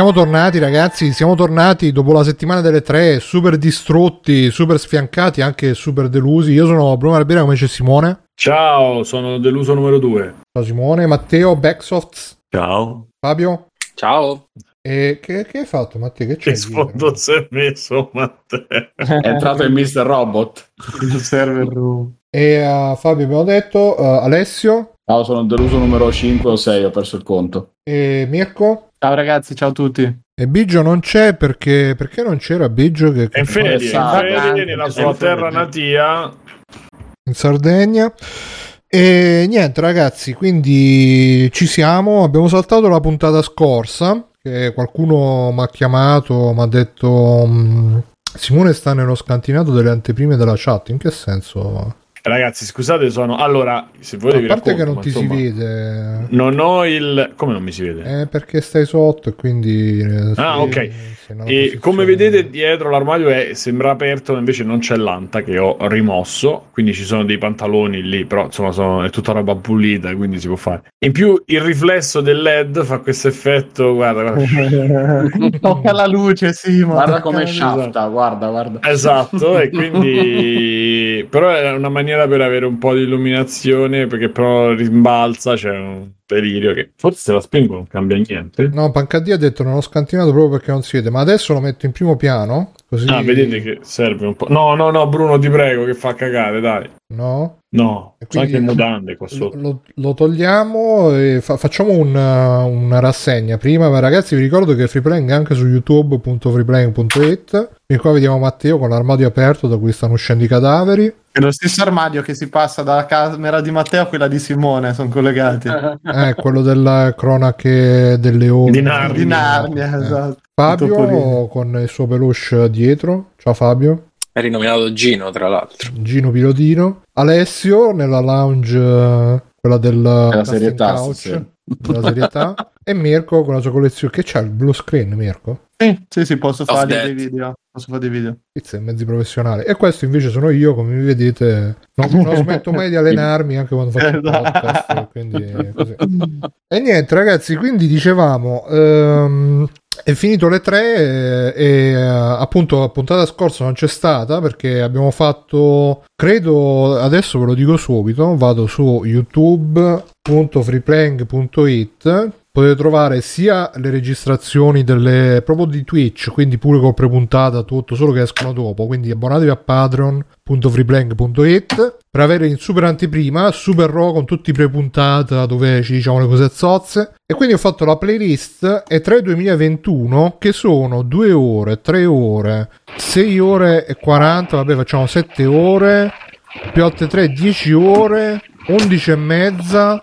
siamo tornati ragazzi, siamo tornati dopo la settimana delle tre, super distrutti, super sfiancati, anche super delusi. Io sono Bruno Arbera, come c'è Simone? Ciao, sono deluso numero 2. Ciao Simone. Matteo Backsoft. Ciao. Fabio. Ciao. E che hai fatto Matteo? Che c'è? Che sfondo si è messo Matteo? È entrato il Mr. Robot. Il server room. E Fabio abbiamo detto, Alessio. Ciao, sono deluso numero 5 o 6, ho perso il conto. E Mirko. Ciao ragazzi, ciao a tutti. E Biggio non c'è perché non c'era Biggio che è in ferie, nella sua terra natia in Sardegna. E niente ragazzi, quindi ci siamo, abbiamo saltato la puntata scorsa che qualcuno mi ha chiamato, mi ha detto Simone sta nello scantinato delle anteprime della chat, in che senso? Ragazzi scusate, sono allora, se voi a parte racconto, che non ti insomma, si vede, non ho il come non mi si vede? Perché stai sotto e quindi ok. E come vedete dietro l'armadio sembra aperto, invece non c'è l'anta che ho rimosso, quindi ci sono dei pantaloni lì, però insomma è tutta roba pulita, quindi si può fare. In più il riflesso del LED fa questo effetto, guarda. Tocca la luce, sì, guarda come sciafta, guarda. Esatto, e quindi però è una maniera per avere un po' di illuminazione, perché però rimbalza, c'è un delirio che forse se la spengo non cambia niente. No, Pancadia ha detto non ho scantinato proprio perché non siete, ma adesso lo metto in primo piano così. Ah, vedete che serve un po'. No Bruno ti prego, che fa cagare, dai. No, sono anche mutande qua sotto. Lo togliamo e facciamo una rassegna prima, ma ragazzi vi ricordo che Freeplaying è anche su youtube.freeplaying.it e qua vediamo Matteo con l'armadio aperto da cui stanno uscendo i cadaveri. È lo stesso armadio che si passa dalla camera di Matteo a quella di Simone, sono collegati. Quello della cronache del leone di Narnia, esatto. Fabio con il suo peluche dietro. Ciao Fabio. È rinominato Gino, tra l'altro. Gino Pilotino. Alessio nella lounge, quella della serietà, couch, sì. Della serietà. E Mirko con la sua collezione. Che c'ha il blue screen, Mirko? Sì, posso fare dei video. Pizza è mezzi professionale. E questo invece sono io, come mi vedete, non smetto mai di allenarmi anche quando faccio il podcast. Quindi così. E niente, ragazzi, quindi dicevamo. È finito le tre e appunto la puntata scorsa non c'è stata perché abbiamo fatto, credo, adesso ve lo dico subito, vado su youtube.freeplaying.it, potete trovare sia le registrazioni proprio di Twitch, quindi pure con prepuntata tutto, solo che escono dopo, quindi abbonatevi a patreon.freeplaying.it per avere in super anteprima, super raw con tutti i prepuntata dove ci diciamo le cose zozze. E quindi ho fatto la playlist E3 2021 che sono 2 ore, 3 ore, 6 ore e 40, vabbè facciamo 7 ore, più 8:3 10 ore, 11 e mezza,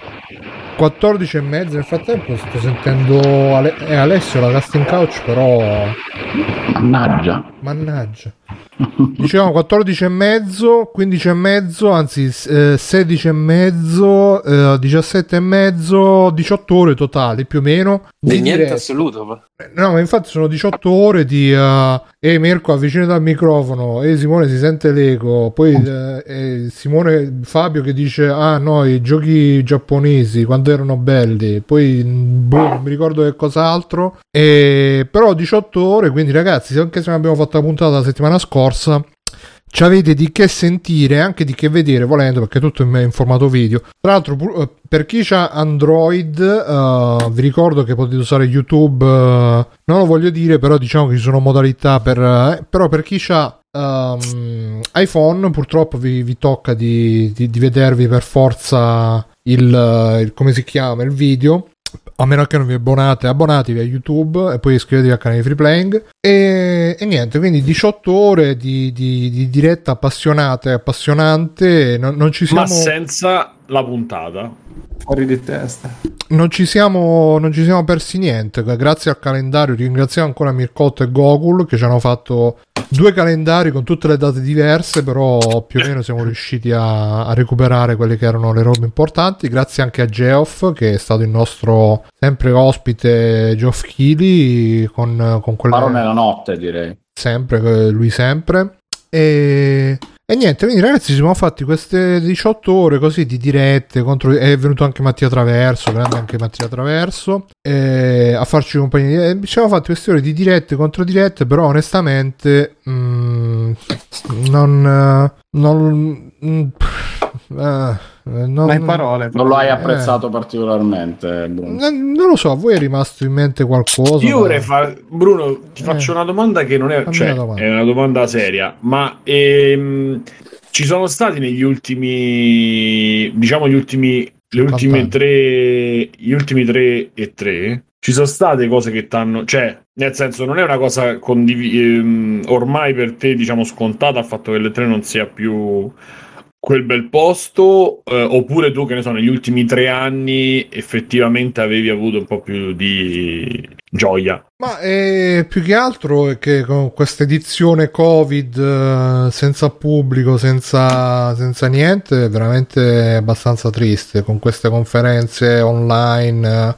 14 e mezza. Nel frattempo sto sentendo Alessio la casting couch, però mannaggia dicevamo 14 e mezzo, 15 e mezzo, anzi 16 e mezzo, 17 e mezzo, 18 ore totali più o meno di niente assoluto. No, ma infatti sono 18 ore di Mirko avvicina dal microfono, Simone si sente l'eco, poi Simone Fabio che dice no, i giochi giapponesi quando erano belli, poi non mi ricordo che cos'altro, però 18 ore, quindi ragazzi anche se non abbiamo fatto la puntata la settimana scorsa ci avete di che sentire, anche di che vedere volendo, perché tutto è in formato video. Tra l'altro per chi c'ha Android vi ricordo che potete usare YouTube, non lo voglio dire, però diciamo che ci sono modalità però per chi c'ha iPhone purtroppo vi tocca di vedervi per forza il come si chiama il video, a meno che non vi abbonatevi a YouTube e poi iscrivetevi al canale Free Playing e niente, quindi 18 ore di diretta appassionata e appassionante, non ci siamo, ma senza la puntata fuori di testa non ci siamo persi niente grazie al calendario. Ringraziamo ancora Mircotto e Gogul che ci hanno fatto 2 calendari con tutte le date diverse, però più o meno siamo riusciti a recuperare quelle che erano le robe importanti. Grazie anche a Geoff che è stato il nostro sempre ospite, Geoff Chili con quella nella notte direi sempre lui sempre. E niente, quindi ragazzi, ci siamo fatti queste 18 ore così di dirette contro... È venuto anche Mattia Traverso, grande anche Mattia Traverso, a farci compagnia. Ci siamo fatti queste ore di dirette contro dirette, però onestamente non in parole, non lo hai apprezzato particolarmente, Bruno. Non lo so, a voi è rimasto in mente qualcosa? Io vorrei fare, Bruno, ti faccio una domanda che non è, cioè, è una domanda seria, ma ci sono stati negli ultimi, diciamo, gli ultimi tre E3, ci sono state cose che t'hanno, cioè, nel senso, non è una cosa ormai per te, diciamo, scontata, il fatto che l'E3 non sia più quel bel posto, oppure tu, che ne so, negli ultimi 3 anni effettivamente avevi avuto un po' più di gioia? Ma più che altro è che con questa edizione Covid, senza pubblico, senza niente, è veramente abbastanza triste, con queste conferenze online,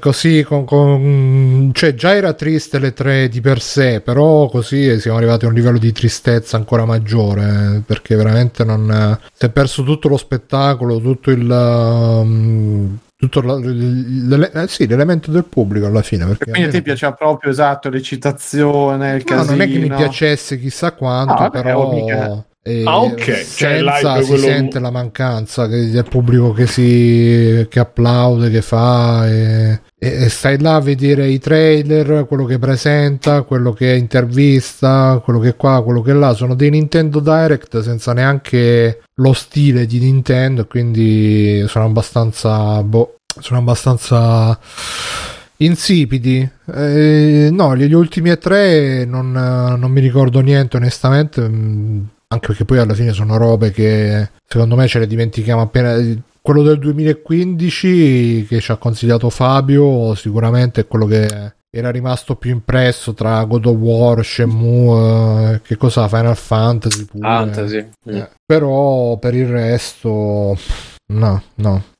così cioè, già era triste le 3 di per sé, però così siamo arrivati a un livello di tristezza ancora maggiore, perché veramente non si è perso tutto lo spettacolo, l'elemento del pubblico alla fine, perché quindi a te piaceva proprio, esatto, l'eccitazione, il casino. Non è che mi piacesse chissà quanto, però mica. Okay. Senza, si sente la mancanza del pubblico che applaude, che fa e stai là a vedere i trailer, quello che presenta, quello che intervista, quello che qua, quello che là. Sono dei Nintendo Direct senza neanche lo stile di Nintendo, quindi sono abbastanza insipidi. No, gli ultimi E3 non mi ricordo niente onestamente, anche perché poi alla fine sono robe che secondo me ce le dimentichiamo appena. Quello del 2015 che ci ha consigliato Fabio sicuramente è quello che era rimasto più impresso, tra God of War, Shenmue, che cosa, Final Fantasy pure. Però per il resto no.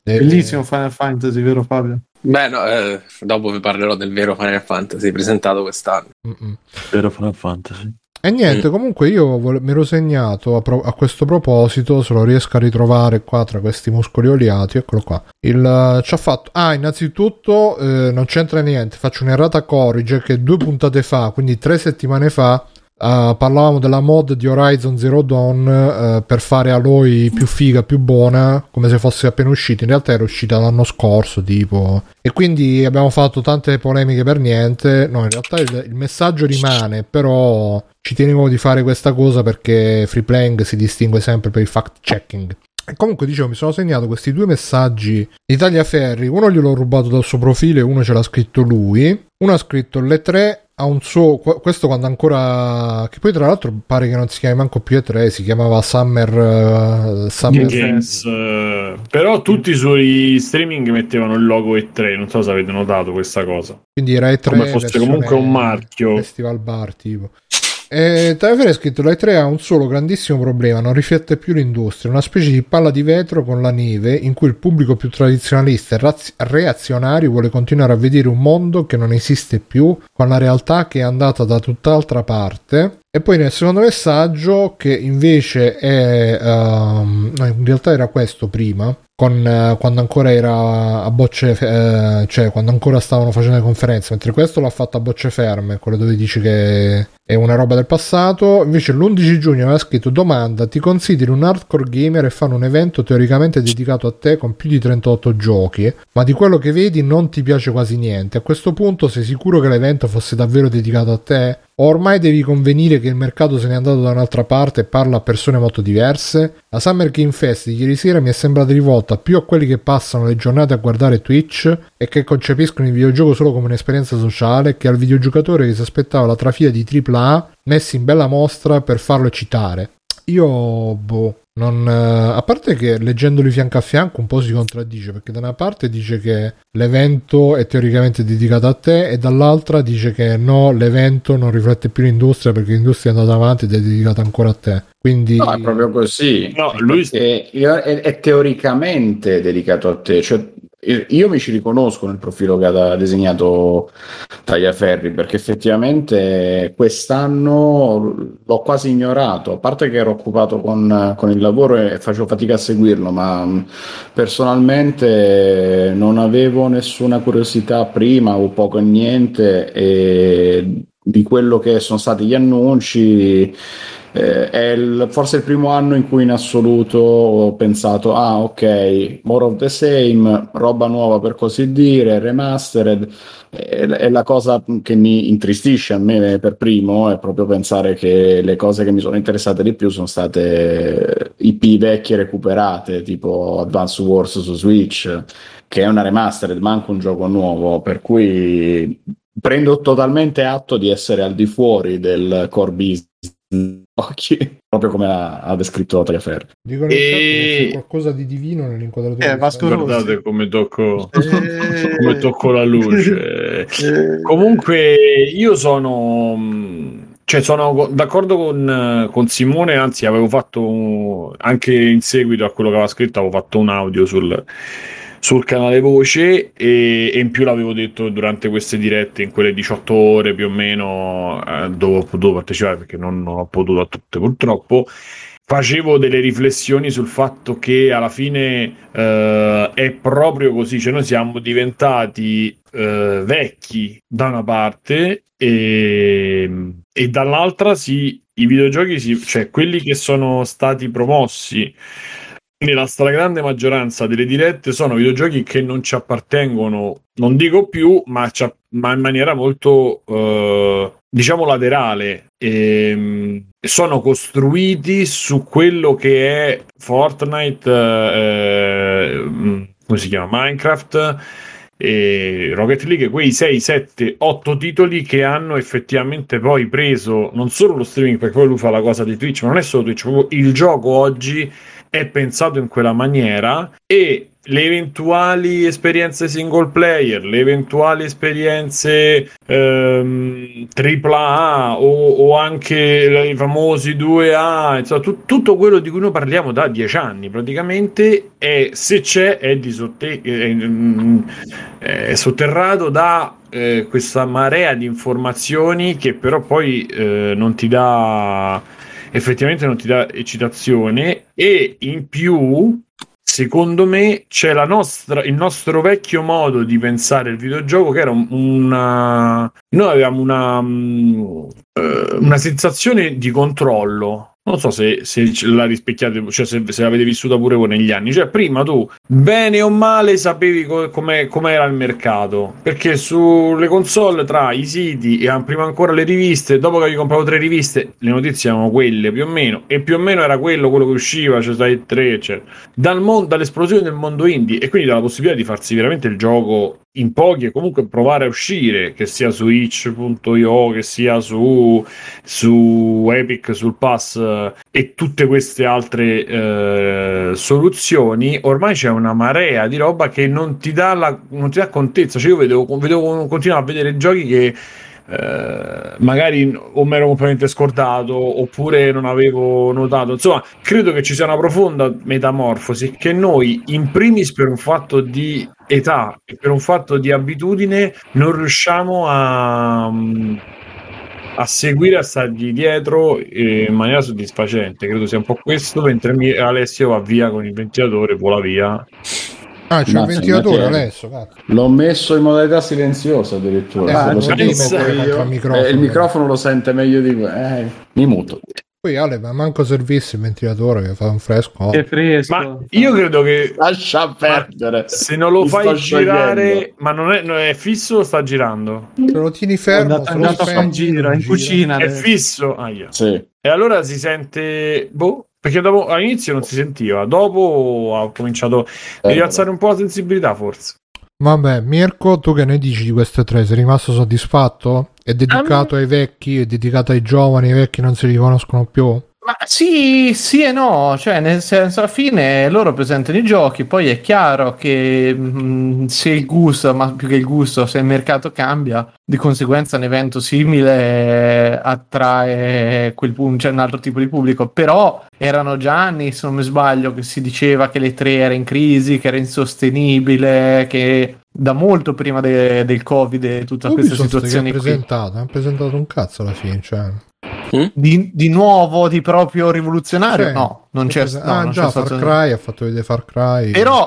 Bellissimo Final Fantasy, vero Fabio? Beh, no, dopo vi parlerò del vero Final Fantasy presentato quest'anno. Vero Final Fantasy. E niente, comunque io mi ero segnato a questo proposito, se lo riesco a ritrovare qua tra questi muscoli oliati, eccolo qua. Ci ha fatto... innanzitutto non c'entra niente, faccio un'errata corrige, che 2 puntate fa, quindi 3 settimane fa, parlavamo della mod di Horizon Zero Dawn per fare Aloy più figa, più buona, come se fosse appena uscita. In realtà era uscita l'anno scorso tipo, e quindi abbiamo fatto tante polemiche per niente. No, in realtà il messaggio rimane, però ci tenevo di fare questa cosa perché Free Playing si distingue sempre per il fact checking. E comunque dicevo, mi sono segnato questi 2 messaggi di Italia Ferri, uno gliel'ho rubato dal suo profilo e uno ce l'ha scritto lui. Uno ha scritto le 3 ha un suo, questo quando ancora, che poi tra l'altro pare che non si chiami manco più E3, si chiamava Summer Games, però tutti sui streaming mettevano il logo E3, non so se avete notato questa cosa, quindi era E3 come fosse comunque un marchio festival bar tipo. Tagliaferri ha scritto: la E3 ha un solo grandissimo problema, non riflette più l'industria, una specie di palla di vetro con la neve in cui il pubblico più tradizionalista e reazionario vuole continuare a vedere un mondo che non esiste più, con la realtà che è andata da tutt'altra parte. E poi nel secondo messaggio, che invece è in realtà era questo prima, con quando ancora era a bocce cioè quando ancora stavano facendo le conferenze, mentre questo l'ha fatto a bocce ferme, quello dove dici che è una roba del passato. Invece l'11 giugno aveva scritto: domanda, ti consideri un hardcore gamer e fanno un evento teoricamente dedicato a te con più di 38 giochi, ma di quello che vedi non ti piace quasi niente. A questo punto sei sicuro che l'evento fosse davvero dedicato a te? Ormai devi convenire che il mercato se n'è andato da un'altra parte e parla a persone molto diverse. La Summer Game Fest di ieri sera mi è sembrata rivolta più a quelli che passano le giornate a guardare Twitch e che concepiscono il videogioco solo come un'esperienza sociale, che al videogiocatore che si aspettava la trafila di AAA messi in bella mostra per farlo eccitare. Io non, a parte che leggendoli fianco a fianco un po' si contraddice, perché da una parte dice che l'evento è teoricamente dedicato a te e dall'altra dice che no, l'evento non riflette più l'industria perché l'industria è andata avanti ed è dedicata ancora a te. Quindi no, è proprio così. No, lui è teoricamente dedicato a te, cioè Io mi ci riconosco nel profilo che ha disegnato Italia Ferri, perché effettivamente quest'anno l'ho quasi ignorato, a parte che ero occupato con il lavoro e facevo fatica a seguirlo, ma personalmente non avevo nessuna curiosità prima o poco e niente, e di quello che sono stati gli annunci è forse il primo anno in cui in assoluto ho pensato ok, more of the same, roba nuova per così dire, remastered. È la cosa che mi intristisce a me per primo, è proprio pensare che le cose che mi sono interessate di più sono state IP vecchie recuperate, tipo Advance Wars su Switch, che è una remastered ma anche un gioco nuovo, per cui prendo totalmente atto di essere al di fuori del core business. Okay. Proprio come ha descritto Italia Ferri. Dicono che c'è qualcosa di divino nell'inquadratura. Guardate come tocco, come tocco la luce. Comunque io sono d'accordo con Simone, anzi avevo fatto anche in seguito a quello che aveva scritto, avevo fatto un audio sul canale Voce e in più l'avevo detto durante queste dirette, in quelle 18 ore più o meno dove ho potuto partecipare, perché non ho potuto a tutte purtroppo. Facevo delle riflessioni sul fatto che alla fine è proprio così, cioè noi siamo diventati vecchi da una parte e dall'altra sì, i videogiochi cioè quelli che sono stati promossi nella stragrande maggioranza delle dirette sono videogiochi che non ci appartengono, non dico più, ma in maniera molto diciamo laterale, sono costruiti su quello che è Fortnite, come si chiama, Minecraft e Rocket League, quei 6, 7, 8 titoli che hanno effettivamente poi preso non solo lo streaming, perché poi lui fa la cosa di Twitch, ma non è solo Twitch, proprio il gioco oggi è pensato in quella maniera, e le eventuali esperienze single player, le eventuali esperienze AAA o anche i famosi 2A, insomma, tutto quello di cui noi parliamo da 10 anni praticamente, è, se c'è, è sotterrato da questa marea di informazioni che però poi non ti dà... effettivamente non ti dà eccitazione. E in più secondo me c'è il nostro vecchio modo di pensare il videogioco, che era noi avevamo una sensazione di controllo. Non so se la rispecchiate, cioè se l'avete vissuta pure voi negli anni. Cioè, prima tu, bene o male, sapevi come era il mercato. Perché sulle console, tra i siti e prima ancora le riviste, dopo che avevi comprato 3 riviste, le notizie erano quelle più o meno. E più o meno era quello che usciva, cioè sai, E3, cioè. Dall'esplosione del mondo indie, e quindi dalla possibilità di farsi veramente il gioco in pochi e comunque provare a uscire, che sia su itch.io, che sia su Epic, sul Pass e tutte queste altre soluzioni, ormai c'è una marea di roba che non ti dà contezza. Cioè io continuo a vedere giochi che magari o mi ero completamente scordato oppure non avevo notato. Insomma, credo che ci sia una profonda metamorfosi che noi, in primis per un fatto di età e per un fatto di abitudine, non riusciamo a seguire, a stargli dietro in maniera soddisfacente. Credo sia un po' questo, mentre Alessio va via con il ventilatore, vola via. Ah, c'è un ventilatore adesso, cazzo. L'ho messo in modalità silenziosa addirittura. Il microfono lo sente meglio di me. Mi muto. Poi Ale, ma manco servisse il ventilatore, che fa un fresco. Oh. Che fresco. Ma io credo che lascia perdere. Se non lo fai girare, ma non è fisso o sta girando? Se lo tieni fermo, è andato a far giro in cucina. È fisso. Ah, yeah. Sì. E allora si sente perché dopo, all'inizio non si sentiva, dopo ha cominciato a rialzare un po' la sensibilità, forse. Vabbè, Mirko, tu che ne dici di queste 3? Sei rimasto soddisfatto? È dedicato ai vecchi, è dedicato ai giovani, i vecchi non si riconoscono più? Ma sì, sì e no, cioè nel senso, alla fine loro presentano i giochi, poi è chiaro che se il gusto, ma più che il gusto, se il mercato cambia, di conseguenza un evento simile attrae cioè un altro tipo di pubblico, però erano già anni, se non mi sbaglio, che si diceva che l'E3 era in crisi, che era insostenibile, che da molto prima del Covid e tutta questa situazione qui. Hanno presentato un cazzo alla fine, cioè... Di nuovo, di proprio rivoluzionario? Sì. No, non c'è stato. Ah, no, già, Far Cry, ha fatto vedere Far Cry. Però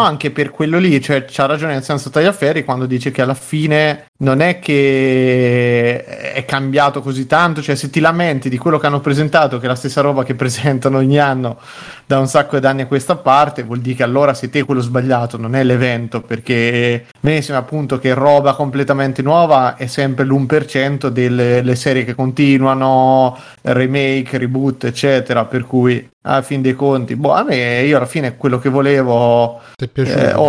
anche per quello lì, cioè, c'ha ragione nel senso Italia Ferri quando dice che alla fine non è che è cambiato così tanto, cioè se ti lamenti di quello che hanno presentato, che è la stessa roba che presentano ogni anno da un sacco di anni a questa parte, vuol dire che allora sei te quello sbagliato, non è l'evento, perché me sembra appunto che roba completamente nuova è sempre l'1% delle serie che continuano, remake, reboot, eccetera, per cui a fin dei conti a me, io alla fine quello che volevo ho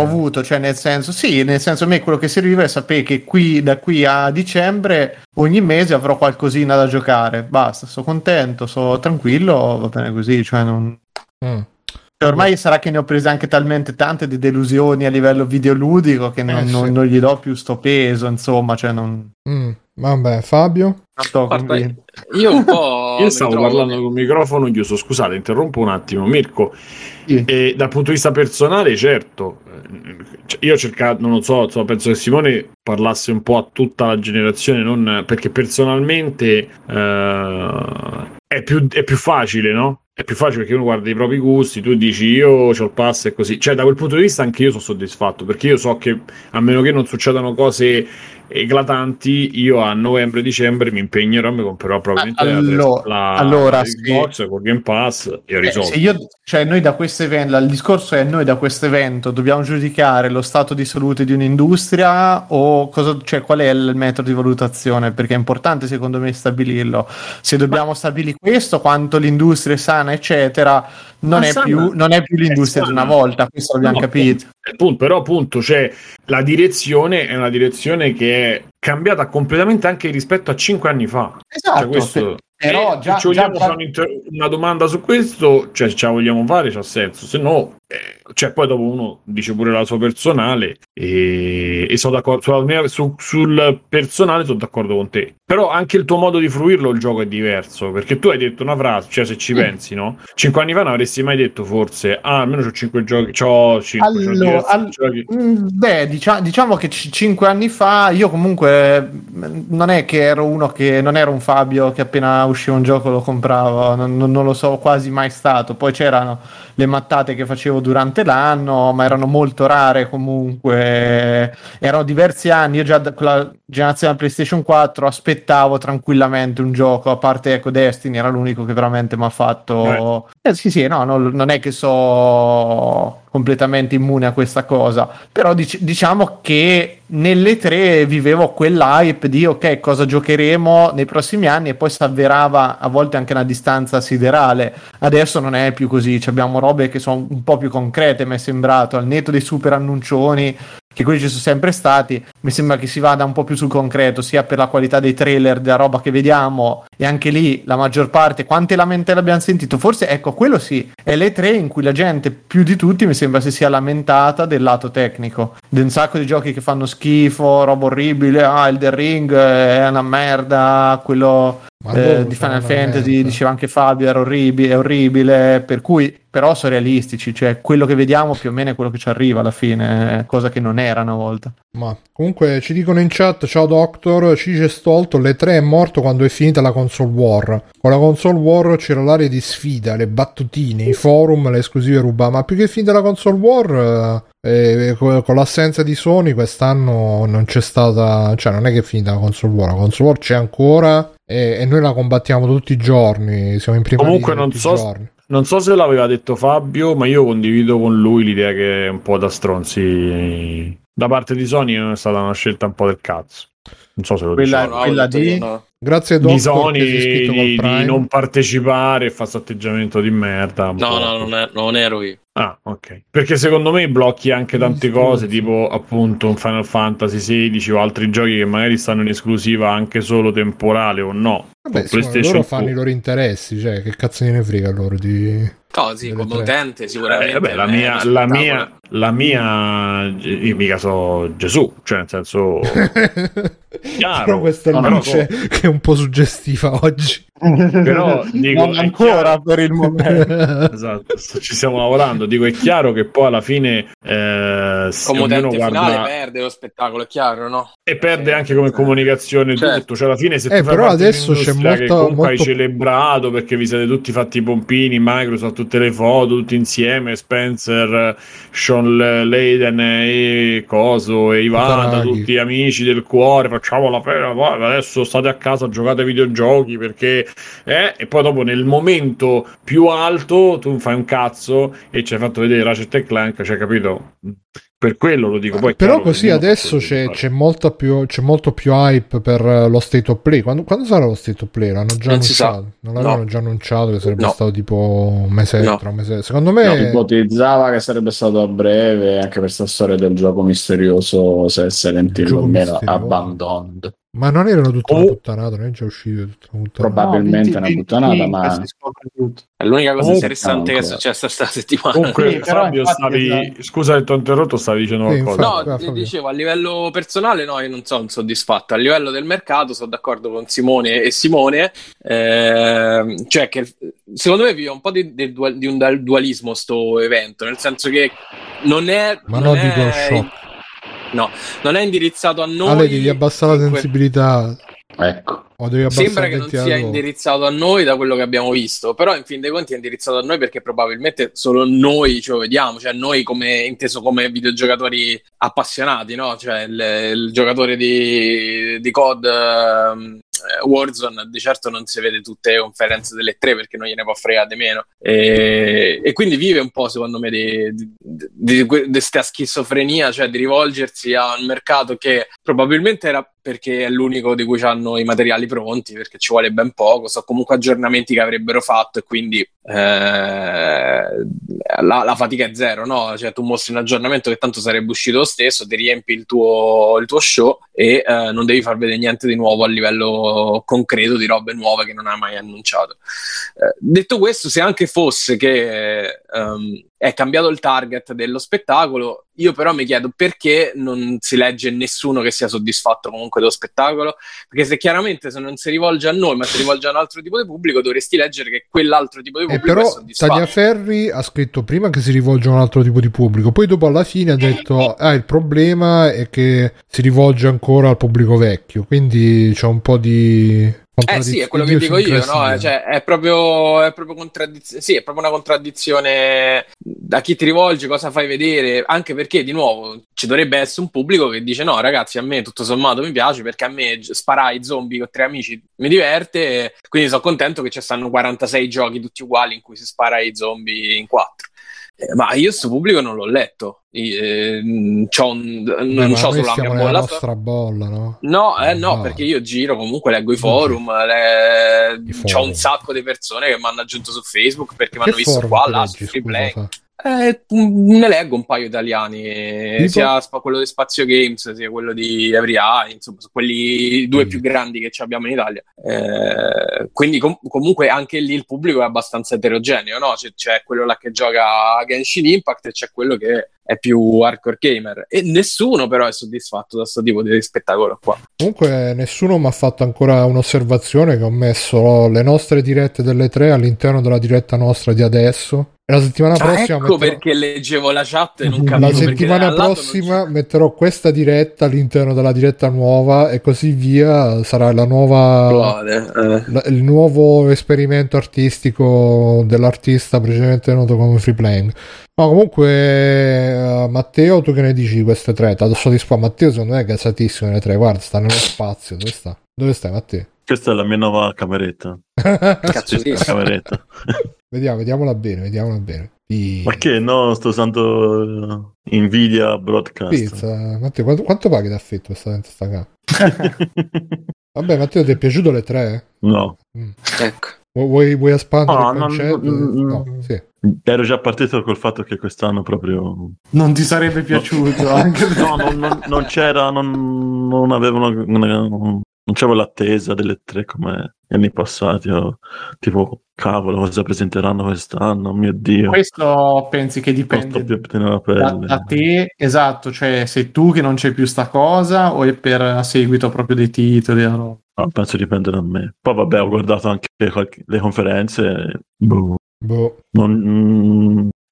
avuto, cioè nel senso sì, nel senso a me quello che serviva è sapere che da qui a dicembre ogni mese avrò qualcosina da giocare, basta, sono contento, sono tranquillo, va bene così, cioè non... Ormai sarà che ne ho prese anche talmente tante di delusioni a livello videoludico che non gli do più sto peso, insomma, cioè non... Vabbè, Fabio? Guarda, io un po' io stavo parlando col microfono chiuso, scusate, interrompo un attimo, Mirko. Sì. Dal punto di vista personale, certo, io ho cercato, non lo so, penso che Simone parlasse un po' a tutta la generazione, non perché personalmente è più facile, no? È più facile perché uno guarda i propri gusti, tu dici io ho il pass e così, cioè da quel punto di vista anche io sono soddisfatto, perché io so che a meno che non succedano cose eclatanti, io a novembre dicembre mi impegnerò e mi comprerò probabilmente la Xbox con Game Pass e ho risolto. Cioè noi da questo evento, il discorso è noi da questo evento dobbiamo giudicare lo stato di salute di un'industria o cosa, cioè qual è il metodo di valutazione, perché è importante secondo me stabilirlo, se dobbiamo stabilire questo, quanto l'industria è sana eccetera, non è più l'industria di una volta, questo l'abbiamo capito. Però appunto cioè, la direzione è una direzione che è cambiata completamente anche rispetto a 5 anni fa. Esatto, cioè, questo... però già, ci vogliamo fare una domanda su questo, cioè ce la vogliamo fare, c'ha senso, se no cioè poi dopo uno dice pure la sua personale e sono d'accordo sul personale, sono d'accordo con te, però anche il tuo modo di fruirlo il gioco è diverso, perché tu hai detto una frase, cioè se ci pensi, no? 5 anni fa non avresti mai detto forse almeno c'ho 5 giochi, c'ho 5 allora, giochi. Beh, diciamo che 5 anni fa io comunque non è che ero uno che non era un Fabio che appena usciva un gioco lo compravo, non lo so, quasi mai stato, poi c'erano le mattate che facevo durante l'anno, ma erano molto rare comunque, erano diversi anni, io già con la generazione PlayStation 4 aspettavo tranquillamente un gioco, a parte ecco Destiny era l'unico che veramente mi ha fatto sì, no, non è che so completamente immune a questa cosa, però diciamo che nelle tre vivevo quell'hype di ok, cosa giocheremo nei prossimi anni, e poi si avverava a volte anche una distanza siderale. Adesso non è più così, abbiamo robe che sono un po' più concrete, mi è sembrato, al netto dei super annuncioni che quelli ci sono sempre stati, mi sembra che si vada un po' più sul concreto, sia per la qualità dei trailer, della roba che vediamo, e anche lì la maggior parte, quante lamentele abbiamo sentito, forse ecco quello sì, è l'E3 in cui la gente più di tutti mi sembra si sia lamentata del lato tecnico, di un sacco di giochi che fanno schifo, roba orribile, Elden Ring è una merda, quello... di Final Fantasy diceva anche Fabio era orribile, è orribile, per cui però sono realistici, cioè quello che vediamo più o meno è quello che ci arriva alla fine, cosa che non era una volta. Ma comunque ci dicono in chat, ciao Doctor, ci dice Stolto, l'E3 è morto quando è finita la console war, con la console war c'era l'area di sfida, le battutine, i forum, le esclusive rubate, ma più che finita la console war... con l'assenza di Sony quest'anno non c'è stata, cioè non è che è finita la console war c'è ancora e noi la combattiamo tutti i giorni, siamo in prima comunque linea tutti i giorni. Non so se l'aveva detto Fabio, ma io condivido con lui l'idea che è un po' da stronzi da parte di Sony, è stata una scelta un po' del cazzo, non so se lo diceva quella di... Grazie Doc, di non partecipare e fa questo atteggiamento di merda. No, non ero io. Ah, ok. Perché secondo me blocchi anche tante cose, tipo appunto un Final Fantasy 16 o altri giochi che magari stanno in esclusiva anche solo temporale o no. Vabbè, PlayStation loro fanno i loro interessi, cioè che cazzo gliene frega loro di... No, sì, con l'utente sicuramente. Vabbè, la mia io mica so Gesù, cioè nel senso chiaro, però questa è luce che è un po' suggestiva oggi. Però dico, non ancora per il momento. Esatto, ci stiamo lavorando. Dico, è chiaro che poi alla fine come utente finale perde lo spettacolo, è chiaro, no? E perde anche come comunicazione, certo. Tutto, cioè alla fine se tu fai però adesso c'è molto, che comunque hai celebrato perché vi siete tutti fatti i pompini, Microsoft, tutte le foto, tutti insieme, Spencer, Sean Layden e Coso e Ivana, tutti amici del cuore, facciamo la pena, adesso state a casa, giocate ai videogiochi perché e poi dopo nel momento più alto tu fai un cazzo e ci hai fatto vedere Ratchet e Clank, cioè capito? Per quello lo dico. Poi però così adesso c'è molto più hype per lo State of Play. Quando sarà lo State of Play? L'hanno già annunciato? Non l'avevano già annunciato che sarebbe stato tipo un mese, tra un mese. Secondo me ipotizzava che sarebbe stato a breve, anche per questa storia del gioco misterioso, se Silent Hill o meno Abandoned. Ma non erano tutte una puttanata, non è già uscito tutta una puttanata. Probabilmente una puttanata, ma è l'unica cosa interessante che è successa sta settimana. Comunque, Fabio, scusa che ti ho interrotto, stavi dicendo qualcosa. No, dicevo, a livello personale no, io non sono soddisfatto. A livello del mercato sono d'accordo con Simone e Simone, cioè che secondo me vive un po' di un dualismo sto evento, nel senso che non è indirizzato a noi. Ale, devi abbassare la sensibilità. Ecco. Sembra che non sia indirizzato a noi da quello che abbiamo visto, però in fin dei conti è indirizzato a noi perché probabilmente solo noi ce lo vediamo, cioè noi come inteso come videogiocatori appassionati, no? Cioè il giocatore di COD Warzone di certo non si vede tutte le conferenze delle E3 perché non gliene può fregare meno e quindi vive un po' secondo me di questa schizofrenia, cioè di rivolgersi a un mercato che probabilmente era perché è l'unico di cui hanno i materiali pronti, perché ci vuole ben poco, so comunque aggiornamenti che avrebbero fatto e quindi la fatica è zero, no? Cioè tu mostri un aggiornamento che tanto sarebbe uscito lo stesso, ti riempi il tuo show e non devi far vedere niente di nuovo a livello concreto di robe nuove che non hai mai annunciato. Detto questo, se anche fosse che è cambiato il target dello spettacolo, io però mi chiedo perché non si legge nessuno che sia soddisfatto comunque dello spettacolo, perché se chiaramente se non si rivolge a noi ma si rivolge a un altro tipo di pubblico dovresti leggere che quell'altro tipo di pubblico però è soddisfatto. Italia Ferri ha scritto prima che si rivolge a un altro tipo di pubblico, poi dopo alla fine ha detto il problema è che si rivolge ancora al pubblico vecchio, quindi c'è un po' di... sì, è quello che dico io, no? Cioè, è proprio sì, è proprio una contraddizione da chi ti rivolge, cosa fai vedere, anche perché di nuovo ci dovrebbe essere un pubblico che dice no ragazzi a me tutto sommato mi piace perché a me sparare zombie con 3 amici mi diverte, quindi sono contento che ci stanno 46 giochi tutti uguali in cui si spara i zombie in 4. Ma io sto pubblico non l'ho letto. Non c'ho solo la mia bolla. La nostra bolla, no? No, perché io giro comunque, leggo i forum. C'ho un sacco di persone che mi hanno aggiunto su Facebook perché mi hanno visto qua, là, su Free Play. Ne leggo un paio italiani, tipo? Sia quello di Spazio Games sia quello di Every Eye, insomma quelli due più grandi che abbiamo in Italia, quindi comunque anche lì il pubblico è abbastanza eterogeneo, no? C'è quello là che gioca a Genshin Impact e c'è quello che è più hardcore gamer e nessuno però è soddisfatto da questo tipo di spettacolo qua. Comunque nessuno mi ha fatto ancora un'osservazione che ho messo le nostre dirette delle 3 all'interno della diretta nostra di adesso. La settimana prossima ecco perché leggevo la chat e non capivo. La settimana prossima metterò questa diretta all'interno della diretta nuova e così via, sarà la nuova il nuovo esperimento artistico dell'artista precedentemente noto come Free Playing. Ma comunque Matteo, tu che ne dici di queste 3? Ti soddisfatto? Matteo secondo me è gasatissimo nelle 3, guarda sta nello spazio, dove sta? Dove stai Matteo? Questa è la mia nuova cameretta. Cazzo di cameretta. Vediamola bene. Ma che no, sto usando Nvidia Broadcast. Pizza. Matteo, quanto paghi d'affitto questa casa? Vabbè, Matteo, ti è piaciuto le tre? No. Ecco. Vuoi espandere il concetto? No, sì. Ero già partito col fatto che quest'anno proprio non ti sarebbe piaciuto, no, anche no, non c'era, non avevano, non c'era l'attesa delle tre come anni passati, tipo cavolo cosa presenteranno quest'anno, mio Dio. Questo pensi che dipende da te, esatto, cioè sei tu che non c'è più sta cosa o è per a seguito proprio dei titoli? No, penso dipende da me. Poi vabbè, ho guardato anche le conferenze, la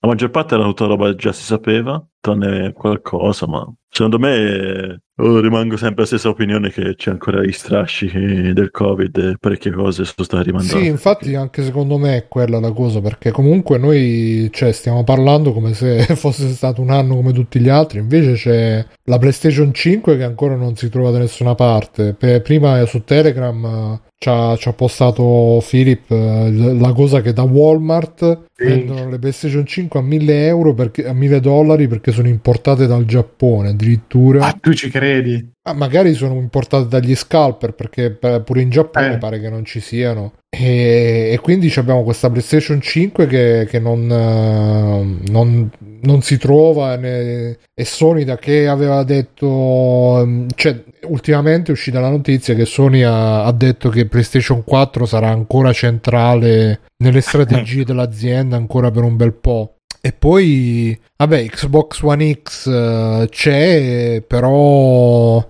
maggior parte era tutta roba che già si sapeva, tranne qualcosa, ma secondo me rimango sempre la stessa opinione che c'è ancora gli strascichi del Covid e parecchie cose sono state rimandate. Sì, infatti anche secondo me è quella la cosa, perché comunque noi, cioè, stiamo parlando come se fosse stato un anno come tutti gli altri, invece c'è la PlayStation 5 che ancora non si trova da nessuna parte. Prima su Telegram ci ha postato Philip la cosa che da Walmart vendono le PlayStation 5 a €1.000 perché, a $1.000 perché sono importate dal Giappone addirittura. Ah, tu ci credi? Ah, magari sono importate dagli scalper, perché pure in Giappone pare che non ci siano, e quindi abbiamo questa PlayStation 5 che non si trova, e Sony da che aveva detto, cioè ultimamente è uscita la notizia che Sony ha detto che PlayStation 4 sarà ancora centrale nelle strategie dell'azienda ancora per un bel po'. E poi vabbè, Xbox One X c'è, però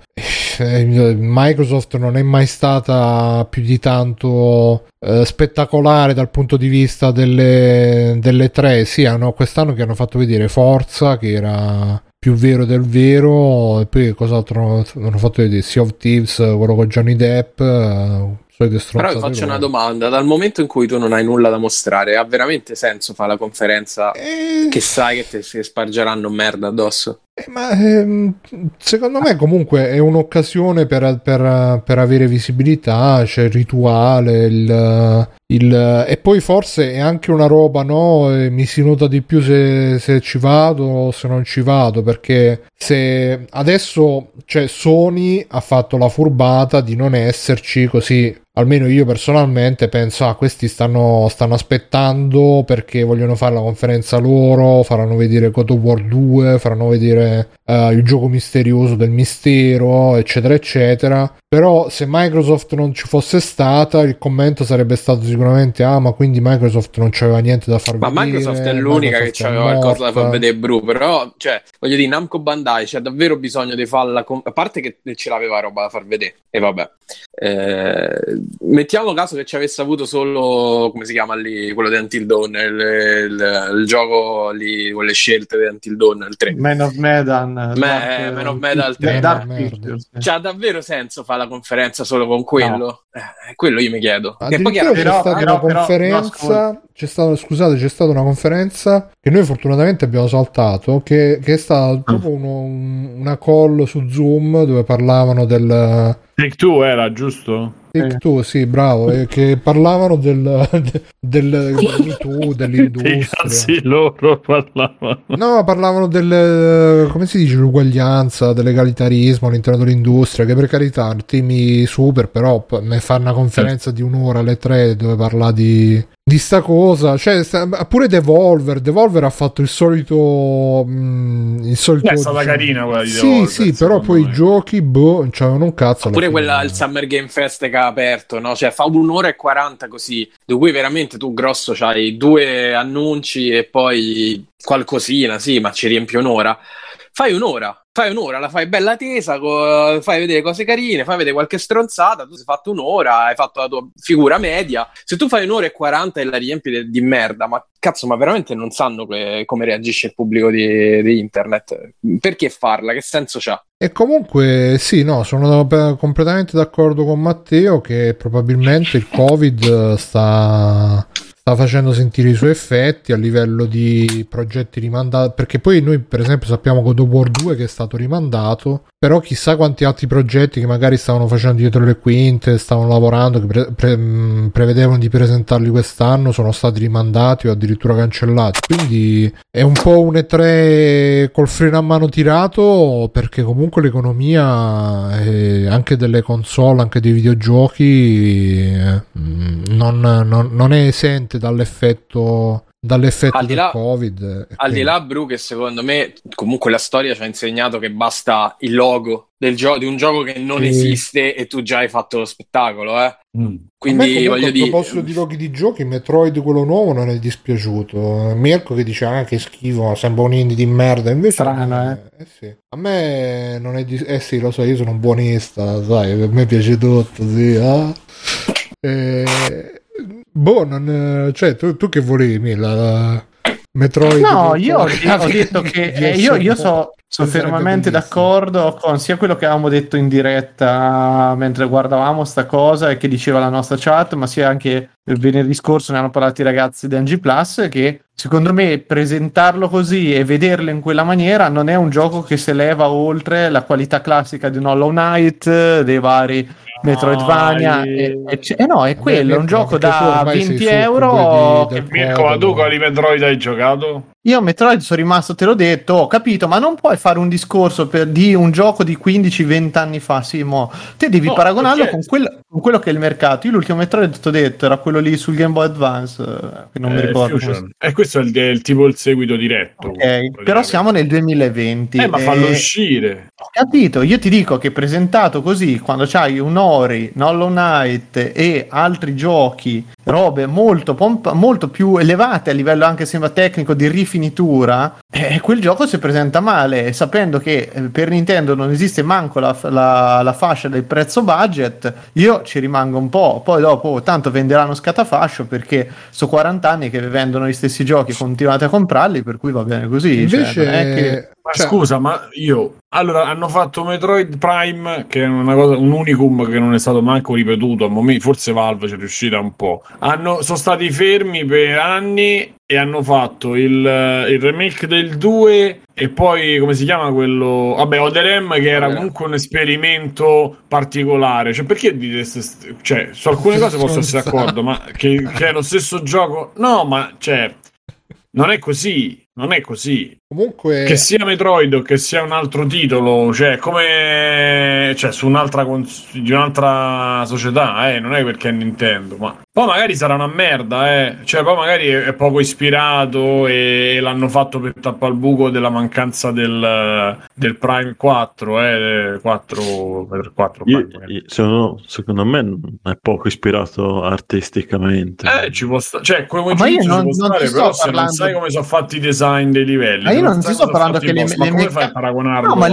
Microsoft non è mai stata più di tanto spettacolare dal punto di vista delle tre. Sì, quest'anno che hanno fatto vedere Forza, che era più vero del vero, e poi cos'altro hanno fatto vedere? Sea of Thieves, quello con Johnny Depp. Però vi faccio una domanda: dal momento in cui tu non hai nulla da mostrare, ha veramente senso fare la conferenza che sai che ti spargeranno merda addosso? Secondo me comunque è un'occasione per avere visibilità, c'è il rituale, e poi forse è anche una roba, no? Mi si nota di più se ci vado o se non ci vado, perché se adesso, cioè, Sony ha fatto la furbata di non esserci, così almeno io personalmente penso, questi stanno aspettando perché vogliono fare la conferenza loro, faranno vedere God of War 2, faranno vedere il gioco misterioso del mistero, eccetera eccetera. Però se Microsoft non ci fosse stata, il commento sarebbe stato sicuramente ma quindi Microsoft non c'aveva niente da far vedere. Ma Microsoft è l'unica che c'aveva qualcosa da far vedere, però cioè voglio dire, Namco Bandai c'è davvero bisogno di farla, a parte che ce l'aveva roba da far vedere, e vabbè, mettiamo caso che ci avesse avuto solo, come si chiama lì, quello di Until Dawn, il gioco lì con le scelte di Until Dawn, il 3, Man of Medan, c'ha davvero senso fare la conferenza solo con quello? No. Quello io mi chiedo. E poi c'è stata una conferenza che noi fortunatamente abbiamo saltato, che è stata proprio una call su Zoom dove parlavano del Take-Two, era giusto? Take-Two, sì, bravo, che parlavano del tu, dell'industria. Sì, loro parlavano. No, parlavano del, come si dice, l'uguaglianza, dell'egalitarismo all'interno dell'industria, che per carità, temi super, però ne fa una conferenza di un'ora alle tre dove parla di sta cosa, cioè pure Devolver ha fatto il solito è stata carina quella di Devolver, sì, però poi i giochi non c'avevano un cazzo. Oppure quella al Summer Game Fest che ha aperto, no? Cioè fa 1:40 così, di cui veramente tu grosso c'hai 2 annunci e poi qualcosina, sì, ma ci riempi un'ora. Fai un'ora, la fai bella tesa, fai vedere cose carine, fai vedere qualche stronzata, tu sei fatto un'ora, hai fatto la tua figura media. Se tu fai 1:40 e la riempi di merda, ma cazzo, ma veramente non sanno come reagisce il pubblico di internet. Perché farla? Che senso c'ha? E comunque sì, no, sono completamente d'accordo con Matteo che probabilmente il Covid sta facendo sentire i suoi effetti a livello di progetti rimandati, perché poi noi per esempio sappiamo God of War 2 che è stato rimandato, però chissà quanti altri progetti che magari stavano facendo dietro le quinte, stavano lavorando, che prevedevano di presentarli quest'anno, sono stati rimandati o addirittura cancellati. Quindi è un po' un E3 col freno a mano tirato, perché comunque l'economia anche delle console, anche dei videogiochi non è esente dall'effetto del Covid. Al di là, Bru, che secondo me comunque la storia ci ha insegnato che basta il logo di un gioco che non esiste e tu già hai fatto lo spettacolo, Quindi voglio dire, a proposito di loghi di giochi, Metroid quello nuovo non è dispiaciuto. Mirko che dice che schifo, sembra un indie di merda, invece strano, sì. A me non è sì, lo so, io sono un buonista, sai, a me piace tutto, sì, boh, non, cioè tu che volevi Metroid? No, io ho detto che io sono fermamente d'accordo con sia quello che avevamo detto in diretta mentre guardavamo sta cosa e che diceva la nostra chat, ma sia anche il venerdì scorso ne hanno parlato i ragazzi di NG Plus, che secondo me presentarlo così e vederlo in quella maniera non è un gioco che si eleva oltre la qualità classica di un Hollow Knight, dei vari Metroidvania, no, è quello, è un gioco da 20 euro. Mirko, ma tu quali Metroid hai giocato? Io Metroid sono rimasto, te l'ho detto, ho capito, ma non puoi fare un discorso di un gioco di 15-20 anni fa, Simo. Te devi paragonarlo con quello che è il mercato. Io l'ultimo Metroid, ti ho detto, era quello lì sul Game Boy Advance, che non mi ricordo. E questo è il tipo il seguito diretto. Okay, però siamo nel 2020. Ma fallo uscire. Ho capito, io ti dico che presentato così, quando c'hai un Ori, Hollow Knight e altri giochi, robe molto più elevate a livello anche sembra tecnico di rifinitura, quel gioco si presenta male, sapendo che per Nintendo non esiste manco la fascia del prezzo budget. Io ci rimango un po', poi dopo tanto venderanno scatafascio, perché so 40 anni che vendono gli stessi giochi, continuate a comprarli, per cui va bene così. Invece scusa, ma io allora hanno fatto Metroid Prime, che è una cosa, un unicum che non è stato manco ripetuto a momenti, forse Valve ci è riuscita un po'. Sono stati fermi per anni e hanno fatto il remake del 2 e poi come si chiama quello, vabbè, Oderem, che era comunque un esperimento particolare, cioè perché dite cioè su alcune cose posso essere d'accordo, ma che è lo stesso gioco, no, ma cioè non è così. Comunque, che sia Metroid o che sia un altro titolo, cioè come su di un'altra società, non è perché è Nintendo, ma poi magari sarà una merda, cioè poi magari è poco ispirato e l'hanno fatto per tappare il buco della mancanza del Prime 4, 4 secondo me è poco ispirato artisticamente. Ci può stare, cioè come ci può stare, però se non sai come sono fatti i design dei livelli, ma io non ti sto parlando che le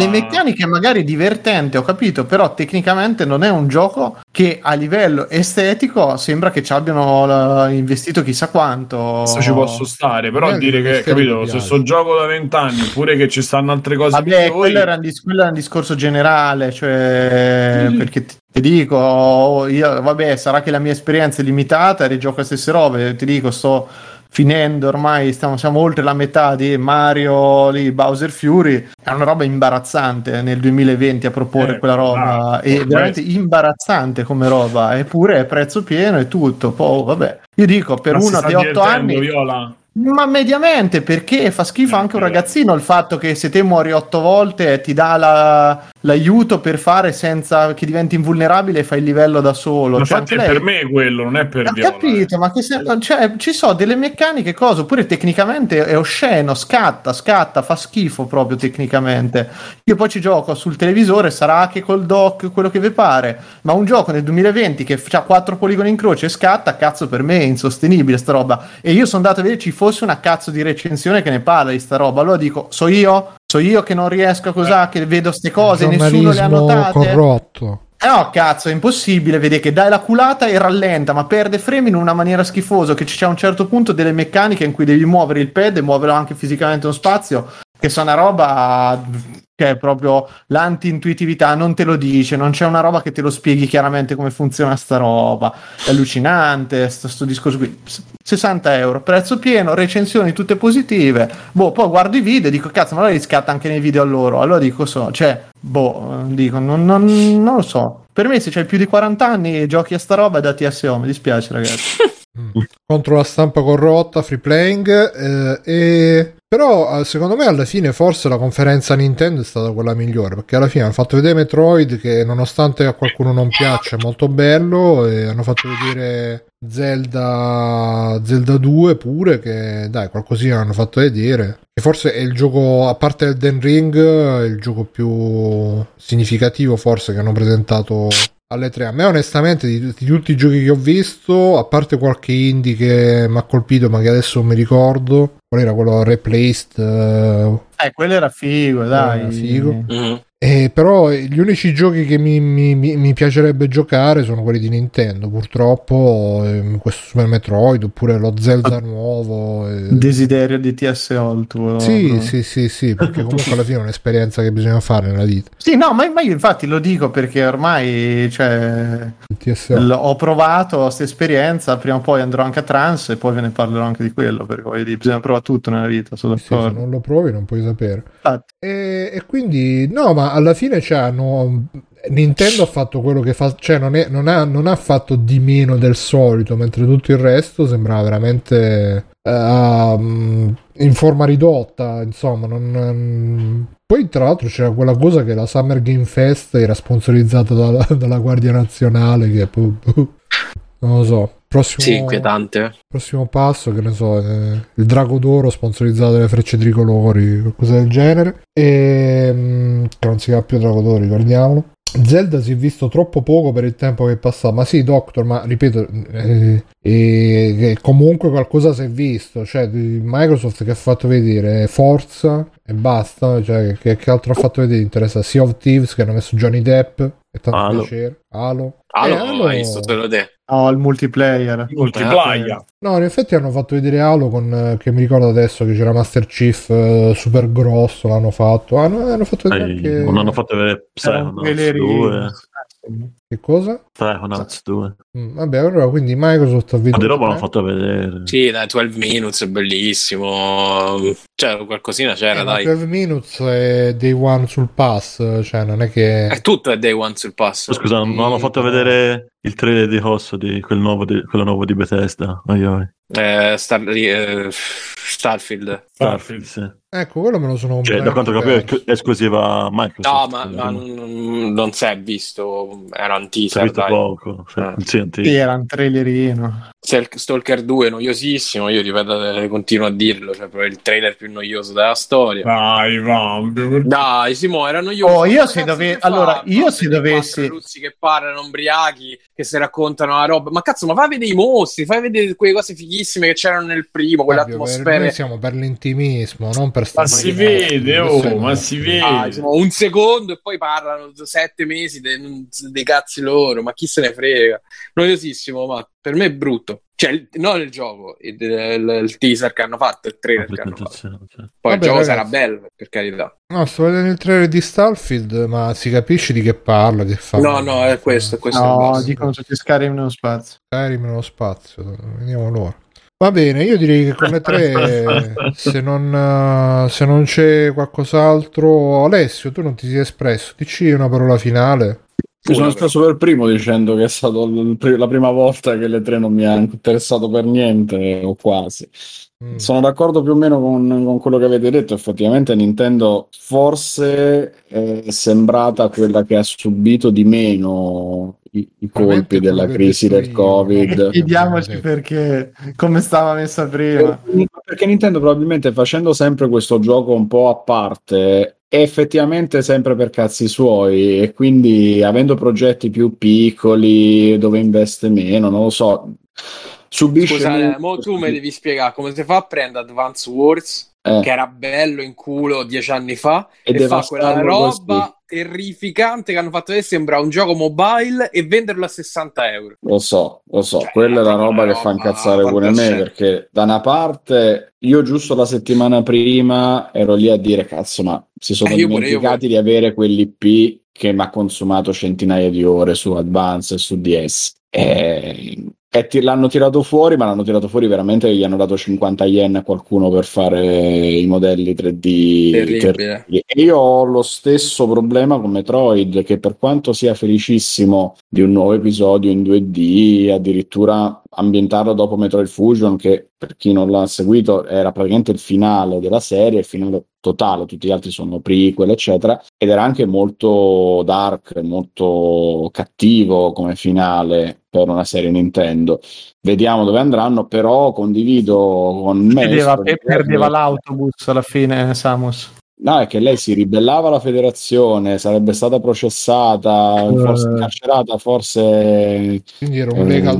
meccaniche magari divertente, ho capito, però tecnicamente non è un gioco che a livello estetico sembra che ci abbiano investito chissà quanto. Questo ci posso stare, però dire che, capito, lo stesso gioco da 20 anni, pure che ci stanno altre cose. Vabbè, quello era un discorso generale, cioè perché ti dico, io, vabbè, sarà che la mia esperienza è limitata, rigioco le stesse robe, ti dico, sto finendo ormai, siamo oltre la metà di Mario, lì, Bowser Fury. È una roba imbarazzante nel 2020 a proporre quella roba, è veramente imbarazzante come roba, eppure è prezzo pieno e tutto. Poi vabbè, io dico, per uno di 8 anni, Viola. Ma mediamente, perché fa schifo anche un ragazzino il fatto che se te muori 8 volte ti dà l'aiuto per fare, senza che diventi invulnerabile e fai il livello da solo. Ma cioè, infatti è per me quello, non è per Viola. Capito, ma che cioè, ci sono delle meccaniche, cose, oppure tecnicamente è osceno, scatta, fa schifo proprio tecnicamente. Io poi ci gioco sul televisore, sarà che col dock, quello che vi pare, ma un gioco nel 2020 che ha 4 poligoni in croce e scatta, cazzo, per me è insostenibile sta roba. E io sono andato a vedere, ci fosse una cazzo di recensione che ne parla di sta roba, allora dico, so io che non riesco a cos'ha, che vedo ste cose, nessuno le ha notate, corrotto. No, cazzo, è impossibile vedere che dai la culata e rallenta, ma perde frame in una maniera schifosa, che c'è a un certo punto delle meccaniche in cui devi muovere il pad e muoverlo anche fisicamente uno spazio, che sono una roba che è proprio l'anti-intuitività, non te lo dice, non c'è una roba che te lo spieghi chiaramente come funziona sta roba. È allucinante sto discorso qui. €60, prezzo pieno, recensioni tutte positive, boh, poi guardo i video e dico cazzo, ma allora li scatta anche nei video a loro, allora dico non lo so, per me se c'hai più di 40 anni e giochi a sta roba è da TSO, mi dispiace ragazzi. Contro la stampa corrotta, free playing, e però secondo me alla fine forse la conferenza Nintendo è stata quella migliore, perché alla fine hanno fatto vedere Metroid, che nonostante a qualcuno non piaccia è molto bello, e hanno fatto vedere Zelda 2 pure, che dai, qualcosina hanno fatto vedere, e forse è il gioco, a parte Elden Ring, il gioco più significativo forse che hanno presentato alle 3. A me onestamente di tutti i giochi che ho visto, a parte qualche indie che mi ha colpito ma che adesso non mi ricordo qual era, quello Replaced, quello era figo, dai, era figo. Mm. Però gli unici giochi che mi piacerebbe giocare sono quelli di Nintendo, purtroppo, questo Super Metroid oppure lo Zelda nuovo. Desiderio di TSO il tuo. Sì, no? sì, perché comunque alla fine è un'esperienza che bisogna fare nella vita. Sì, no, ma io infatti lo dico perché ormai, cioè, ho provato questa esperienza, prima o poi andrò anche a trance e poi ve ne parlerò anche di quello, perché voglio dire, bisogna provare tutto nella vita. Solo se non lo provi non puoi sapere. E quindi no, ma alla fine Nintendo ha fatto quello che fa, cioè non ha fatto di meno del solito, mentre tutto il resto sembrava veramente in forma ridotta, insomma. Poi tra l'altro c'era quella cosa che la Summer Game Fest era sponsorizzata dalla Guardia Nazionale, che non lo so. Prossimo passo, che ne so, il Drago d'Oro sponsorizzato dalle Frecce Tricolori, qualcosa del genere, che non si chiama più Drago d'Oro, ricordiamolo. Zelda si è visto troppo poco per il tempo che è passato, ma sì Doctor, ma ripeto, comunque qualcosa si è visto, cioè Microsoft che ha fatto vedere Forza e basta, cioè che altro ha fatto vedere, interessa? Sea of Thieves, che hanno messo Johnny Depp, è tanto Halo. Piacere. Halo hai visto, te lo detto. No, il multiplayer. No, in effetti hanno fatto vedere Halo con, che mi ricordo adesso che c'era Master Chief super grosso, l'hanno fatto. Hanno fatto vedere anche... Non hanno fatto vedere Psychonauts 2. Che cosa? Psychonauts 2. Vabbè, allora quindi Microsoft ha visto. Ma di roba l'hanno fatto vedere. Sì, dai, 12 Minutes è bellissimo. Cioè, qualcosina c'era, dai. 12 Minutes è Day One sul Pass, cioè non è che... tutto è Day One sul Pass. Scusa, non hanno fatto vedere... il trailer di Hosso, di quello nuovo di Bethesda. Starfield, sì. Ecco, quello me lo sono, cioè, da quanto capisco è esclusiva Microsoft. No, ma non si è visto, era un teaser, dai. Poco. Sì, era un trailerino. Stalker 2 è noiosissimo, io ripeto, continuo a dirlo, cioè proprio il trailer più noioso della storia. Dai Simone, era noioso. Io se dovessi russi che parlano, ombriachi che si raccontano la roba, ma cazzo, ma fai vedere i mostri, fai vedere quelle cose fighissime che c'erano nel primo, quelle atmosfere. Noi siamo per l'intimismo, non per stare. Ma si vede. Ah, insomma, un secondo e poi parlano 7 mesi dei cazzi loro, ma chi se ne frega. Noiosissimo, ma per me è brutto. Cioè, non il gioco, il teaser che hanno fatto, il trailer che hanno fatto. Poi il gioco sarà bello, per carità. No, sto vedendo il trailer di Starfield, ma si capisce di che parla, che fa. No, è questo. No, dicono tutti Skyrim nello spazio. Vediamo l'ora. Va bene, io direi che con le 3 se non c'è qualcos'altro. Alessio, tu non ti sei espresso, dici una parola finale. Mi sono espresso per primo dicendo che è stata la prima volta che le 3 non mi ha interessato per niente, o quasi. Sono d'accordo più o meno con quello che avete detto. Effettivamente Nintendo forse è sembrata quella che ha subito di meno i colpi della crisi del Covid. Chiediamoci perché, come stava messa prima. Perché Nintendo probabilmente, facendo sempre questo gioco un po' a parte, è effettivamente sempre per cazzi suoi, e quindi avendo progetti più piccoli dove investe meno, non lo so, subisce. Scusa, mo tu me devi spiegare come si fa a prendere Advance Wars, che era bello in culo 10 anni fa, e fa quella roba così terrificante che hanno fatto vedere, sembra un gioco mobile, e venderlo a €60. Lo so, cioè, quella è la roba che fa incazzare pure me, perché da una parte io giusto la settimana prima ero lì a dire cazzo, ma si sono dimenticati di avere quell'IP che mi ha consumato centinaia di ore su Advance e su DS. E l'hanno tirato fuori, ma l'hanno tirato fuori veramente, gli hanno dato 50 yen a qualcuno per fare i modelli 3D. Terribile. E io ho lo stesso problema con Metroid, che per quanto sia felicissimo di un nuovo episodio in 2D, addirittura ambientarlo dopo Metroid Fusion, che per chi non l'ha seguito era praticamente il finale della serie, il finale totale, tutti gli altri sono prequel eccetera, ed era anche molto dark, molto cattivo come finale per una serie Nintendo. Vediamo dove andranno, però condivido con me perdeva l'autobus alla fine, Samus. No, è che lei si ribellava alla federazione, sarebbe stata processata, forse incarcerata, forse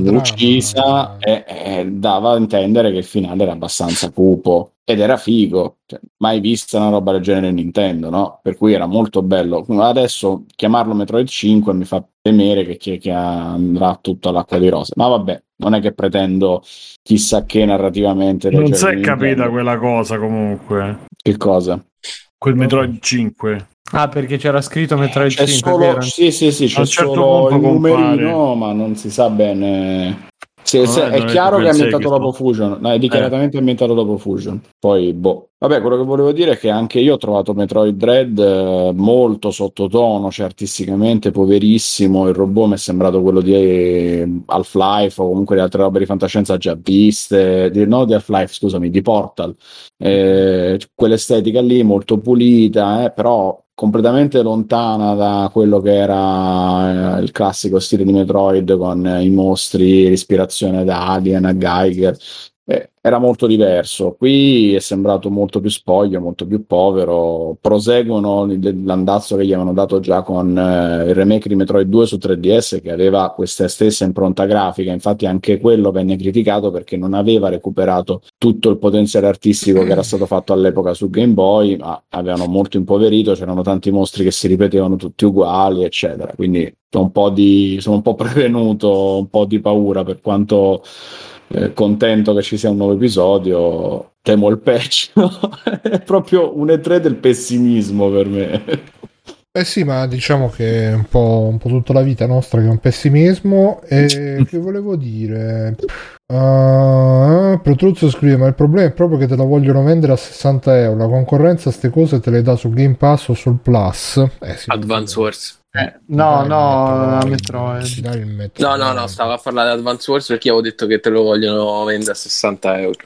uccisa, e dava a intendere che il finale era abbastanza cupo. Ed era figo, cioè, mai vista una roba del genere in Nintendo, no? Per cui era molto bello. Adesso chiamarlo Metroid 5 mi fa temere che andrà tutto all'acqua di rose. Ma vabbè, non è che pretendo chissà che narrativamente. Non si è capita quella cosa comunque. Che cosa? Quel Metroid 5. Ah, perché c'era scritto Metroid 5. Solo... Sì, c'è solo il numerino, ma non si sa bene... È chiaro che è ambientato dopo Fusion, no, è dichiaratamente ambientato dopo Fusion. Poi, Vabbè, quello che volevo dire è che anche io ho trovato Metroid Dread molto sottotono, cioè artisticamente poverissimo. Il robot mi è sembrato quello di Half-Life o comunque di altre robe di fantascienza già viste, di Half-Life, scusami, di Portal. Quell'estetica lì molto pulita, però completamente lontana da quello che era il classico stile di Metroid con i mostri, l'ispirazione da Alien a Geiger. Era molto diverso. Qui è sembrato molto più spoglio, molto più povero. Proseguono l'andazzo che gli avevano dato già con il remake di Metroid 2 su 3DS, che aveva questa stessa impronta grafica. Infatti anche quello venne criticato perché non aveva recuperato tutto il potenziale artistico che era stato fatto all'epoca su Game Boy, ma avevano molto impoverito, c'erano tanti mostri che si ripetevano tutti uguali, eccetera. Quindi sono un po' prevenuto, un po' di paura, per quanto contento che ci sia un nuovo episodio, temo il patch. È proprio un E3 del pessimismo per me. Sì, ma diciamo che è un po' tutta la vita nostra che è un pessimismo. E che volevo dire? Protruzzo scrive: ma il problema è proprio che te la vogliono vendere a 60 euro. La concorrenza ste cose te le dà sul Game Pass o sul Plus. Sì, Advance Wars. No, stavo a parlare di Advance Wars perché avevo detto che te lo vogliono vendere a 60 euro.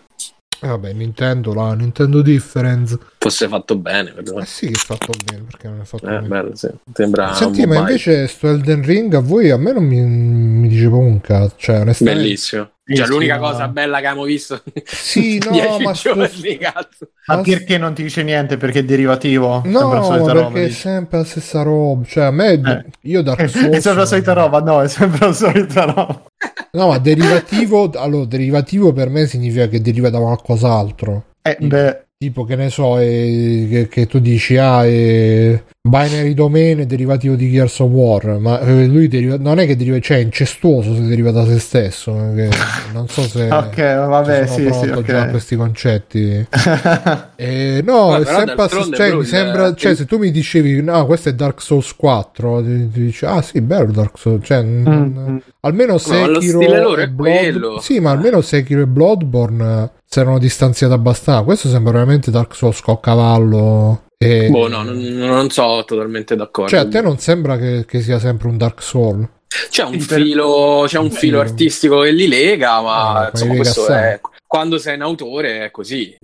Vabbè, Nintendo, la Nintendo Difference. Fosse fatto bene, però. Sì che è fatto bene, perché non è fatto bene. Bello, sì. Sembra senti, ma invece sto Elden Ring a voi, a me non mi diceva un cazzo, cioè onestamente... Bellissimo. Cioè, l'unica cosa bella che abbiamo visto. Sì, no, ma giorni, cazzo. Ma perché non ti dice niente? Perché è derivativo? No, perché è sempre la stessa roba. Cioè, a me io Dark Souls è sempre la solita roba, no, è sempre la solita roba. No, ma derivativo, allora, derivativo per me significa che deriva da qualcos'altro. Tipo, che ne so, che tu dici binary domain è derivativo di Gears of War, ma lui non è che deriva, cioè è incestuoso se deriva da se stesso, non so se già questi concetti. No, è sempre sembra, cioè se tu mi dicevi no, questo è Dark Souls 4, ti dici ah sì, bello Dark Souls, cioè almeno Sekiro e Bloodborne, sì, ma almeno Sekiro e Bloodborne si erano distanziati abbastanza. Questo sembra veramente Dark Souls coccavallo. No, non so, totalmente d'accordo. Cioè, a te non sembra che sia sempre un Dark Souls? C'è un filo artistico che li lega, ma insomma, questo è... Quando sei un autore è così.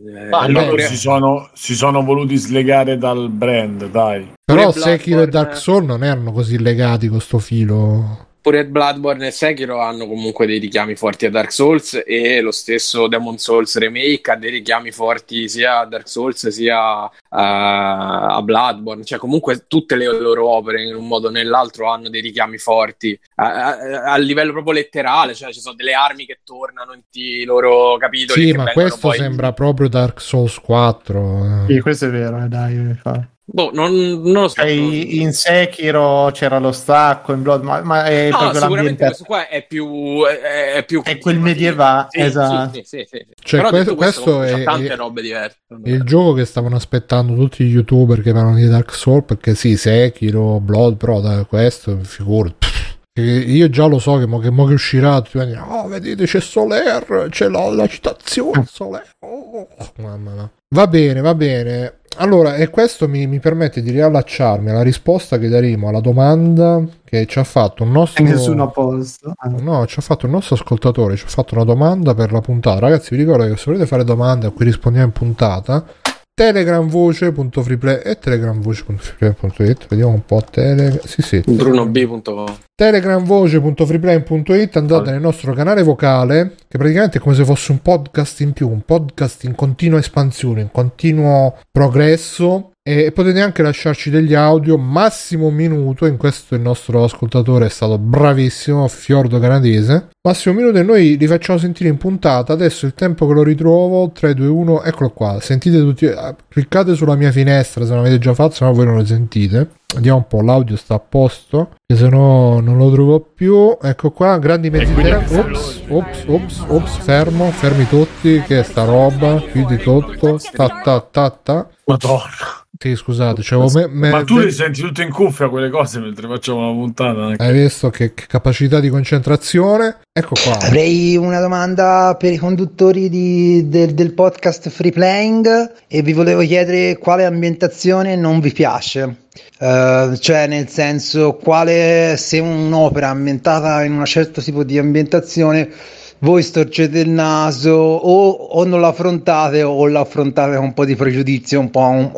Si sono voluti slegare dal brand, dai. Però Sekiro e Dark Souls non erano così legati con sto filo. Pure Bloodborne e Sekiro hanno comunque dei richiami forti a Dark Souls, e lo stesso Demon Souls Remake ha dei richiami forti sia a Dark Souls sia a Bloodborne. Cioè comunque tutte le loro opere in un modo o nell'altro hanno dei richiami forti a livello proprio letterale, cioè ci sono delle armi che tornano in loro capitoli. Sì, ma questo sembra proprio Dark Souls 4. Sì, questo è vero, dai, fa. Non lo so. In Sekiro c'era lo stacco, in Blood, ma è proprio sicuramente questo qua è più è quel medievale, sì, esatto. Sì. Cioè, però questo è tante robe diverse. Il gioco che stavano aspettando tutti gli YouTuber che parlano di Dark Souls, perché sì, Sekiro, Blood, però questo figurati. Io già lo so che uscirà, tutti vanno, oh, vedete c'è Soler, c'è la citazione Soler, oh, mamma mia. Va bene. Allora, e questo mi permette di riallacciarmi alla risposta che daremo alla domanda che ci ha fatto un nostro... ci ha fatto un nostro ascoltatore, ci ha fatto una domanda per la puntata. Ragazzi, vi ricordo che se volete fare domande a cui rispondiamo in puntata, telegramvoce.freeplay e telegramvoce.freeplay.it, vediamo un po', sì, brunob.com, telegramvoce.freeplay.it, andate nel nostro canale vocale, che praticamente è come se fosse un podcast in più, un podcast in continua espansione, in continuo progresso, e potete anche lasciarci degli audio, massimo un minuto. In questo il nostro ascoltatore è stato bravissimo, Fiordo Canadese, massimo un minuto, e noi li facciamo sentire in puntata. Adesso il tempo che lo ritrovo, 3, 2, 1, eccolo qua, sentite tutti, cliccate sulla mia finestra se non l'avete già fatto, se no voi non lo sentite. Vediamo un po', l'audio sta a posto, che se no non lo trovo più. Ecco qua, grandi mezzi terreni. Ops, fermi tutti, che è sta roba, qui di tutto, ta. Madonna. Sì, scusate, cioè, ma tu le senti tutte in cuffia quelle cose mentre facciamo la puntata anche. Hai visto che capacità di concentrazione? Ecco qua. Avrei una domanda per i conduttori del podcast Free Playing, e vi volevo chiedere quale ambientazione non vi piace. Cioè, nel senso, quale, se un'opera ambientata in un certo tipo di ambientazione voi storcete il naso o non l'affrontate, o l'affrontate con un po' di pregiudizio, un po'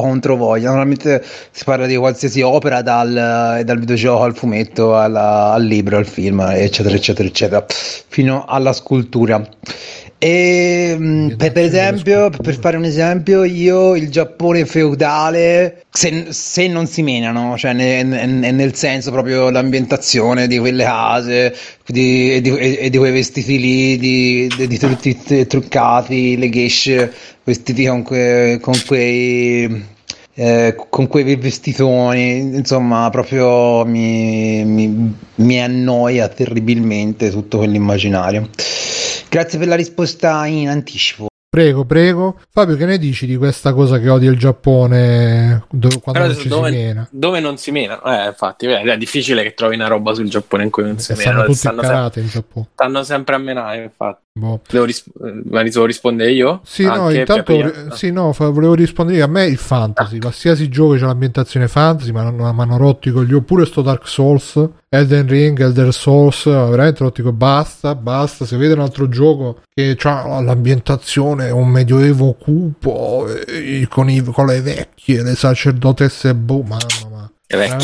controvoglia. Normalmente si parla di qualsiasi opera, dal videogioco al fumetto, al libro, al film, eccetera, fino alla scultura. E per esempio, per fare un esempio, io il Giappone feudale, se non si menano, cioè nel senso proprio l'ambientazione di quelle case e di quei vestiti lì di tutti truccati, le geishe vestiti con quei vestitoni, insomma, proprio mi annoia terribilmente tutto quell'immaginario. Grazie per la risposta in anticipo. Prego. Fabio, che ne dici di questa cosa che odia il Giappone quando non ci si mena? Dove non si mena? Infatti, è difficile che trovi una roba sul Giappone in cui non si mena. Stanno tutti in Giappone. Stanno sempre a menare, infatti. Boh. Devo rispondere io? Sì, no, volevo rispondere io. A me il fantasy, qualsiasi gioco c'è l'ambientazione fantasy, ma hanno rotto i coglioni. Pure sto Dark Souls, Elden Ring, Elder Souls, veramente rotto i coglioni. Basta, se vede un altro gioco che ha l'ambientazione un medioevo cupo, con le vecchie, le sacerdotesse, boh, mamma. Beh,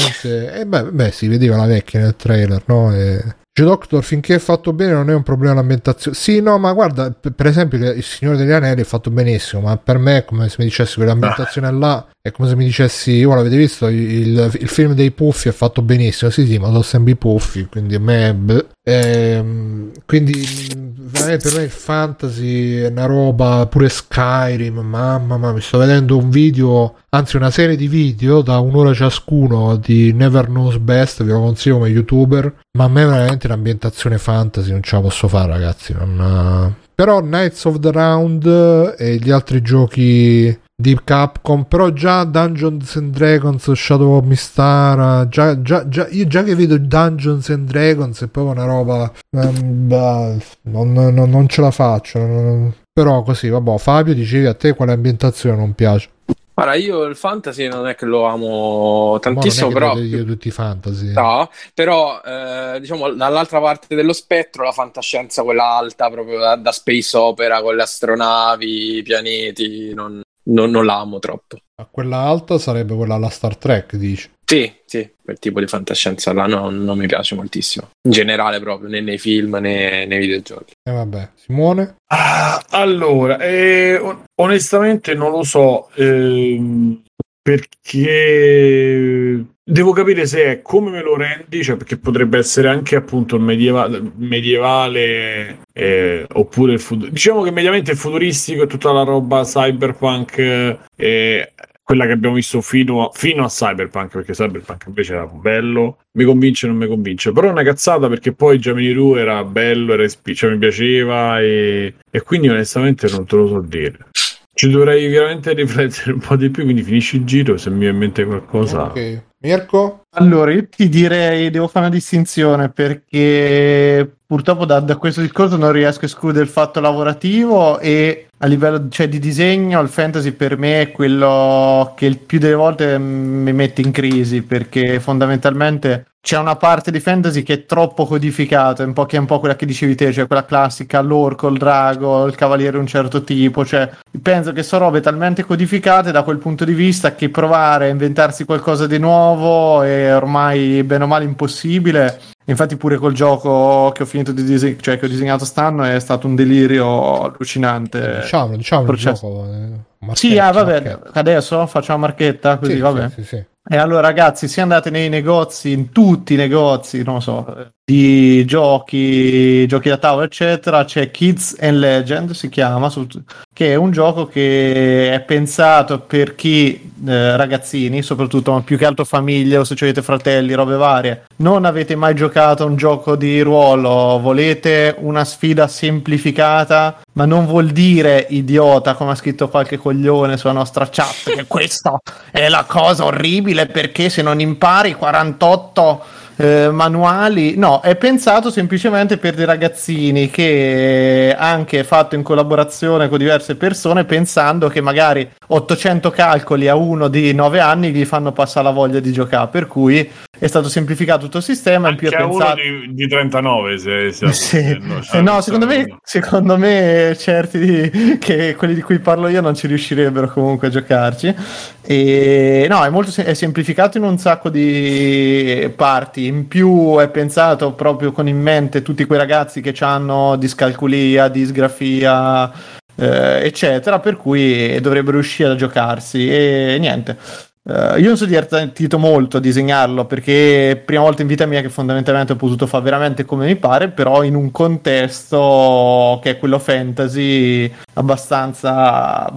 si vedeva la vecchia nel trailer, no? Doctor, finché è fatto bene non è un problema l'ambientazione. Sì, no, ma guarda, per esempio il Signore degli Anelli è fatto benissimo, ma per me è come se mi dicessi quell'ambientazione là, è come se mi dicessi, oh, l'avete visto il film dei puffi, è fatto benissimo, sì, ma sono sempre i puffi, quindi a me quindi veramente per me il fantasy è una roba, pure Skyrim, mamma mia, mi sto vedendo un video, anzi una serie di video da un'ora ciascuno di Never Knows Best, ve lo consiglio come youtuber, ma a me veramente l'ambientazione fantasy non ce la posso fare, ragazzi, però Knights of the Round e gli altri giochi di Capcom, però già Dungeons and Dragons, Shadow of Mistara, già io già che vedo Dungeons and Dragons è proprio una roba non ce la faccio, però così, vabbè. Fabio, dicevi a te quale ambientazione non piace? Guarda, io il fantasy non è che lo amo tantissimo, però io tutti i fantasy. No, però diciamo dall'altra parte dello spettro la fantascienza, quella alta, proprio da space opera con le astronavi, i pianeti, non la amo troppo. Ma quella alta sarebbe quella alla Star Trek, dici? Sì, quel tipo di fantascienza là non mi piace moltissimo. In generale proprio, né nei film né nei videogiochi. E vabbè, Simone? Allora, onestamente non lo so, perché devo capire se è come me lo rendi, cioè perché potrebbe essere anche appunto il medievale oppure il futuro. Diciamo che mediamente il futuristico è tutta la roba cyberpunk, quella che abbiamo visto fino a Cyberpunk, perché Cyberpunk invece era bello, mi convince o non mi convince, però è una cazzata perché poi Gemini 2 era bello, cioè mi piaceva, e quindi onestamente non te lo so dire. Ci dovrei veramente riflettere un po' di più, quindi finisci il giro se mi viene in mente qualcosa. Ok. Mirko? Allora, io ti direi, devo fare una distinzione perché purtroppo da questo discorso non riesco a escludere il fatto lavorativo e a livello, cioè, di disegno il fantasy per me è quello che il più delle volte mi mette in crisi, perché fondamentalmente c'è una parte di fantasy che è troppo codificata, che è un po' quella che dicevi te, cioè quella classica, l'orco, il drago, il cavaliere un certo tipo, cioè penso che sono robe talmente codificate da quel punto di vista che provare a inventarsi qualcosa di nuovo è ormai bene o male impossibile. Infatti pure col gioco che ho finito di cioè che ho disegnato stanno è stato un delirio allucinante. Diciamo il gioco. Sì, vabbè, marchetta. Adesso facciamo marchetta così, sì, vabbè. Sì. E allora ragazzi, se andate nei negozi, in tutti i negozi, non so, di giochi da tavola eccetera, c'è Kids and Legend si chiama, che è un gioco che è pensato per chi, ragazzini soprattutto, ma più che altro famiglie, o se avete fratelli, robe varie, non avete mai giocato a un gioco di ruolo, volete una sfida semplificata, ma non vuol dire idiota come ha scritto qualche coglione sulla nostra chat, che questa è la cosa orribile perché se non impari 48 manuali, no, è pensato semplicemente per dei ragazzini, che anche fatto in collaborazione con diverse persone, pensando che magari 800 calcoli a uno di 9 anni gli fanno passare la voglia di giocare, per cui è stato semplificato tutto il sistema. Anche in più è pensato uno di 39 se sì. No, secondo me certi che quelli di cui parlo io non ci riuscirebbero comunque a giocarci. E no, è semplificato in un sacco di parti. In più è pensato proprio con in mente tutti quei ragazzi che hanno discalculia, disgrafia, eccetera, per cui dovrebbero riuscire a giocarsi. E niente, io non sono divertito molto a disegnarlo, perché prima volta in vita mia che fondamentalmente ho potuto fare veramente come mi pare, però in un contesto che è quello fantasy abbastanza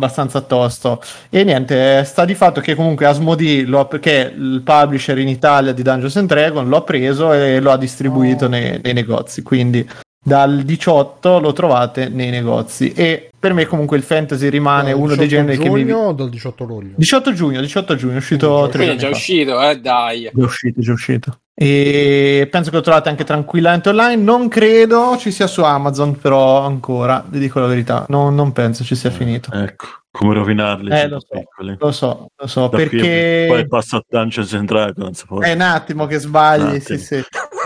tosto. E niente, sta di fatto che comunque Asmodee, perché il publisher in Italia di Dungeons and Dragons, l'ha preso e lo ha distribuito nei negozi, quindi dal 18 lo trovate nei negozi. E per me comunque il fantasy rimane uno dei generi che mi... Dal 18 luglio? 18 giugno, è uscito 3 giorni fa. È già uscito, dai. È già uscito. E penso che lo trovate anche tranquillamente online. Non credo ci sia su Amazon, però ancora, vi dico la verità, non penso ci sia finito. Ecco, come rovinarli. Lo so, perché... Poi passa a Dungeons and Dragons. È un attimo che sbagli, attimo. Sì.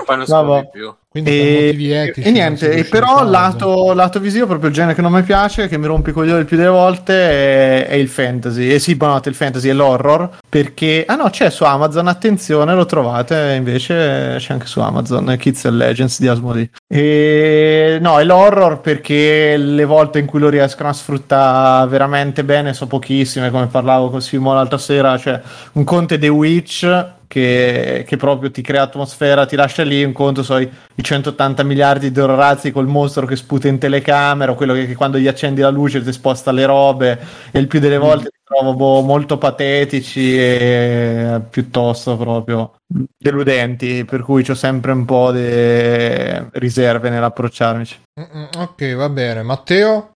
Poi non so più. Quindi e niente, e però lato visivo, proprio il genere che non mi piace, che mi rompe i coglioni più delle volte, è il fantasy. E sì, buonanotte, il fantasy e l'horror, perché no, c'è su Amazon, attenzione, lo trovate, invece c'è anche su Amazon Kids and Legends di Asmodee. E no, è l'horror perché le volte in cui lo riescono a sfruttare veramente bene sono pochissime, come parlavo con Simone l'altra sera, cioè un conte The Witch che proprio ti crea atmosfera, ti lascia lì, un conto i 180 miliardi di orrazzi col mostro che sputa in telecamera, o quello che quando gli accendi la luce ti sposta le robe, e il più delle volte ti trovo molto patetici e piuttosto proprio deludenti, per cui c'ho sempre un po' di riserve nell'approcciarmici. Ok, va bene. Matteo?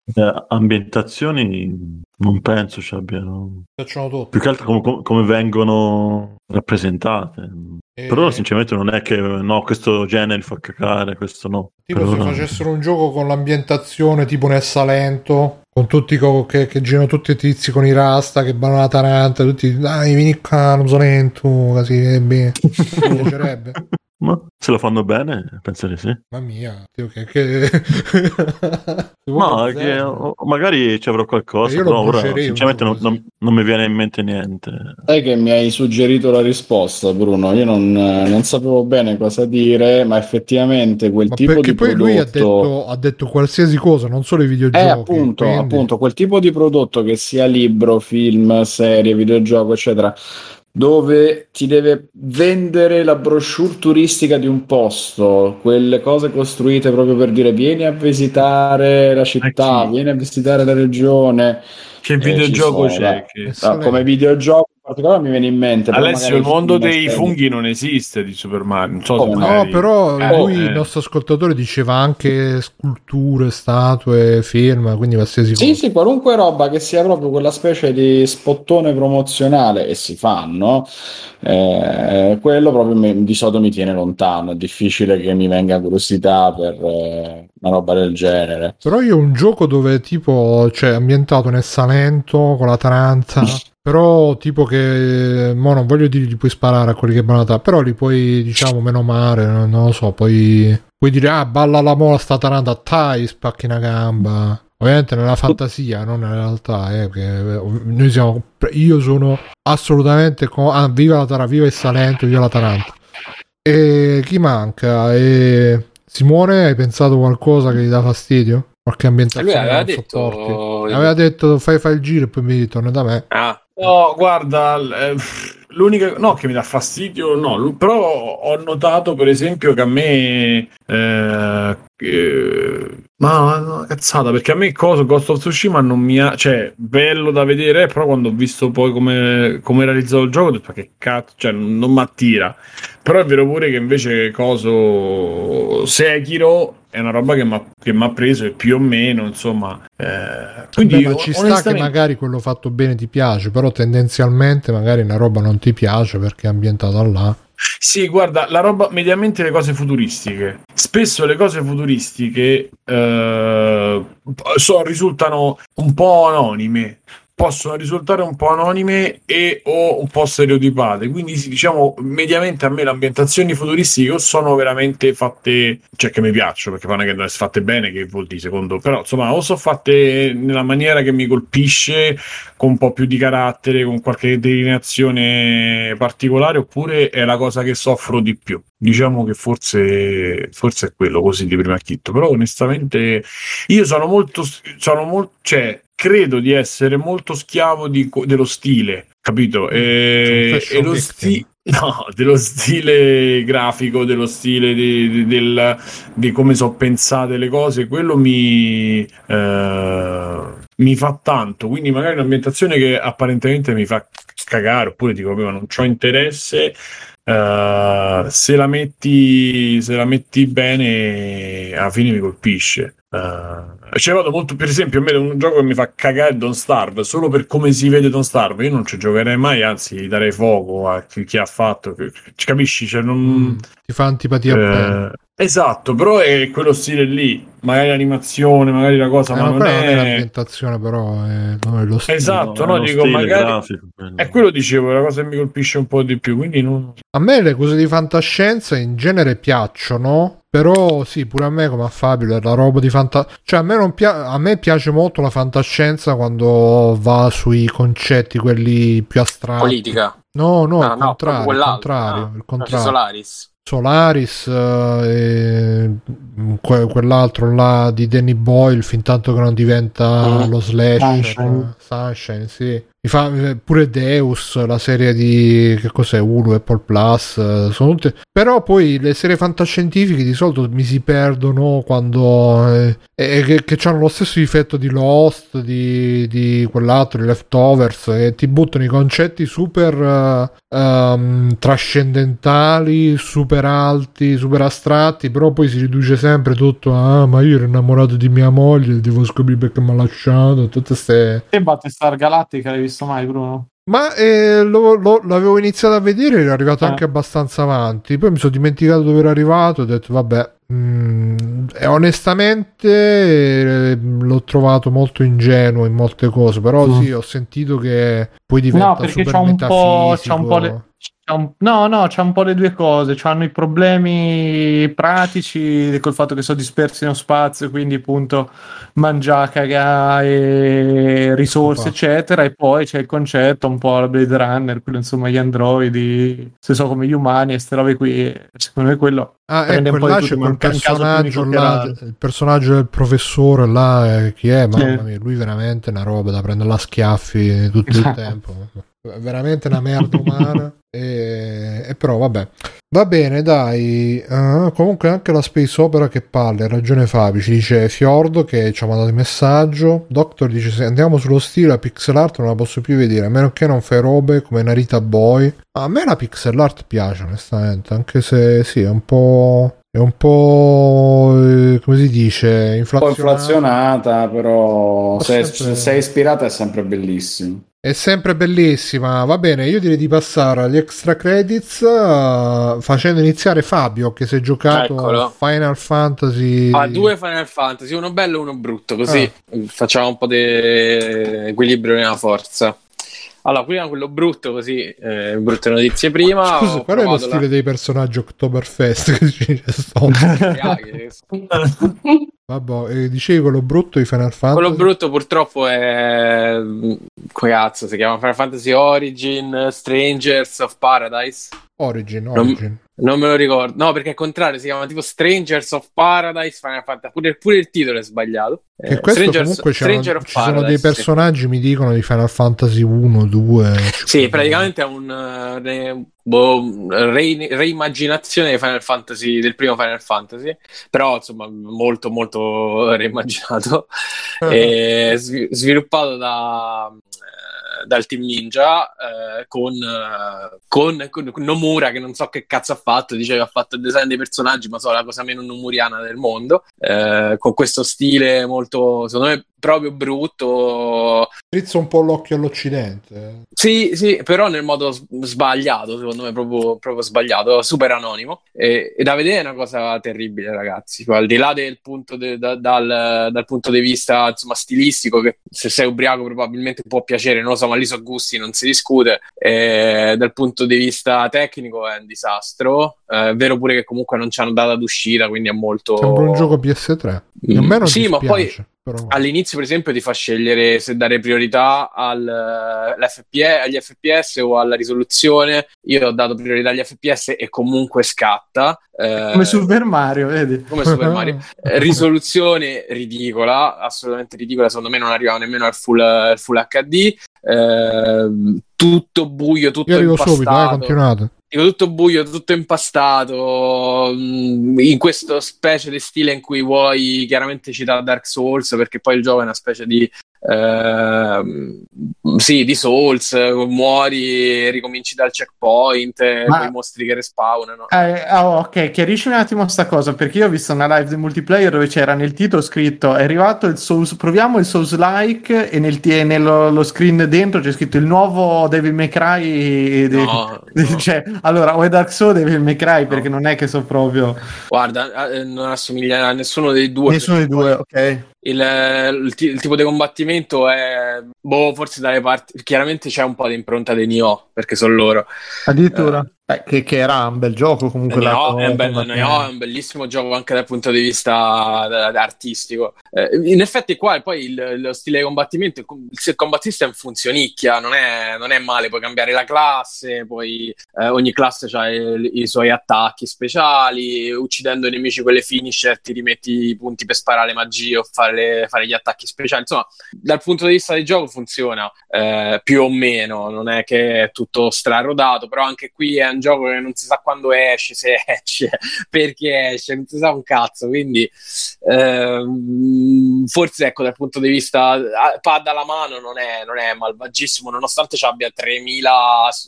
Ambientazioni non penso ci abbiano, piacciono tutti, più che altro come vengono rappresentate. Però sinceramente non è che no, questo genere fa cacare, questo no. Tipo se facessero un gioco con l'ambientazione tipo nel Salento, con tutti che girano tutti i tizi con i rasta che vanno alla Taranta, tutti dai vieni qua, non so lento, così bene. Mi piacerebbe. Ma se lo fanno bene, penso di sì. Mamma mia, no, che magari ci avrò qualcosa, però ora sinceramente non mi viene in mente niente. Sai che mi hai suggerito la risposta, Bruno? Io non sapevo bene cosa dire, ma effettivamente quel tipo di prodotto... Perché poi lui ha detto qualsiasi cosa, non solo i videogiochi. Appunto, quel tipo di prodotto, che sia libro, film, serie, videogioco, eccetera, dove ti deve vendere la brochure turistica di un posto, quelle cose costruite proprio per dire vieni a visitare la città, vieni a visitare la regione. Che videogioco c'è? Come videogioco particolare mi viene in mente. Alessio, il mondo dei funghi non esiste di Super Mario. Non so magari... No, però lui, il nostro ascoltatore, diceva anche sculture, statue, firma, quindi qualsiasi cosa. Sì, sì, qualunque roba che sia proprio quella specie di spottone promozionale, e si fanno, quello proprio di solito mi tiene lontano. È difficile che mi venga curiosità per una roba del genere. Però io ho un gioco dove tipo, cioè, ambientato nel Salento con la Taranta. Però tipo che mo non voglio dirgli puoi sparare a quelli che banalità, però li puoi, diciamo, menomare, non lo so, poi puoi dire balla la mola sta taranta, tai, spacchi una gamba. Ovviamente nella fantasia, non nella realtà, perché noi siamo, io sono assolutamente viva la Taranta, viva il Salento, viva la Taranta. E chi manca? E Simone, hai pensato qualcosa che gli dà fastidio? Qualche ambientazione aveva non sopporti. Aveva detto fai il giro e poi mi torna da me. No, guarda, l'unica no che mi dà fastidio, no, però ho notato per esempio che a me ma no, cazzata, perché a me Ghost of Tsushima non mi ha, cioè, bello da vedere, però quando ho visto poi come è realizzato il gioco ho detto che cazzo, cioè non mi attira. Però è vero pure che invece Sekiro è una roba che mi ha preso, e più o meno, insomma, quindi ma ci sta che magari quello fatto bene ti piace, però tendenzialmente magari una roba non ti piace perché è ambientata là. Sì, guarda, la roba, mediamente le cose futuristiche, spesso le cose futuristiche risultano un po' anonime, possono risultare un po' anonime e o un po' stereotipate, quindi sì, diciamo, mediamente a me le ambientazioni futuristiche o sono veramente fatte, cioè che mi piacciono, perché fanno che non fatte bene, che vuol dire secondo, però insomma, o sono fatte nella maniera che mi colpisce, con un po' più di carattere, con qualche delineazione particolare, oppure è la cosa che soffro di più. Diciamo che forse è quello, così di primo acchitto, però onestamente io sono molto, cioè, credo di essere molto schiavo dello stile, capito? E lo stile, no, dello stile grafico, dello stile di come sono pensate le cose, quello mi fa tanto, quindi magari un'ambientazione che apparentemente mi fa cagare, oppure dico ma non c'ho interesse, se la metti bene alla fine mi colpisce. Cioè vado molto, per esempio, a me un gioco che mi fa cagare è Don't Starve, solo per come si vede Don't Starve io non ci giocherei mai, anzi darei fuoco a chi ha fatto, capisci, cioè non ti fa antipatia bene. Esatto, però è quello stile lì, magari l'animazione, magari la cosa, ma non è l'ambientazione, però non è lo stile. Esatto, no, dico magari grafico, è quello, dicevo, la cosa che mi colpisce un po' di più, quindi non... A me le cose di fantascienza in genere piacciono, però sì, pure a me, come a Fabio, la roba di fantascienza, cioè a me piace molto la fantascienza quando va sui concetti quelli più astratti. Politica. No, il contrario, il contrario. Solaris, quell'altro là di Danny Boyle, fin tanto che non diventa lo slash Sunshine, sì. Mi fa pure Deus, la serie di che cos'è, Hulu, Apple Plus, sono tutte. Però poi le serie fantascientifiche di solito mi si perdono quando che hanno lo stesso difetto di Lost, di quell'altro, di Leftovers, che ti buttano i concetti super trascendentali, super alti, super astratti, però poi si riduce sempre tutto a ma io ero innamorato di mia moglie, devo scoprire perché mi ha lasciato, tutte ste. E Battlestar Galactica l'hai visto mai, Bruno? Ma l'avevo iniziato a vedere, ero arrivato anche abbastanza avanti, poi mi sono dimenticato dove ero arrivato, ho detto vabbè, e onestamente l'ho trovato molto ingenuo in molte cose, però sì, ho sentito che poi diventa super metafisico. C'è un po' le due cose, hanno i problemi pratici col fatto che sono dispersi nello spazio, quindi appunto mangiacaga e risorse eccetera, e poi c'è il concetto un po' alla Blade Runner, quello insomma, gli androidi se so come gli umani e ste robe qui, secondo me quello prende un po' là, di tutto, il personaggio del professore là, chi è? Mamma mia, lui veramente è una roba da prendere a schiaffi tutto il tempo. veramente una merda umana. E però vabbè, va bene, dai. Comunque anche la Space Opera, che palle, ha ragione Fabio, ci dice Fiordo che ci ha mandato il messaggio. Doctor dice: se andiamo sullo stile, la pixel art non la posso più vedere, a meno che non fai robe come Narita Boy. A me la pixel art piace onestamente, anche se sì, è un po' come si dice, inflazionata, però se è ispirata è sempre bellissima. È sempre bellissima. Va bene, io direi di passare agli extra credits, facendo iniziare Fabio, che si è giocato Final Fantasy. Ah, 2 Final Fantasy, uno bello e uno brutto, così facciamo un po' di equilibrio nella forza. Allora, prima quello brutto, così brutte notizie prima. Scusa, qual è lo stile dei personaggi Oktoberfest che ci sono? Vabbè, dicevi quello brutto di Final Fantasy? Quello brutto purtroppo è... cazzo, si chiama Final Fantasy Origin, Strangers of Paradise. Origin. Non me lo ricordo. No, perché al contrario, si chiama tipo Strangers of Paradise Final Fantasy. Pure il titolo è sbagliato. E questo comunque ci sono dei personaggi, sì, mi dicono, di Final Fantasy 1, 2... Sì, praticamente è reimmaginazione di Final Fantasy, del primo Final Fantasy, però insomma molto molto reimmaginato. Sviluppato dal team Ninja, con Nomura, che non so che cazzo ha fatto, diceva ha fatto il design dei personaggi, ma so la cosa meno nomuriana del mondo, con questo stile molto, secondo me, proprio brutto. Drizza un po' l'occhio all'Occidente. Sì, però nel modo sbagliato, secondo me, proprio sbagliato, super anonimo. E da vedere è una cosa terribile, ragazzi. Al di là del punto dal punto di vista, insomma, stilistico, che se sei ubriaco probabilmente può piacere, non lo so, ma lì sono gusti, non si discute. Dal punto di vista tecnico è un disastro. È vero pure che comunque non c'hanno data d'uscita, quindi è molto... Sembra un gioco PS3. Sì, ma poi... all'inizio, per esempio, ti fa scegliere se dare priorità agli FPS o alla risoluzione. Io ho dato priorità agli FPS e comunque scatta. Come Super Mario, vedi? Come Super Mario. Risoluzione ridicola, assolutamente ridicola. Secondo me non arrivava nemmeno al full HD. Tutto buio, tutto impastato. Io arrivo subito, continuate. Tutto buio, tutto impastato, in questo specie di stile in cui vuoi chiaramente citare Dark Souls, perché poi il gioco è una specie di di Souls, muori, ricominci dal checkpoint, i mostri che respawnano. Ok, chiarisci un attimo sta cosa, perché io ho visto una live di multiplayer dove c'era nel titolo scritto: è arrivato il Souls, proviamo il Souls like, e nello screen dentro c'è scritto il nuovo Devil May Cry. Cioè, allora, o è Dark Souls o Devil May Cry, no, perché non è che so proprio. Guarda, non assomiglia a nessuno dei due. Ok. Il tipo di combattimento è forse dalle parti, chiaramente c'è un po' di impronta dei Nioh, perché sono loro addirittura che era un bel gioco comunque. Nioh è un bellissimo gioco anche dal punto di vista artistico. In effetti qua poi lo stile di combattimento, se il combattista è un funzionicchia, non è male, puoi cambiare la classe, poi ogni classe ha i suoi attacchi speciali, uccidendo i nemici con le finisher ti rimetti i punti per sparare magie o fare gli attacchi speciali. Insomma, dal punto di vista del gioco funziona più o meno, non è che è tutto strarodato, però anche qui è un gioco che non si sa quando esce, se esce, perché esce, non si sa un cazzo, quindi forse, ecco, dal punto di vista pad alla mano non è malvagissimo, nonostante ci abbia 3000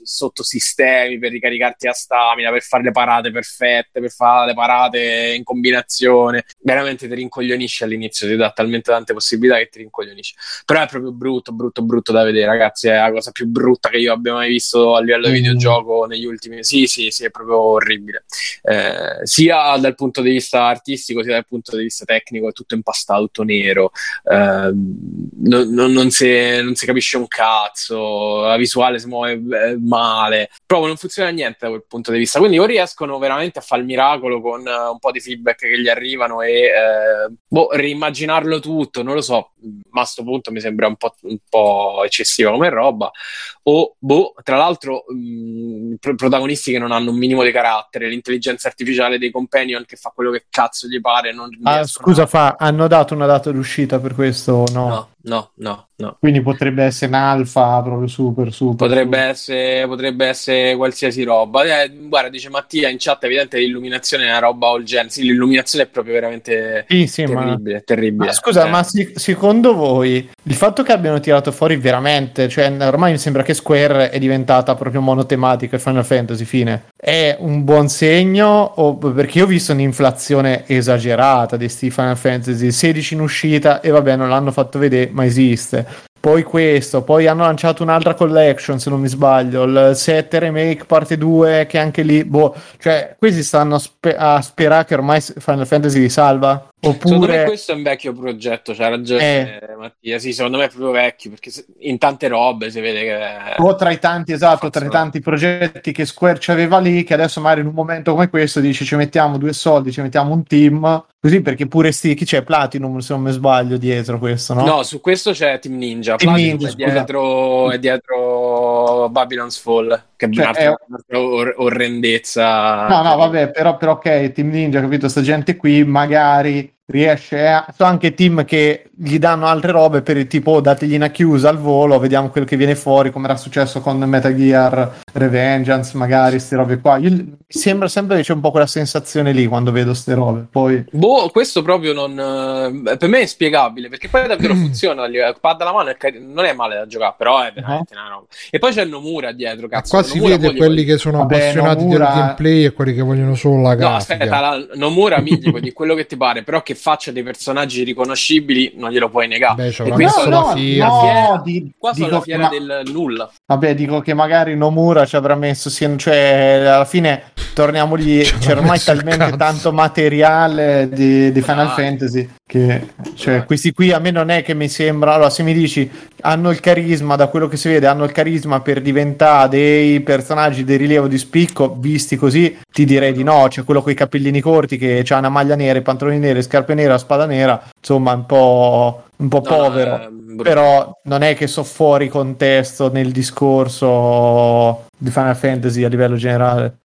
sottosistemi per ricaricarti a stamina, per fare le parate perfette, per fare le parate in combinazione. Veramente ti rincoglionisce all'inizio, ti dà talmente tante possibilità che ti rincoglionisce. Però è proprio brutto, brutto, brutto da vedere, ragazzi. È la cosa più brutta che io abbia mai visto a livello videogioco negli ultimi... Sì, è proprio orribile. Sia dal punto di vista artistico, sia dal punto di vista tecnico, è tutto impastato, tutto nero. Non si capisce un cazzo, la visuale si muove male. Proprio non funziona niente da quel punto di vista. Quindi o riescono veramente a fare il miracolo con un po' di feedback che gli arrivano e reimmaginare tutto, non lo so, ma a sto punto mi sembra un po' eccessiva come roba. O tra l'altro protagonisti che non hanno un minimo di carattere, l'intelligenza artificiale dei companion che fa quello che cazzo gli pare. Non hanno dato una data d'uscita per questo? No. No. Quindi potrebbe essere un'alfa proprio super. Potrebbe essere qualsiasi roba. Guarda, dice Mattia in chat, evidente l'illuminazione è una roba all gen. Sì, l'illuminazione è proprio veramente terribile. Ma scusa, secondo voi il fatto che abbiano tirato fuori veramente, cioè ormai mi sembra che Square è diventata proprio monotematica e Final Fantasy fine, è un buon segno? O perché io ho visto un'inflazione esagerata di sti Final Fantasy 16 in uscita e vabbè, non l'hanno fatto vedere, ma esiste. Poi questo, poi hanno lanciato un'altra collection, se non mi sbaglio, il 7 Remake parte 2, che anche lì, cioè questi stanno a sperare che ormai Final Fantasy li salva? Oppure... Secondo me questo è un vecchio progetto, c'ha ragione Mattia, sì, secondo me è proprio vecchio, perché in tante robe si vede che... O tra i tanti, esatto, tra i tanti progetti che Square c'aveva lì, che adesso magari in un momento come questo dici ci mettiamo due soldi, ci mettiamo un team, così, perché pure chi c'è? Platinum, se non mi sbaglio, dietro questo, no? No, su questo c'è Team Ninja, Platinum è dietro Babylon's Fall, che cioè, è un'altra orrendezza. No, vabbè, però ok, Team Ninja, capito, sta gente qui magari... so anche team che gli danno altre robe per il tipo dategli una chiusa al volo, vediamo quel che viene fuori, come era successo con Metal Gear Revengeance, magari queste robe qua. Mi sembra sempre che c'è un po' quella sensazione lì quando vedo ste robe. Poi questo proprio non, per me è inspiegabile, perché poi davvero funziona, pad alla mano non è male da giocare, però è veramente una roba. E poi c'è Nomura dietro, cazzo. Ma qua Nomura si vede quelli che sono appassionati del gameplay e quelli che vogliono solo la grafica. Nomura mitico di quello che ti pare, però che faccia dei personaggi riconoscibili non glielo puoi negare. Beh, cioè, sono la fiera del nulla. Vabbè, dico che magari Nomura ci avrà messo, cioè alla fine torniamo lì, c'è ormai talmente tanto materiale di Final Fantasy che, cioè, questi qui a me non è che mi sembra, allora se mi dici hanno il carisma, da quello che si vede hanno il carisma per diventare dei personaggi di rilievo, di spicco, visti così ti direi di no. C'è quello con i capellini corti che c'ha una maglia nera, i pantaloni neri, scarpe nere, la spada nera, insomma un po' povero, però non è che so fuori contesto nel discorso di Final Fantasy a livello generale.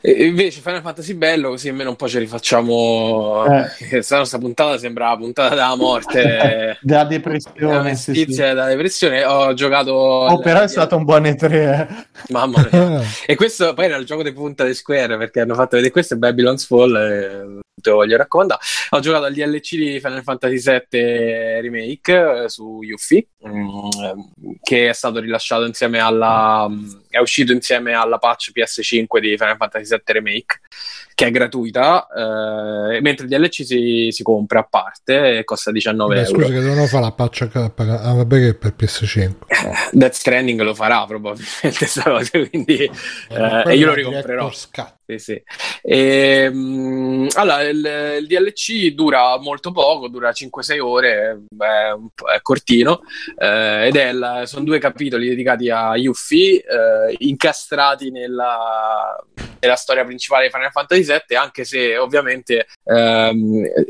E invece Final Fantasy bello, così almeno un po' ce li facciamo. Sennò sta puntata sembra la puntata della morte, della depressione, della depressione. Ho giocato però è stato un buon E3 mamma mia. E questo poi era il gioco di punta di Square, perché hanno fatto vedere questo, Babylon's Fall, te lo voglio raccontare. Ho giocato al DLC di Final Fantasy VII Remake su Yuffie, che è stato rilasciato insieme alla... è uscito insieme alla patch PS5 di Final Fantasy VII Remake, che è gratuita, mentre il DLC si compra a parte e costa 19 euro. Scusa, che devono fare la patch vabbè, che per PS5. Death Stranding lo farà probabilmente sta cosa, quindi e io lo ricomprerò. Sì. E, allora il DLC dura molto poco, dura 5-6 ore, è cortino, ed sono due capitoli dedicati a Yuffie, incastrati nella storia principale di Final Fantasy VII, anche se ovviamente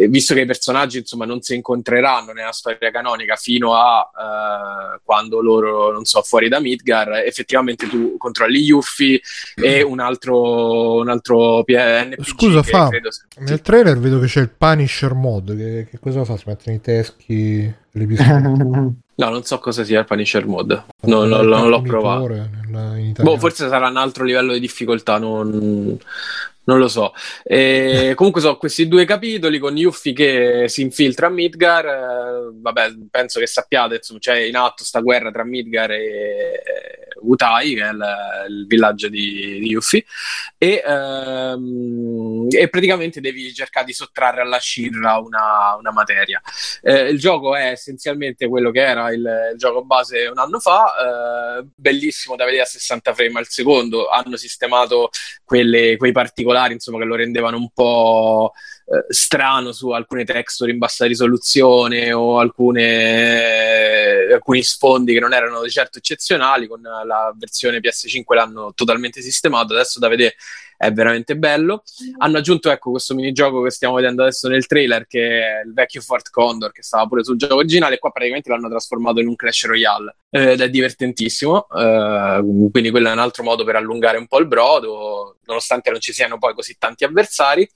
visto che i personaggi insomma non si incontreranno nella storia canonica fino a quando loro non so fuori da Midgar, effettivamente tu controlli Yuffie e un altro PNPC. Scusa, nel trailer vedo che c'è il Punisher mod, che cosa fa? Si mettono i teschi, no, non so cosa sia il Punisher mod, non l'ho provato forse sarà un altro livello di difficoltà, non lo so. Comunque so questi due capitoli con Yuffie che si infiltra a Midgar, vabbè, penso che sappiate, insomma, c'è in atto sta guerra tra Midgar e Utai, che è il villaggio di Yuffie, e praticamente devi cercare di sottrarre alla Shirra una materia. Il gioco è essenzialmente quello che era il gioco base un anno fa, bellissimo da vedere a 60 frame al secondo, hanno sistemato quei particolari insomma che lo rendevano un po' strano su alcune texture in bassa risoluzione o alcuni sfondi che non erano di certo eccezionali. Con la versione PS5 l'hanno totalmente sistemato, adesso da vedere è veramente bello. Hanno aggiunto questo minigioco che stiamo vedendo adesso nel trailer, che è il vecchio Fort Condor che stava pure sul gioco originale, e qua praticamente l'hanno trasformato in un Clash Royale, ed è divertentissimo, quindi quello è un altro modo per allungare un po' il brodo, nonostante non ci siano poi così tanti avversari.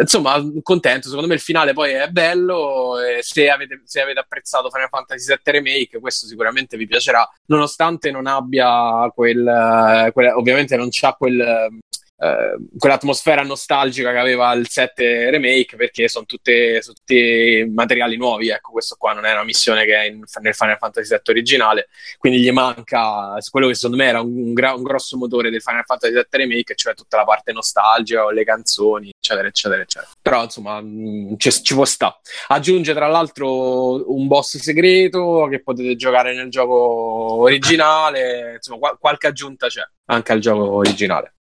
Insomma, contento. Secondo me il finale poi è bello. Se avete apprezzato Final Fantasy VII Remake, questo sicuramente vi piacerà, nonostante non abbia ovviamente non c'ha quell'atmosfera nostalgica che aveva il 7 Remake, perché sono tutti materiali nuovi, ecco. Questo qua non è una missione che è nel Final Fantasy VII originale, quindi gli manca quello che secondo me era un grosso motore del Final Fantasy VII Remake, cioè tutta la parte nostalgica, le canzoni, eccetera eccetera eccetera. Però insomma ci può sta. Aggiunge tra l'altro un boss segreto che potete giocare nel gioco originale, insomma qualche aggiunta c'è anche al gioco originale.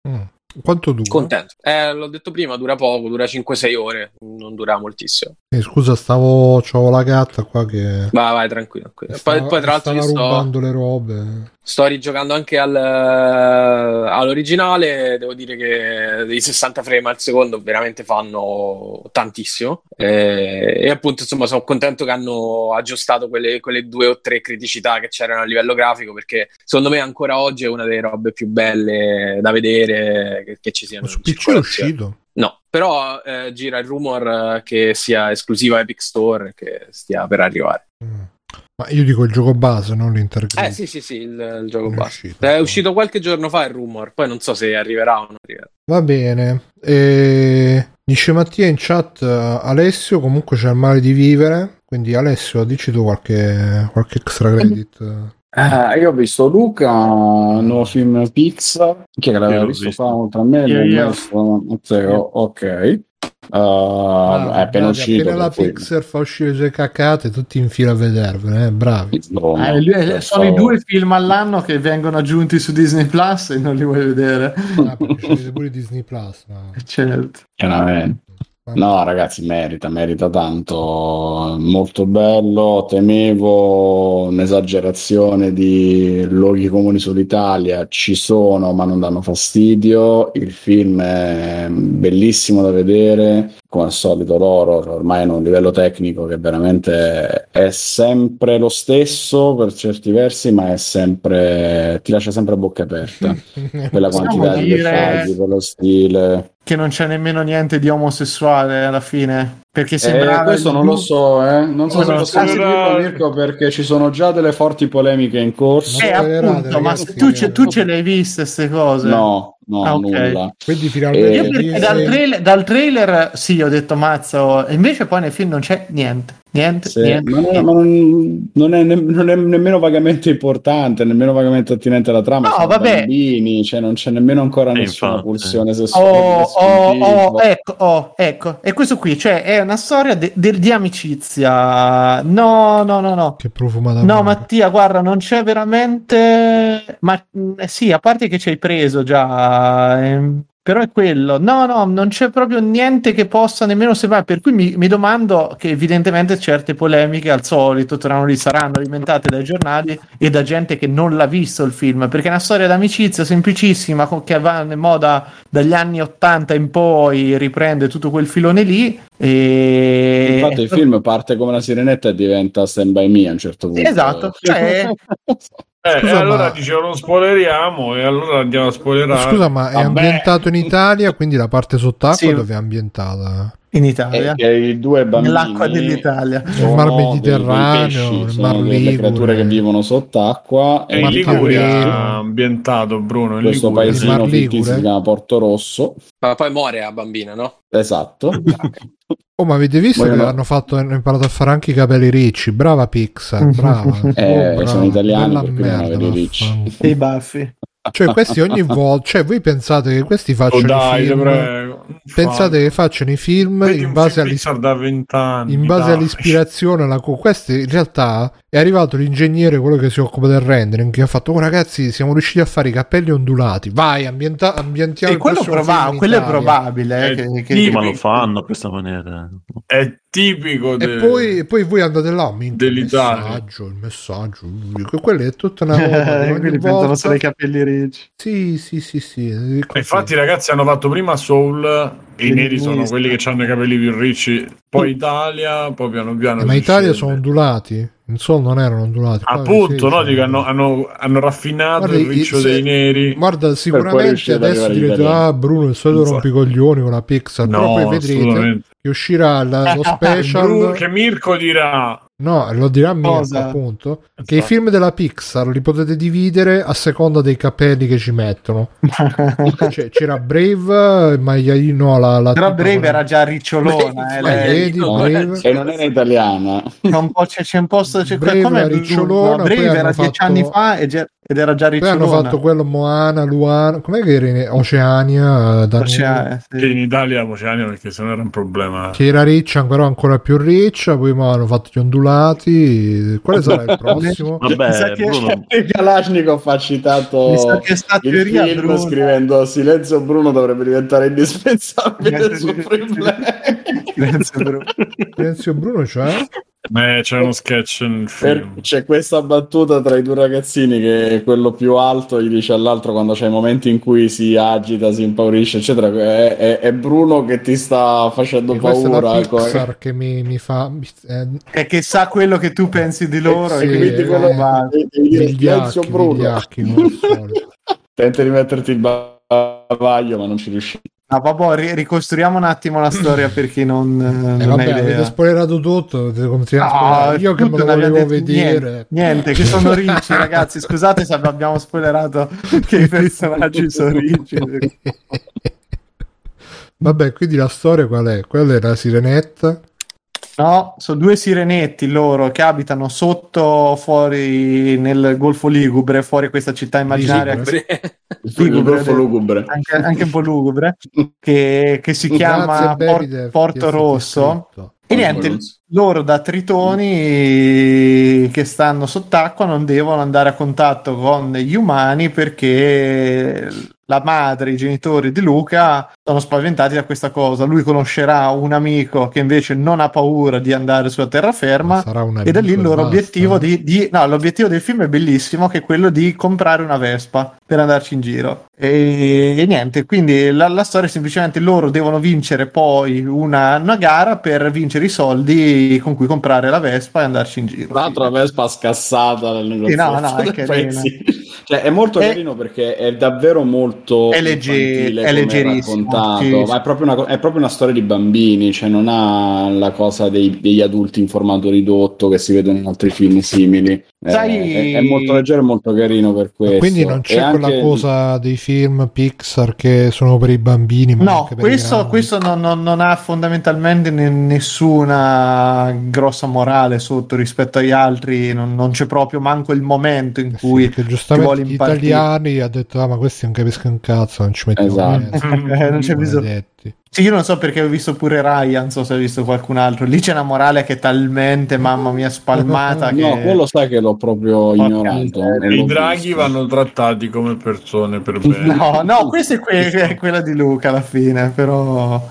Quanto dura? Contento. L'ho detto prima, dura poco, dura 5-6 ore, non dura moltissimo. Scusa, c'ho la gatta qua che... Vai, tranquillo. Poi tra l'altro rubando le robe. Sto rigiocando anche all'originale, devo dire che i 60 frame al secondo veramente fanno tantissimo, e appunto insomma sono contento che hanno aggiustato quelle 2 o 3 criticità che c'erano a livello grafico, perché secondo me ancora oggi è una delle robe più belle da vedere che ci siano. Su PC è uscito? No, però gira il rumor che sia esclusiva Epic Store, che stia per arrivare. Ma io dico il gioco base, non l'intergrado. Sì, il gioco base. È uscito qualche giorno fa il rumor, poi non so se arriverà o non arriverà. Va bene. Dice Mattia in chat, Alessio comunque c'è il male di vivere, quindi Alessio dici tu qualche extra credit. Io ho visto Luca, nuovo film Pizza, chi l'aveva visto qua oltre a me? Matteo, ok. È appena uscito, appena la Pixar fa uscire le sue cacate, tutti in fila a vedervene, bravi. Sono i 2 film all'anno che vengono aggiunti su Disney Plus e non li vuoi vedere. C'è pure Disney Plus, no? Certo, no ragazzi, merita tanto, molto bello. Temevo un'esagerazione di luoghi comuni sull'Italia, ci sono ma non danno fastidio. Il film è bellissimo da vedere, come al solito loro ormai hanno un livello tecnico che veramente è sempre lo stesso per certi versi, ma è sempre, ti lascia sempre a bocca aperta per la quantità di dettagli, per lo stile, che non c'è nemmeno niente di omosessuale alla fine, perché sembrava questo non lo so, non so se lo sta seguendo Mirko, perché ci sono già delle forti polemiche in corso, appunto, ma se tu ce le hai viste queste cose? No, okay. Nulla. Quindi finalmente io dal trailer sì, ho detto mazzo, invece poi nel film non c'è niente. Sì, niente. Ma non è nemmeno vagamente importante, nemmeno vagamente attinente alla trama. No, vabbè. Bambini, cioè non c'è nemmeno ancora nessuna pulsione sessuale. Ecco. E questo qui, cioè, è una storia di amicizia. No. Che profumata. No, Mattia, guarda, non c'è veramente. Ma sì, a parte che ci hai preso già. Però è quello, no, non c'è proprio niente che possa nemmeno sembrare, per cui mi domando che evidentemente certe polemiche al solito saranno alimentate dai giornali e da gente che non l'ha visto il film, perché è una storia d'amicizia semplicissima che va in moda dagli anni 80 in poi, riprende tutto quel filone lì. E infatti il film parte come una sirenetta e diventa Stand By Me a un certo punto. Esatto, cioè... Scusa, e allora dicevo non spoileriamo, e allora andiamo a spoilerare. Scusa, ma è ambientato in Italia, quindi la parte sott'acqua dove è ambientata? In Italia, i 2 bambini nell'acqua dell'Italia, il mar Mediterraneo, pesci, il mar Ligure, le creature che vivono sott'acqua. E in Liguria ambientato, Bruno, in questo paesino che si chiama Porto Rosso. Ma poi muore la bambina, no? Esatto. Oh, ma avete visto che hanno imparato a fare anche i capelli ricci? Brava Pixar, brava. Brava. Sono italiani, bella perché merda, non avete ricci. E i baffi. Cioè questi ogni volta, cioè voi pensate che questi facciano i film, pensate che facciano i film in base all'ispirazione, questi in realtà è arrivato l'ingegnere, quello che si occupa del rendering, che ha fatto ragazzi siamo riusciti a fare i capelli ondulati, vai ambientiamo e quello è probabile ma lo fanno a questa maniera, è tipico e poi voi andate là dell'Italia, il messaggio quello è tutta una roba. Quindi pensano solo ai capelli ricci. Sì. Infatti ragazzi hanno fatto prima Soul e i neri sono quelli che hanno i capelli più ricci, poi Italia, poi piano piano ma Italia sono ondulati non so, non erano ondulati appunto, no, dico, hanno raffinato guarda, il riccio dei neri, guarda, sicuramente adesso direte Bruno il solito rompicoglioni con la Pixar, no, però poi vedrete che uscirà lo special che Mirko dirà, no, lo dirà Mirko appunto, che i film della Pixar li potete dividere a seconda dei capelli che ci mettono. Cioè, c'era Brave, ma no, la però Brave era già ricciolona, e non era italiana, c'è un po' Brave, come ricciolona, Brave era 10 anni fa ed era già ricciolona. Poi hanno fatto quello Moana, Luana, com'è che era in Oceania, che in Italia Oceania, perché se no era un problema, che era riccia, però ancora più riccia, poi hanno fatto gli ondulati. Quale sarà il prossimo? Vabbè, Kalashnikov ha citato il film Bruno, scrivendo silenzio Bruno dovrebbe diventare indispensabile sul silenzio Bruno, cioè? C'è uno sketch nel film. C'è questa battuta tra i due ragazzini che quello più alto gli dice all'altro quando c'è i momenti in cui si agita, si impaurisce eccetera, è Bruno che ti sta facendo paura, è Pixar che mi fa è che sa quello che tu pensi di loro, e quindi quello va silenzio Bruno, tenta di metterti il bavaglio ma non ci riesci. No, vabbè, ricostruiamo un attimo la storia per chi non vabbè, avete spoilerato tutto, io che me lo volevo vedere niente, che sono ricci. Ragazzi, scusate se abbiamo spoilerato che i personaggi sono ricci. Vabbè, quindi la storia qual è? Quella è la sirenetta? No, sono due sirenetti loro che abitano sotto, fuori nel Golfo Ligubre, fuori questa città immaginaria. Golfo Lugubre. Anche un po' lugubre, che si chiama Porto Rosso. E niente, loro da tritoni che stanno sott'acqua non devono andare a contatto con gli umani perché la madre, i genitori di Luca sono spaventati da questa cosa. Lui conoscerà un amico che invece non ha paura di andare sulla terraferma, e da lì il loro obiettivo l'obiettivo del film è bellissimo, che è quello di comprare una Vespa per andarci in giro, e niente, quindi la storia è semplicemente loro devono vincere poi una gara per vincere i soldi con cui comprare la Vespa e andarci in giro. L'altra Vespa scassata dal negozio, no, è carina. Cioè, è molto carino perché è davvero molto è leggerissimo, ma è proprio una storia di bambini, cioè non ha la cosa degli adulti in formato ridotto che si vedono in altri film simili. È molto leggero e molto carino per questo. Quindi non c'è quella cosa dei film Pixar che sono per i bambini, ma no, per questo non ha fondamentalmente nessuna grossa morale sotto rispetto agli altri, non c'è proprio manco il momento in cui giustamente gli italiani ha detto ma questi non capiscono un cazzo, non ci mettiamo non c'è bisogno. Sì, io non so perché ho visto pure Rai, non so se hai visto qualcun altro. Lì c'è una morale che è talmente, mamma mia, spalmata. No, quello sai che l'ho proprio ignorato. I draghi vanno trattati come persone per bene. No, questa è quella di Luca alla fine, però.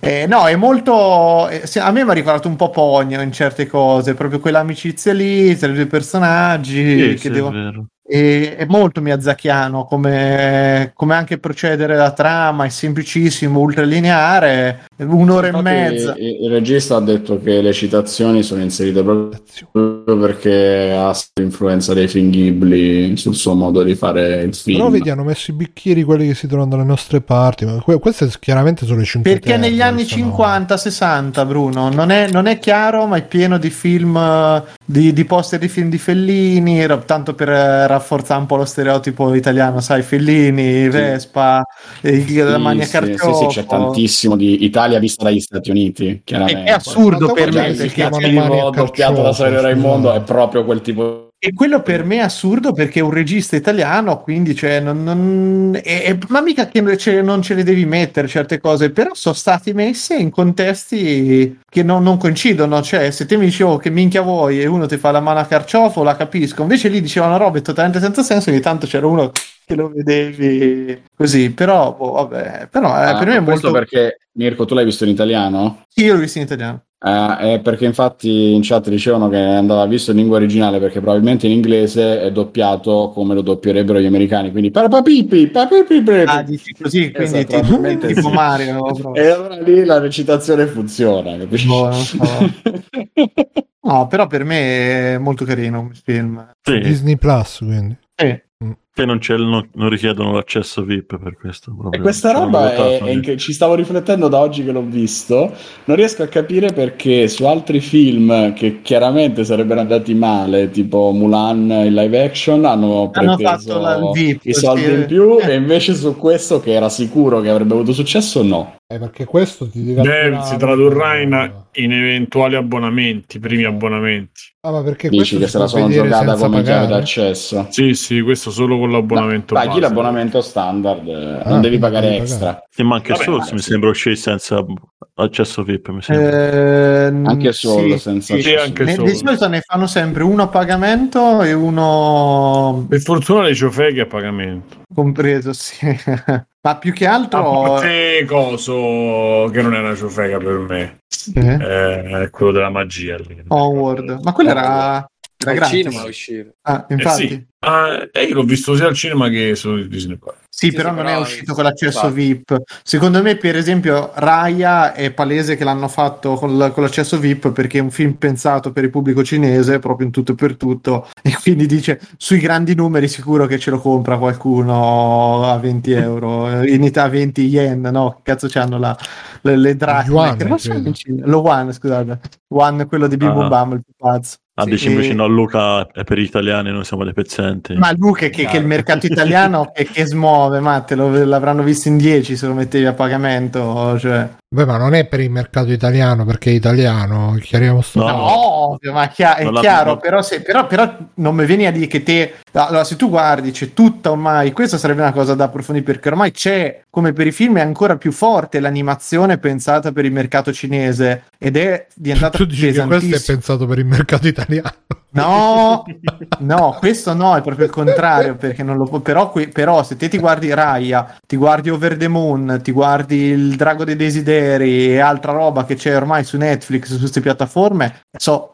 No, è molto. A me mi ha ricordato un po' Ponyo in certe cose, proprio quell'amicizia lì tra i due personaggi. Sì, che devo... è vero. È molto miazzachiano come anche procedere la trama, è semplicissimo, ultralineare, un'ora infatti, e mezza. Il regista ha detto che le citazioni sono inserite proprio perché ha l'influenza dei film Ghibli sul suo modo di fare il film. Però vedi, hanno messo i bicchieri quelli che si trovano dalle nostre parti, ma queste chiaramente sono le 50. Perché negli anni 50-60, Bruno, non è chiaro, ma è pieno di film, di poster di film di Fellini, tanto per rafforzare un po' lo stereotipo italiano, sai, Fellini, sì. Vespa, la Magna Cartiopo. Sì, c'è tantissimo di Italia vista dagli Stati Uniti, chiaramente. È assurdo per me che il doppiato da Saverio Raimondo è proprio quel tipo. E quello per me è assurdo perché è un regista italiano, quindi cioè, ma mica che non ce le devi mettere certe cose, però sono stati messi in contesti che non coincidono. Cioè, se te mi dicevo che minchia vuoi e uno ti fa la mano a carciofo, la capisco. Invece lì dicevano robe totalmente senza senso, ogni tanto c'era uno che lo vedevi così, però vabbè, però per me è molto. Perché Mirko, tu l'hai visto in italiano? Sì, io l'ho visto in italiano. Perché infatti in chat dicevano che andava visto in lingua originale perché probabilmente in inglese è doppiato come lo doppierebbero gli americani, quindi dici così, quindi esatto, tipo sì. Mario, e allora lì la recitazione funziona, capisci? No, però per me è molto carino come film. Sì. Disney Plus, quindi. Sì. Che non richiedono l'accesso VIP per questo. E questa roba è che ci stavo riflettendo da oggi che l'ho visto. Non riesco a capire perché su altri film che chiaramente sarebbero andati male, tipo Mulan in live action, hanno preteso VIP, i soldi in più, e invece su questo, che era sicuro che avrebbe avuto successo, no. Perché questo si tradurrà in eventuali abbonamenti, primi abbonamenti. Ah, ma perché dici che se la sono giocata come chiave d'accesso? Sì, questo solo con l'abbonamento. Paghi l'abbonamento standard, non devi pagare extra. E ma anche Souls mi sembra uscire senza accesso VIP, mi sembra. Anche Souls senza accesso. Di solito ne fanno sempre uno a pagamento e uno... Per fortuna le ciofeghe a pagamento. Compreso, sì. Ma più che altro... Che coso che non è una ciofega per me. È quello della magia. Onward. Ma quello era gratis. Al cinema uscire. Ah, infatti. Sì. Io l'ho visto sia al cinema che su Disney Plus. Sì, però non è uscito con l'accesso VIP. Secondo me, per esempio, Raya è palese che l'hanno fatto con l'accesso VIP, perché è un film pensato per il pubblico cinese, proprio in tutto e per tutto, e quindi dice sui grandi numeri sicuro che ce lo compra qualcuno a 20 euro, in Italia 20 yen, no? Che cazzo c'hanno là? Le dracme. Lo One, scusate. One, quello di Bim Bum Bam, il più pazzo. Ah, sì, dici invece no, Luca è per gli italiani, noi siamo dei pezzenti. Ma Luca che il mercato italiano che smuove, Matte, l'avranno visto in 10 se lo mettevi a pagamento, cioè. Beh, ma non è per il mercato italiano, perché è italiano, chiariamo sto. No, ma è chiaro, però non mi vieni a dire che te... Allora, se tu guardi, c'è tutta ormai... Questa sarebbe una cosa da approfondire, perché ormai c'è, come per i film, è ancora più forte l'animazione pensata per il mercato cinese, ed è diventata pesantissima. Questo è pensato per il mercato italiano. No, questo no, è proprio il contrario, perché non lo può. Però se te ti guardi Raya, ti guardi Over the Moon, ti guardi Il Drago dei Desideri e altra roba che c'è ormai su Netflix, su queste piattaforme,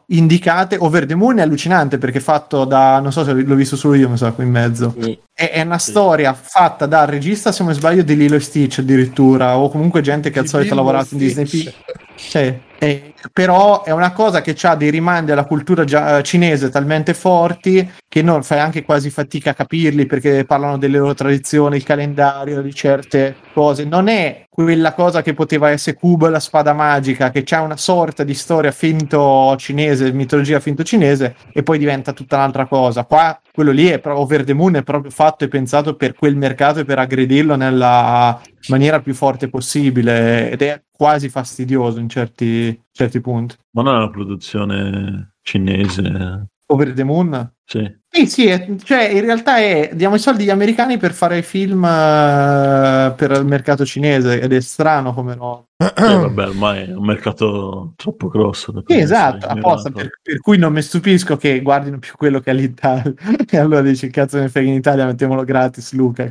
indicate. Over the Moon è allucinante, perché è fatto da, non so se l'ho visto solo io, mi sa, qui in mezzo. È una storia fatta dal regista, se non sbaglio, di Lilo e Stitch addirittura, o comunque gente che al solito ha lavorato in Disney Plus. Cioè, però è una cosa che ha dei rimandi alla cultura cinese talmente forti che non fai anche quasi fatica a capirli, perché parlano delle loro tradizioni, il calendario, di certe cose. Non è quella cosa che poteva essere Cuba, la spada magica, che c'ha una sorta di storia finto cinese, mitologia finto cinese, e poi diventa tutta un'altra cosa. Qua quello lì è Over the Moon, è proprio fatto e pensato per quel mercato e per aggredirlo nella maniera più forte possibile, ed è quasi fastidioso in certi punti. Ma non è una produzione cinese Over the Moon? Sì. Sì, cioè in realtà diamo i soldi agli americani per fare film per il mercato cinese, ed è strano come no. Vabbè, ormai è un mercato troppo grosso. Sì, esatto, apposta, per cui non mi stupisco che guardino più quello che all'Italia. E allora dici, cazzo ne frega, in Italia mettiamolo gratis, Luca.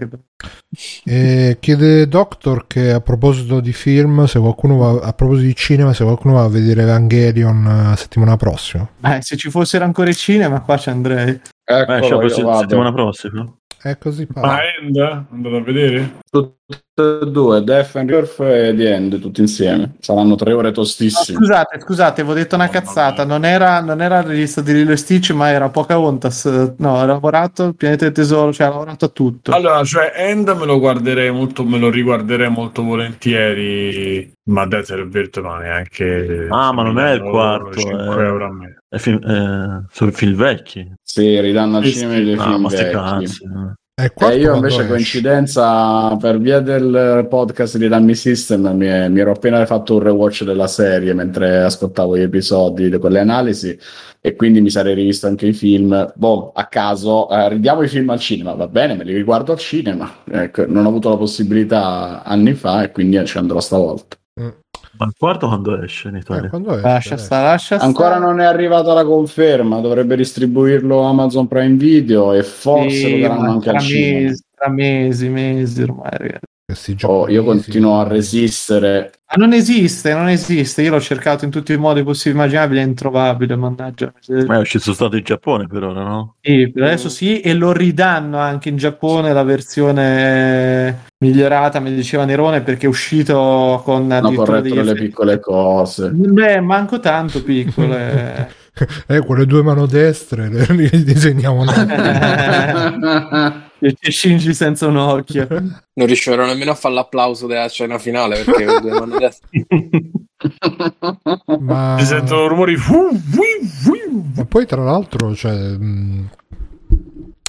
Chiede Doctor che a proposito di film, se qualcuno va, a proposito di cinema, se qualcuno va a vedere Evangelion settimana prossima. Se ci fossero ancora i cinema, qua ci andrei. Ecco, settimana prossima. È così, ma End? Andate a vedere? Tutte e due, Death and Earth e The End, tutti insieme. Saranno 3 ore tostissime. No, scusate, avevo detto una cazzata. Non era il regista di Lilo e Stitch, ma era Pocahontas. No, ha lavorato Pianeta del Tesoro, cioè ha lavorato a tutto. Allora, cioè, End me lo riguarderei molto volentieri. Ma Death and Earth non è anche... Ah, ma non è il quarto. 5 euro a me. Sono film vecchi. Sì, ridanno al cinema dei film vecchi. Io invece, coincidenza, per via del podcast di Dummy System, mi ero appena fatto un rewatch della serie mentre ascoltavo gli episodi di quelle analisi, e quindi mi sarei rivisto anche i film. Boh, a caso, ridiamo i film al cinema, va bene, me li riguardo al cinema. Ecco, non ho avuto la possibilità anni fa, e quindi ci andrò stavolta. Ma il quarto quando esce in Italia? Quando esce, lascia ancora non è arrivata la conferma, dovrebbe distribuirlo Amazon Prime Video, e forse lo daranno anche al cinema. Tra mesi ormai, ragazzi. Io continuo a resistere. Ma non esiste, io l'ho cercato in tutti i modi possibili e immaginabili, è introvabile, mannaggia. Ma ci sono stato in Giappone per ora, no? Sì, per adesso sì, e lo ridanno anche in Giappone la versione migliorata, mi diceva Nerone, perché è uscito con... Hanno corretto delle piccole cose. Beh, manco tanto piccole... Quelle due mano destre le disegniamo noi. Shinji senza un occhio. Non riuscirò nemmeno a fare l'applauso della scena finale perché le due mano destre. Ma... mi sentono rumori. Ma poi tra l'altro, cioè,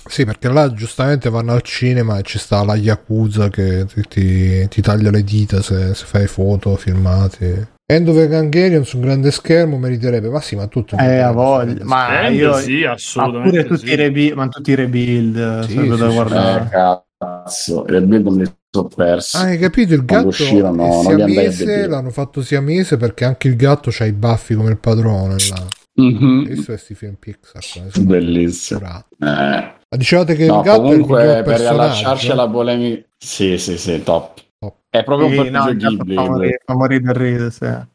sì, perché là giustamente vanno al cinema e ci sta la Yakuza che ti taglia le dita se fai foto, filmati. End of Evangelion su un grande schermo meriterebbe, ma sì, ma tutto a voglia, ma io sì, assolutamente, ma pure tutti, sì. Ma tutti i rebuild sarebbe da guardare. Cazzo, i rebuild me li sono persi. Hai capito, il gatto uscivano, siamese, l'hanno fatto siamese perché anche il gatto c'ha i baffi come il padrone là. Mm-hmm. Visto questi film Pixar, bellissimo. Dicevate che il gatto comunque è il per rilasciarci alla polemica. Sì, top. È proprio un po' morire sì. Ma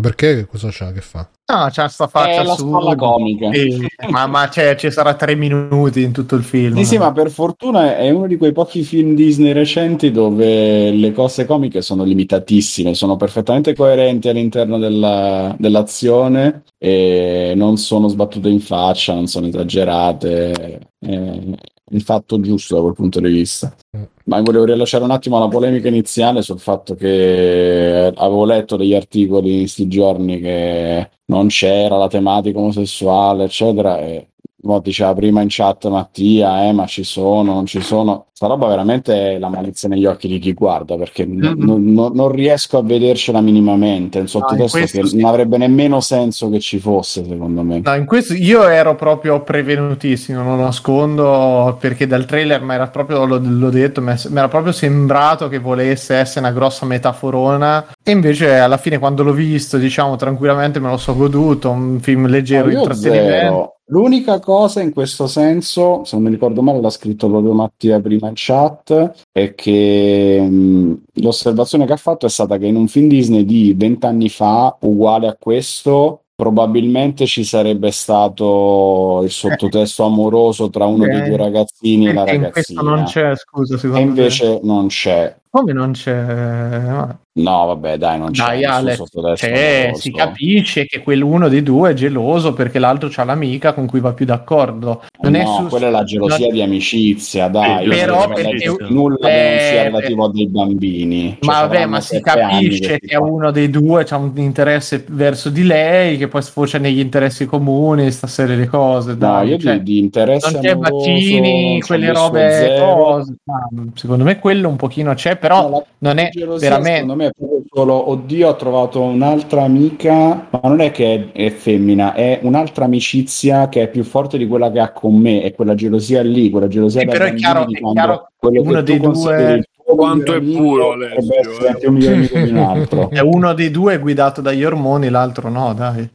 perché cosa c'ha che fa? No, c'ha sta faccia è la spalla comica. Sì. ma ci sarà 3 minuti in tutto il film. Sì, ma per fortuna è uno di quei pochi film Disney recenti dove le cose comiche sono limitatissime, sono perfettamente coerenti all'interno dell'azione e non sono sbattute in faccia, non sono esagerate. Il fatto giusto da quel punto di vista. Ma volevo rilasciare un attimo alla polemica iniziale sul fatto che avevo letto degli articoli in sti giorni che non c'era la tematica omosessuale eccetera, e diceva prima in chat Mattia ma ci sono, non ci sono, sta roba veramente è la malizia negli occhi di chi guarda, perché non riesco a vedercela minimamente, il sottotesto che sì. Non avrebbe nemmeno senso che ci fosse, secondo me. No, in questo io ero proprio prevenutissimo, non lo nascondo, perché dal trailer mi era proprio, l'ho detto, mi era proprio sembrato che volesse essere una grossa metaforona, e invece alla fine quando l'ho visto, diciamo, tranquillamente me lo so goduto, un film leggero, intrattenimento. L'unica cosa in questo senso, se non mi ricordo male l'ha scritto proprio Mattia prima in chat, è che l'osservazione che ha fatto è stata che in un film Disney di 20 anni fa, uguale a questo, probabilmente ci sarebbe stato il sottotesto amoroso tra uno dei due ragazzini e la ragazzina. Questo non c'è, scusa, secondo me. E invece non c'è. Come non c'è? No, vabbè, dai, non c'è. Dai, Alex, si capisce che quell'uno dei due è geloso perché l'altro c'ha l'amica con cui va più d'accordo. Non no, è quella è la gelosia di amicizia, dai. Però perché nulla che non sia relativo a dei bambini. Cioè, vabbè, ma si capisce che uno dei due c'ha un interesse verso di lei che poi sfocia negli interessi comuni, sta serie di cose. Dai, no, io cioè, di interesse non c'è vaccini, quelle robe cose. Secondo me quello un pochino c'è. Però no, non è veramente, secondo me è proprio solo oddio ho trovato un'altra amica, ma non è che è femmina, è un'altra amicizia che è più forte di quella che ha con me, è quella gelosia lì, quella gelosia da però è chiaro uno dei due quanto è puro Alessio, è uno dei due guidato dagli ormoni, l'altro no, dai.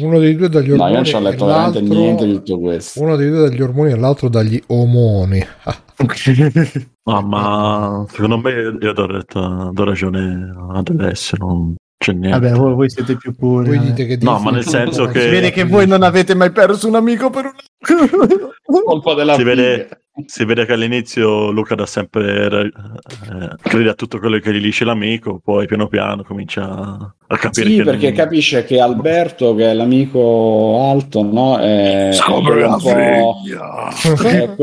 Uno dei due dagli ormoni, no, io non ci ho letto veramente niente di tutto questo. Uno dei due dagli ormoni e l'altro dagli omoni. Ma secondo me io do ragione ad Alessio, non c'è niente. Vabbè, voi siete più puri. Voi dite che no, ma nel senso che si vede che voi non avete mai perso un amico per un colpa della si vede che all'inizio Luca dà sempre crede a tutto quello che gli dice l'amico, poi piano piano comincia a capire. Sì, perché capisce che Alberto, che è l'amico alto, no? Scopre la figlia.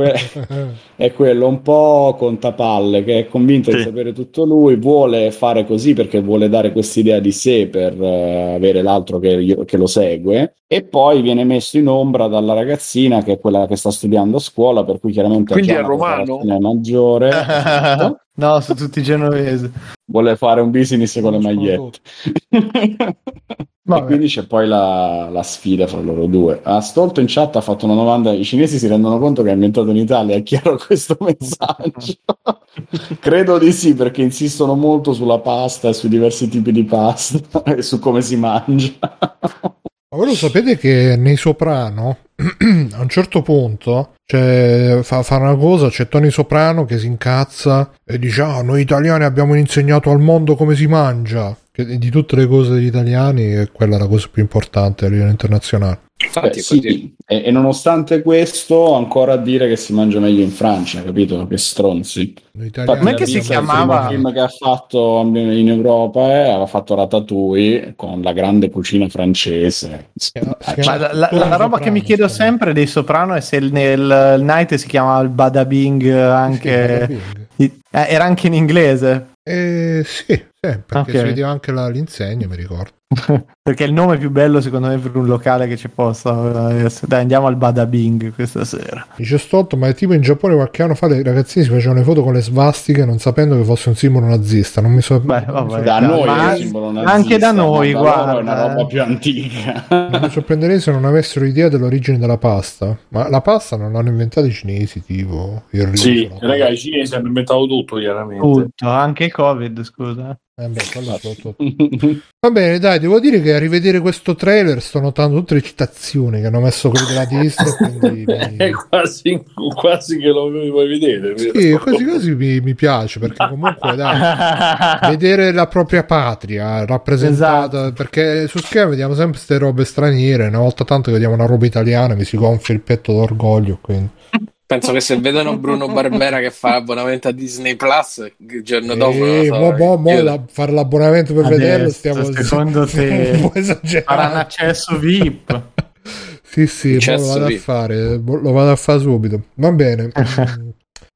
È quello un po' contapalle, che è convinto di sapere tutto lui, vuole fare così perché vuole dare quest'idea di sé per avere l'altro che lo segue, e poi viene messo in ombra dalla ragazzina che è quella che sta studiando a scuola, per cui chiaramente quindi è romano, è maggiore. No, sono tutti genovesi. Vuole fare un business con le magliette. E quindi c'è poi la sfida fra loro due. A Stolto in chat ha fatto una domanda: i cinesi si rendono conto che è ambientato in Italia? È chiaro questo messaggio? Credo di sì, perché insistono molto sulla pasta e sui diversi tipi di pasta e su come si mangia. Ma voi lo sapete che nei Soprano a un certo punto fa una cosa, c'è Tony Soprano che si incazza e dice noi italiani abbiamo insegnato al mondo come si mangia, che di tutte le cose degli italiani quella è la cosa più importante a livello internazionale. Infatti, sì. E nonostante questo, ancora a dire che si mangia meglio in Francia, capito? Che stronzi. Ma che si chiamava il film che ha fatto in Europa, aveva fatto Ratatouille con la grande cucina francese. Ma la roba che mi chiedo sempre dei Soprano è se nel Night si chiamava il Badabing anche. Era anche in inglese. Sì, perché okay. Si vedeva anche l'insegna, mi ricordo. Perché è il nome più bello secondo me per un locale che ci possa essere. Dai, andiamo al Badabing questa sera. Dice Stolto, ma è tipo in Giappone qualche anno fa dei ragazzini si facevano le foto con le svastiche non sapendo che fosse un simbolo nazista. Non mi so. Beh, vabbè, da noi è un simbolo nazista, anche da noi, guarda, è una roba più antica. Non mi sorprenderei se non avessero idea dell'origine della pasta. Ma la pasta non l'hanno inventata i cinesi, tipo il riso. Sì, raga, i cinesi hanno inventato tutto, chiaramente. Tutto, anche il Covid, scusa. Va bene, dai, devo dire che a rivedere questo trailer sto notando tutte le citazioni che hanno messo quelli della destra, quindi quasi che lo vuoi vedere. Sì, quasi mi piace, perché comunque dai, vedere la propria patria rappresentata, esatto. Perché su schermo vediamo sempre queste robe straniere, una volta tanto che vediamo una roba italiana mi si gonfia il petto d'orgoglio, quindi penso che se vedono Bruno Barbera che fa l'abbonamento a Disney Plus il giorno dopo fare l'abbonamento per adesso, vederlo secondo te farà un accesso VIP. sì, lo vado a fare subito, va bene.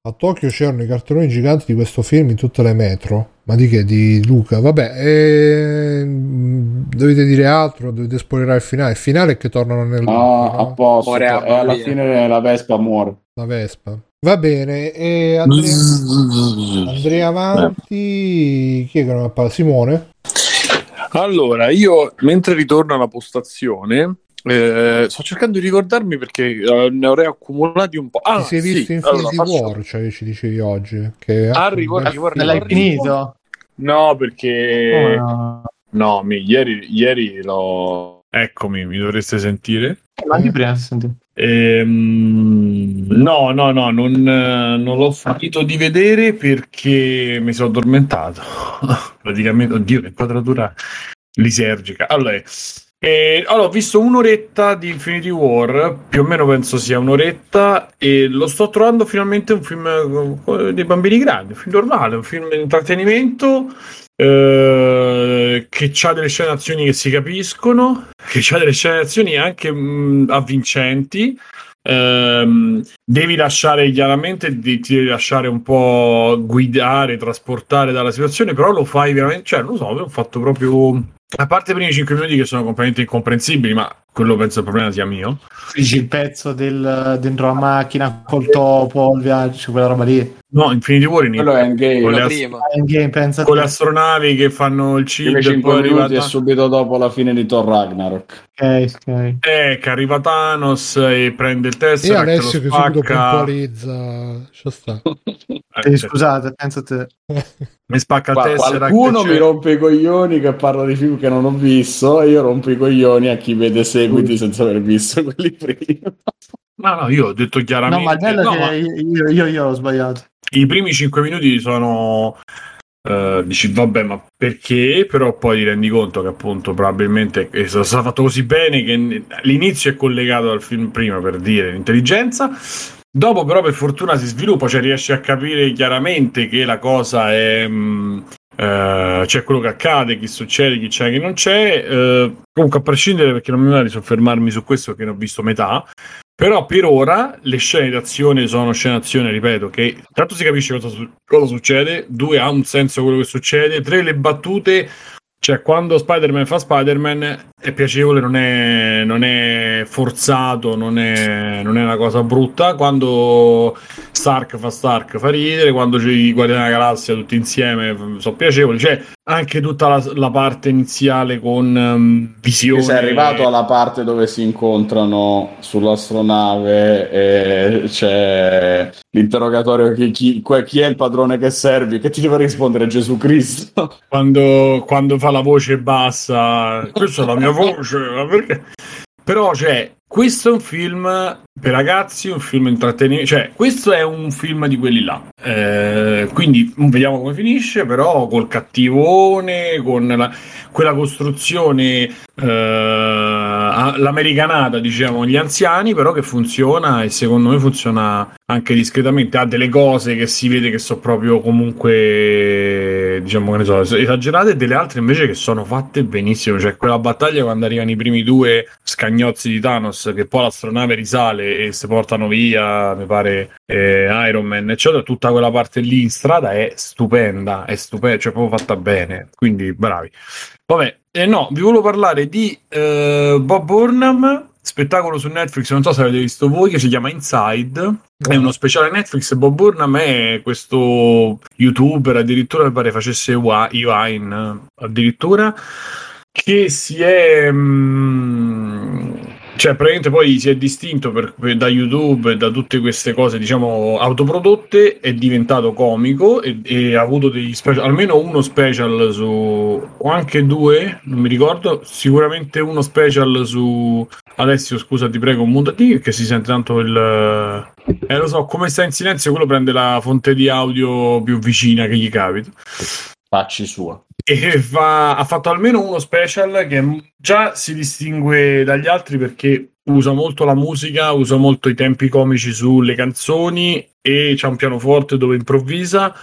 A Tokyo c'erano i cartelloni giganti di questo film in tutte le metro, ma di che? Di Luca, vabbè, dovete dire altro, dovete spoilerare il finale. Il finale è che tornano nel posto, alla fine la Vespa muore. La Vespa. Va bene, e andrei avanti. Chi è che non parla? Simone? Allora, io mentre ritorno alla postazione sto cercando di ricordarmi perché ne avrei accumulati un po'. Ti sei visto in Infinity War, cioè ci dicevi oggi che l'hai finito? No, perché ieri l'ho... Eccomi, mi dovreste sentire? Ma anche prima sentire. No, non l'ho finito di vedere perché mi sono addormentato. Praticamente, oddio, che quadratura lisergica. Allora, ho visto un'oretta di Infinity War, più o meno penso sia un'oretta, e lo sto trovando finalmente un film dei bambini grandi, un film normale, un film di intrattenimento che c'ha delle scene d'azione che si capiscono, che c'ha delle scene d'azione anche avvincenti. Devi lasciare, chiaramente ti devi lasciare un po' guidare, trasportare dalla situazione, però lo fai veramente, cioè non lo so, ho fatto proprio, a parte i primi 5 minuti che sono completamente incomprensibili, ma quello penso il problema sia mio. Il pezzo del dentro la macchina col topo, il viaggio, quella roba lì. No, Infinity War con le astronavi che fanno il cibo e poi arriva e subito dopo la fine di Thor Ragnarok. Okay. Che arriva Thanos e prende il Tesseract e Alessio che subito puntualizza. Scusate, penso te. Mi spacca il Tesseract. Qualcuno mi rompe i coglioni che parla di film che non ho visto e io rompo i coglioni a chi vede seguiti senza aver visto quelli prima. No, io ho detto chiaramente. No, ma bello io ho sbagliato. I primi 5 minuti sono dici vabbè, ma perché? Però poi ti rendi conto che appunto probabilmente è stato fatto così bene che l'inizio è collegato al film prima, per dire l'intelligenza. Dopo però per fortuna si sviluppa, cioè riesci a capire chiaramente che la cosa è c'è quello che accade, chi succede, chi c'è, chi non c'è. Comunque a prescindere, perché non mi va di soffermarmi su questo che ne ho visto metà. Però per ora le scene d'azione sono scene d'azione, ripeto, che tanto si capisce cosa succede, 2 ha un senso quello che succede, 3 le battute, cioè quando Spider-Man fa Spider-Man è piacevole, non è forzato, non è una cosa brutta, quando Stark fa ridere, quando i Guardiani della Galassia tutti insieme sono piacevoli, cioè anche tutta la parte iniziale con Visione. Sei arrivato alla parte dove si incontrano sull'astronave e c'è l'interrogatorio chi è il padrone che servi, che ti deve rispondere Gesù Cristo quando fa la voce bassa, questa è la mia voce, perché? Però cioè, questo è un film per ragazzi, un film intrattenimento, cioè questo è un film di quelli là, quindi vediamo come finisce, però col cattivone, con quella costruzione l'americanata, diciamo, gli anziani, però che funziona, e secondo me funziona anche discretamente. Ha delle cose che si vede che sono proprio comunque, diciamo, che ne so, esagerate, e delle altre invece che sono fatte benissimo. Cioè quella battaglia quando arrivano i primi due scagnozzi di Thanos, che poi l'astronave risale e si portano via, mi pare, Iron Man, eccetera, tutta quella parte lì in strada è stupenda, è stupenda, cioè proprio fatta bene, quindi bravi. Vabbè, no, vi volevo parlare di Bob Burnham, spettacolo su Netflix, non so se avete visto voi, che si chiama Inside. È uno speciale Netflix. Bob Burnham è questo youtuber, addirittura mi pare facesse Ewine, addirittura, che si è... cioè praticamente poi si è distinto da YouTube e da tutte queste cose, diciamo, autoprodotte, è diventato comico e ha avuto degli special, almeno uno special su, o anche due, non mi ricordo, sicuramente uno special su... Alessio, scusa, ti prego, mutati perché si sente tanto il... lo so, come sta in silenzio quello prende la fonte di audio più vicina che gli capita. Facci sua. E ha fatto almeno uno special che già si distingue dagli altri perché usa molto la musica, usa molto i tempi comici sulle canzoni e c'ha un pianoforte dove improvvisa,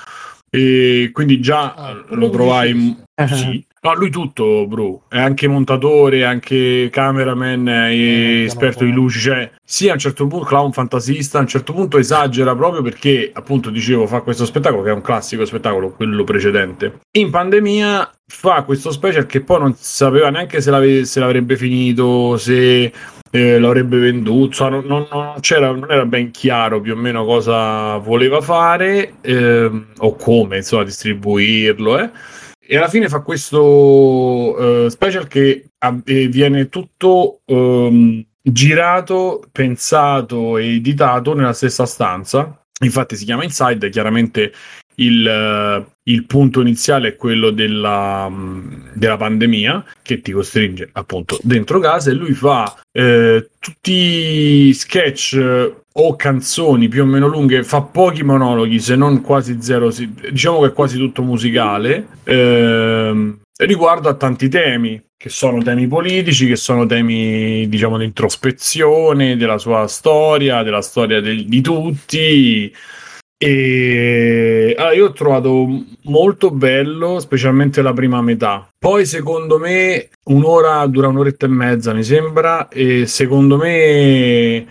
e quindi già lo trovai. Sì. No, lui tutto, bro, è anche montatore, anche cameraman, è esperto di luci, cioè sì, a un certo punto clown fantasista, a un certo punto esagera proprio perché, appunto, dicevo, fa questo spettacolo che è un classico spettacolo, quello precedente. In pandemia fa questo special che poi non sapeva neanche se l'avrebbe finito, se l'avrebbe venduto, cioè, non era ben chiaro più o meno cosa voleva fare, o come, insomma, distribuirlo, E alla fine fa questo special che viene tutto girato, pensato e editato nella stessa stanza. Infatti si chiama Inside, chiaramente il punto iniziale è quello della pandemia che ti costringe appunto dentro casa, e lui fa tutti sketch o canzoni più o meno lunghe, fa pochi monologhi, se non quasi zero, diciamo che è quasi tutto musicale, riguardo a tanti temi, che sono temi politici, che sono temi, diciamo, di introspezione, della sua storia, della storia di tutti. E allora, io ho trovato molto bello, specialmente la prima metà. Poi secondo me un'ora, dura un'oretta e mezza mi sembra, e secondo me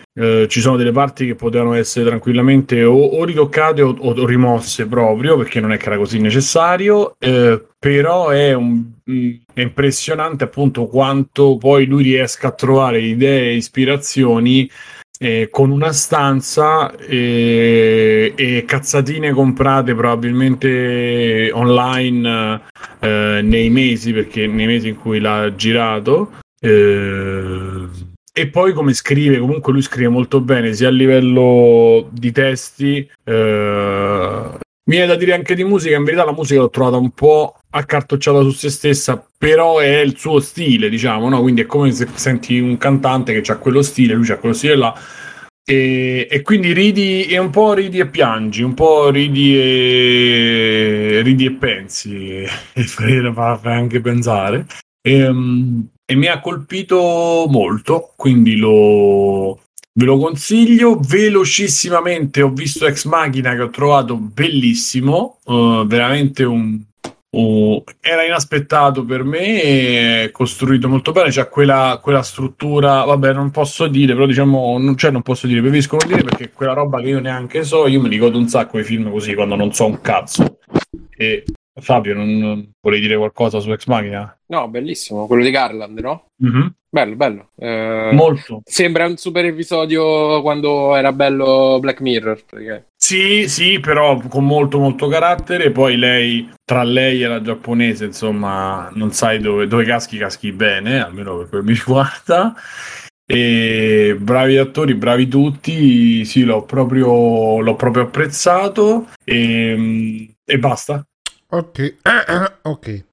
ci sono delle parti che potevano essere tranquillamente o ritoccate o rimosse proprio, perché non è che era così necessario, però è impressionante appunto quanto poi lui riesca a trovare idee e ispirazioni con una stanza e cazzatine comprate probabilmente online nei mesi in cui l'ha girato, e poi come scrive, comunque lui scrive molto bene sia a livello di testi, mi viene da dire anche di musica. In verità la musica l'ho trovata un po' accartocciata su se stessa, però è il suo stile, diciamo, no? Quindi è come se senti un cantante che c'ha quello stile, lui c'ha quello stile là, e quindi ridi, e un po' ridi e piangi, un po' ridi e pensi, e fa anche pensare, e mi ha colpito molto, quindi ve lo consiglio. Velocissimamente ho visto Ex Machina, che ho trovato bellissimo, veramente era inaspettato per me, è costruito molto bene, c'è quella struttura, vabbè, non posso dire, però diciamo, non posso dire, preferisco non dire, perché quella roba che io neanche so, io mi ricordo un sacco di film così quando non so un cazzo. E Fabio, non volevi dire qualcosa su Ex Machina? No, bellissimo, quello di Garland, no? Mm-hmm. Bello, bello. Molto. Sembra un super episodio quando era bello Black Mirror. Perché... Sì, però con molto, molto carattere. Poi tra lei e la giapponese, insomma, non sai dove caschi bene, almeno per quel mi riguarda. E bravi attori, bravi tutti. Sì, l'ho proprio apprezzato. E basta. Ok.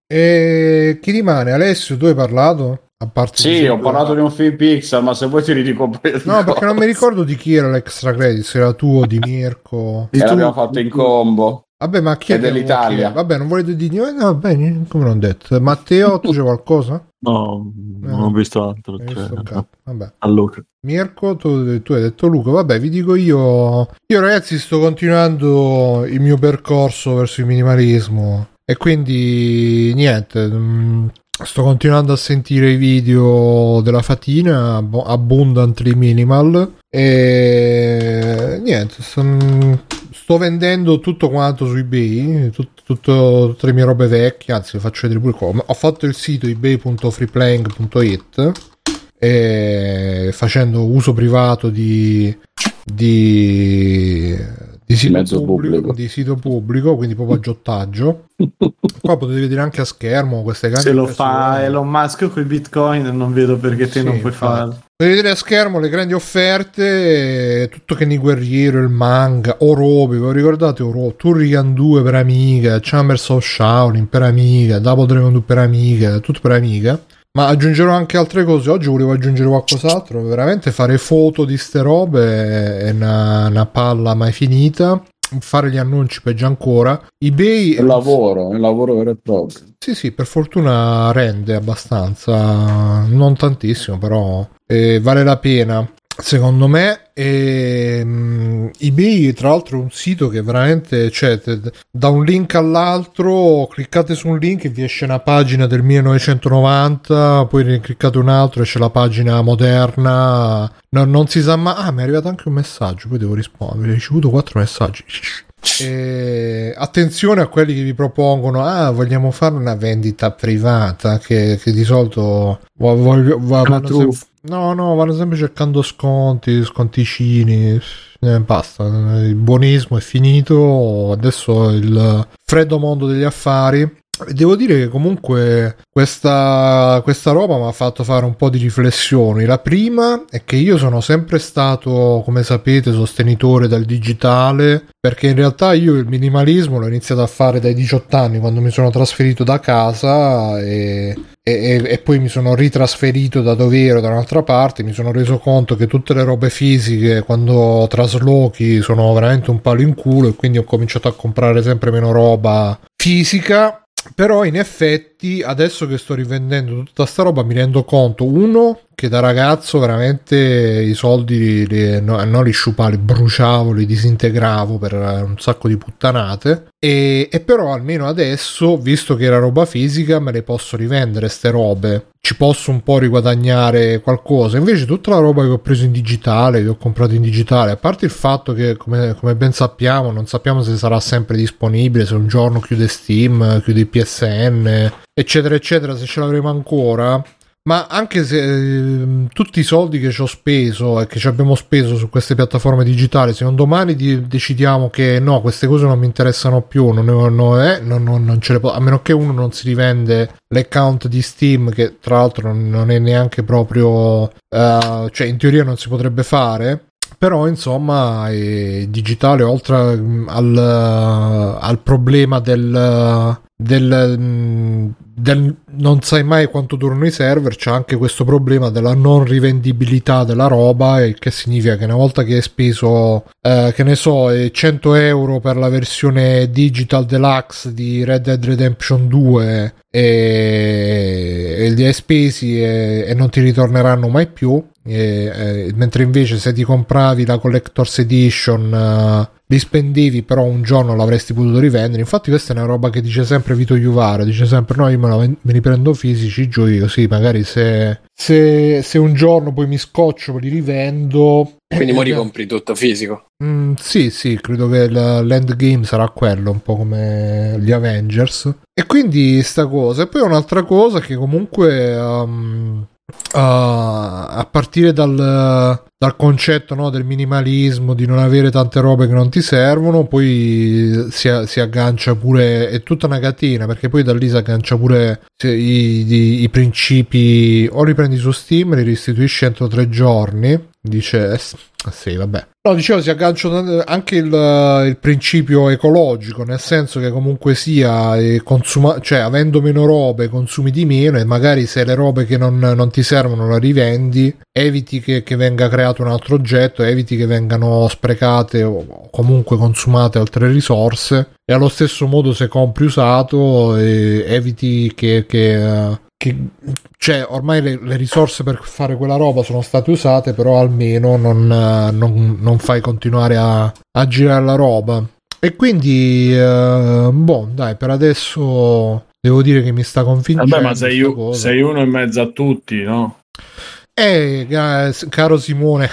E chi rimane? Alessio, tu hai parlato? A parte sì, ho parlato di un film Pixar, ma se vuoi ti ridico. No, perché non mi ricordo di chi era l'extra credits, era tuo, di Mirko. E l'abbiamo fatto in combo. Vabbè, ma chi è dell'Italia? Vabbè, non volete dire. Va bene, come l'ho detto. Matteo, tu c'è qualcosa? No, non ho visto altro. Vabbè. Allora. Mirko, tu hai detto Luca, vabbè, vi dico io ragazzi sto continuando il mio percorso verso il minimalismo e quindi niente, sto continuando a sentire i video della Fatina, Abundantly Minimal, e niente, sto vendendo tutto quanto su eBay, tutte le mie robe vecchie, anzi le faccio vedere pure qua. Ho fatto il sito ebay.freeplaying.it e facendo uso privato di sito pubblico. Di sito pubblico, quindi proprio aggiottaggio. Qua potete vedere anche a schermo queste cagate. Se lo fa Elon Musk con i bitcoin non vedo perché te sì, non puoi farlo. Potete vedere a schermo le grandi offerte, tutto che ni guerriero, il manga, Orobi, vi ricordate Orobi? Turrican 2 per Amiga, Chambers of Shaolin per Amiga, Double Dragon 2 per Amiga, tutto per Amiga. Ma aggiungerò anche altre cose. Oggi volevo aggiungere qualcos'altro. Veramente fare foto di ste robe è una palla mai finita. Fare gli annunci peggio ancora. eBay è un lavoro vero e proprio. Sì, per fortuna rende abbastanza, non tantissimo, però vale la pena. Secondo me eBay tra l'altro è un sito che veramente, cioè, da un link all'altro, cliccate su un link e vi esce una pagina del 1990, poi ne cliccate un altro e esce la pagina moderna, no, non si sa mai. Mi è arrivato anche un messaggio, poi devo rispondere, ho ricevuto 4 messaggi. Attenzione a quelli che vi propongono vogliamo fare una vendita privata che di solito vanno sempre cercando sconticini. Basta, il buonismo è finito, adesso il freddo mondo degli affari. Devo dire che comunque questa roba mi ha fatto fare un po' di riflessioni. La prima è che io sono sempre stato, come sapete, sostenitore del digitale, perché in realtà io il minimalismo l'ho iniziato a fare dai 18 anni, quando mi sono trasferito da casa e poi mi sono ritrasferito da dovero da un'altra parte. Mi sono reso conto che tutte le robe fisiche quando traslochi sono veramente un palo in culo e quindi ho cominciato a comprare sempre meno roba fisica. Però in effetti adesso che sto rivendendo tutta sta roba mi rendo conto, uno, che da ragazzo veramente i soldi non li sciupavo, li bruciavo, li disintegravo per un sacco di puttanate, e però almeno adesso, visto che era roba fisica, me le posso rivendere ste robe, ci posso un po' riguadagnare qualcosa. Invece tutta la roba che ho preso in digitale, che ho comprato in digitale, a parte il fatto che come ben sappiamo non sappiamo se sarà sempre disponibile, se un giorno chiude Steam, chiude PSN eccetera eccetera, se ce l'avremo ancora. Ma anche se tutti i soldi che ci ho speso e che ci abbiamo speso su queste piattaforme digitali, se un domani decidiamo che no, queste cose non mi interessano più, non ce le a meno che uno non si rivende l'account di Steam, che tra l'altro non è neanche proprio cioè in teoria non si potrebbe fare. Però insomma il digitale, oltre al problema del non sai mai quanto durano i server, c'è anche questo problema della non rivendibilità della roba, il che significa che una volta che hai speso che ne so, €100 per la versione digital deluxe di Red Dead Redemption 2 e li hai spesi e non ti ritorneranno mai più, mentre invece se ti compravi la Collector's Edition li spendevi, però un giorno l'avresti potuto rivendere. Infatti questa è una roba che dice sempre Vito Iuvara, dice sempre no, io me li prendo fisici i giochi, così magari se un giorno poi mi scoccio li rivendo. Quindi mo ricompri tutto fisico? Sì, credo che l'endgame sarà quello, un po' come gli Avengers. E quindi sta cosa. E poi un'altra cosa che comunque a partire dal concetto, no, del minimalismo, di non avere tante robe che non ti servono, poi si aggancia pure, è tutta una catena, perché poi da lì si aggancia pure i principi, o li prendi su Steam, li restituisci entro 3 giorni, dice sì vabbè. No, dicevo, si aggancia anche il principio ecologico, nel senso che comunque sia cioè avendo meno robe consumi di meno, e magari se le robe che non ti servono la rivendi, eviti che venga creato un altro oggetto, eviti che vengano sprecate o comunque consumate altre risorse. E allo stesso modo se compri usato eviti che che, cioè, ormai le risorse per fare quella roba sono state usate, però almeno non fai continuare a girare la roba. E quindi, boh, dai, per adesso devo dire che mi sta convincendo. Vabbè, ma sei uno in mezzo a tutti, no? Caro Simone,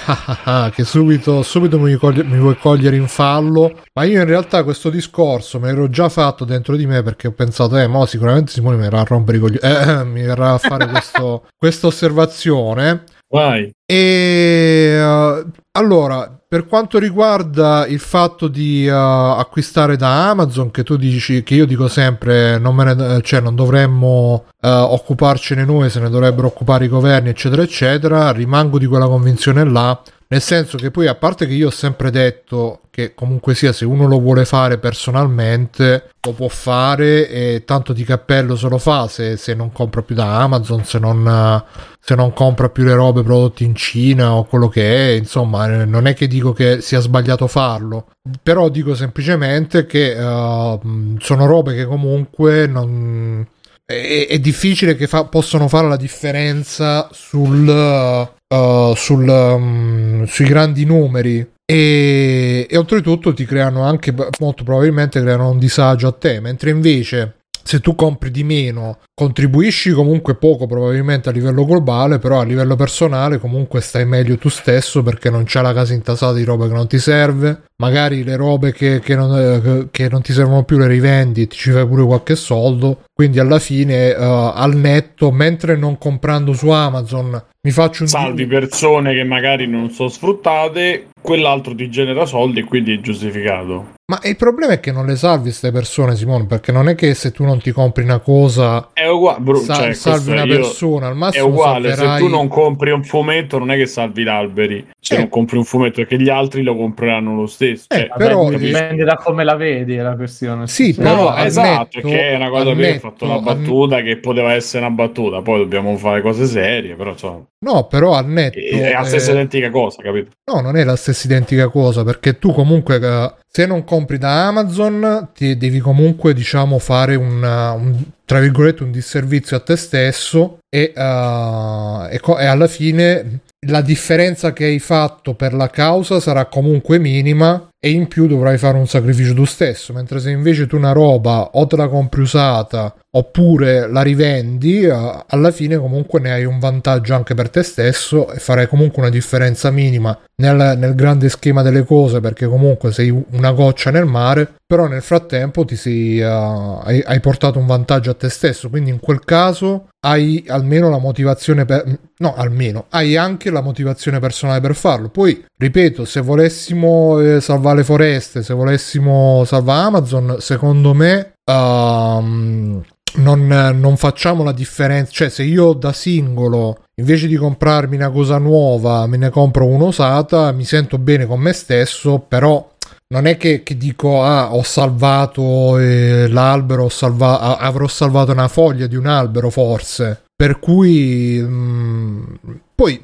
che subito mi vuoi cogliere in fallo, ma io in realtà questo discorso me l'ero già fatto dentro di me, perché ho pensato, mo sicuramente Simone mi verrà a rompere i coglioni, mi verrà a fare questa osservazione. Vai. E allora, per quanto riguarda il fatto di acquistare da Amazon, che tu dici, che io dico sempre, non dovremmo occuparcene noi, se ne dovrebbero occupare i governi, eccetera eccetera, rimango di quella convinzione là, nel senso che poi, a parte che io ho sempre detto che comunque sia, se uno lo vuole fare personalmente lo può fare, e tanto di cappello se lo fa, se non compra più da Amazon, se non compra più le robe prodotte in Cina o quello che è, insomma, non è che dico che sia sbagliato farlo, però dico semplicemente che sono robe che comunque non è difficile che possono fare la differenza sui grandi numeri, e oltretutto ti creano anche, molto probabilmente creano un disagio a te, mentre invece se tu compri di meno contribuisci comunque poco, probabilmente a livello globale, però a livello personale comunque stai meglio tu stesso, perché non c'è la casa intasata di roba che non ti serve, magari le robe che non ti servono più le rivendi, ti ci fai pure qualche soldo, quindi alla fine al netto, mentre non comprando su Amazon mi faccio un salvi persone che magari non sono sfruttate, quell'altro ti genera soldi e quindi è giustificato. Ma il problema è che non le salvi queste persone, Simone, perché non è che se tu non ti compri una cosa è uguale, cioè, salvi una persona, al massimo è uguale, salverai... Se tu non compri un fumetto non è che salvi l'alberi, se non compri un fumetto è che gli altri lo compreranno lo stesso, però dipende da come la vedi la questione. Sì, però esatto, netto, che è una cosa che ho fatto una battuta che poteva essere una battuta, poi dobbiamo fare cose serie, però insomma. No, però al netto è la stessa identica cosa, capito? No, non è la stessa identica cosa, perché tu comunque se non compri da Amazon ti devi comunque, diciamo, fare tra virgolette un disservizio a te stesso, e alla fine la differenza che hai fatto per la causa sarà comunque minima, e in più dovrai fare un sacrificio tu stesso, mentre se invece tu una roba o te la compri usata oppure la rivendi, alla fine comunque ne hai un vantaggio anche per te stesso, e farai comunque una differenza minima nel grande schema delle cose, perché comunque sei una goccia nel mare, però nel frattempo hai portato un vantaggio a te stesso, quindi in quel caso hai almeno la motivazione hai anche la motivazione personale per farlo. Poi ripeto, se volessimo salvare le foreste, se volessimo salvare Amazon, secondo me non facciamo la differenza, cioè se io da singolo invece di comprarmi una cosa nuova me ne compro una usata, mi sento bene con me stesso, però non è che dico ho salvato l'albero, avrò salvato una foglia di un albero forse, per cui poi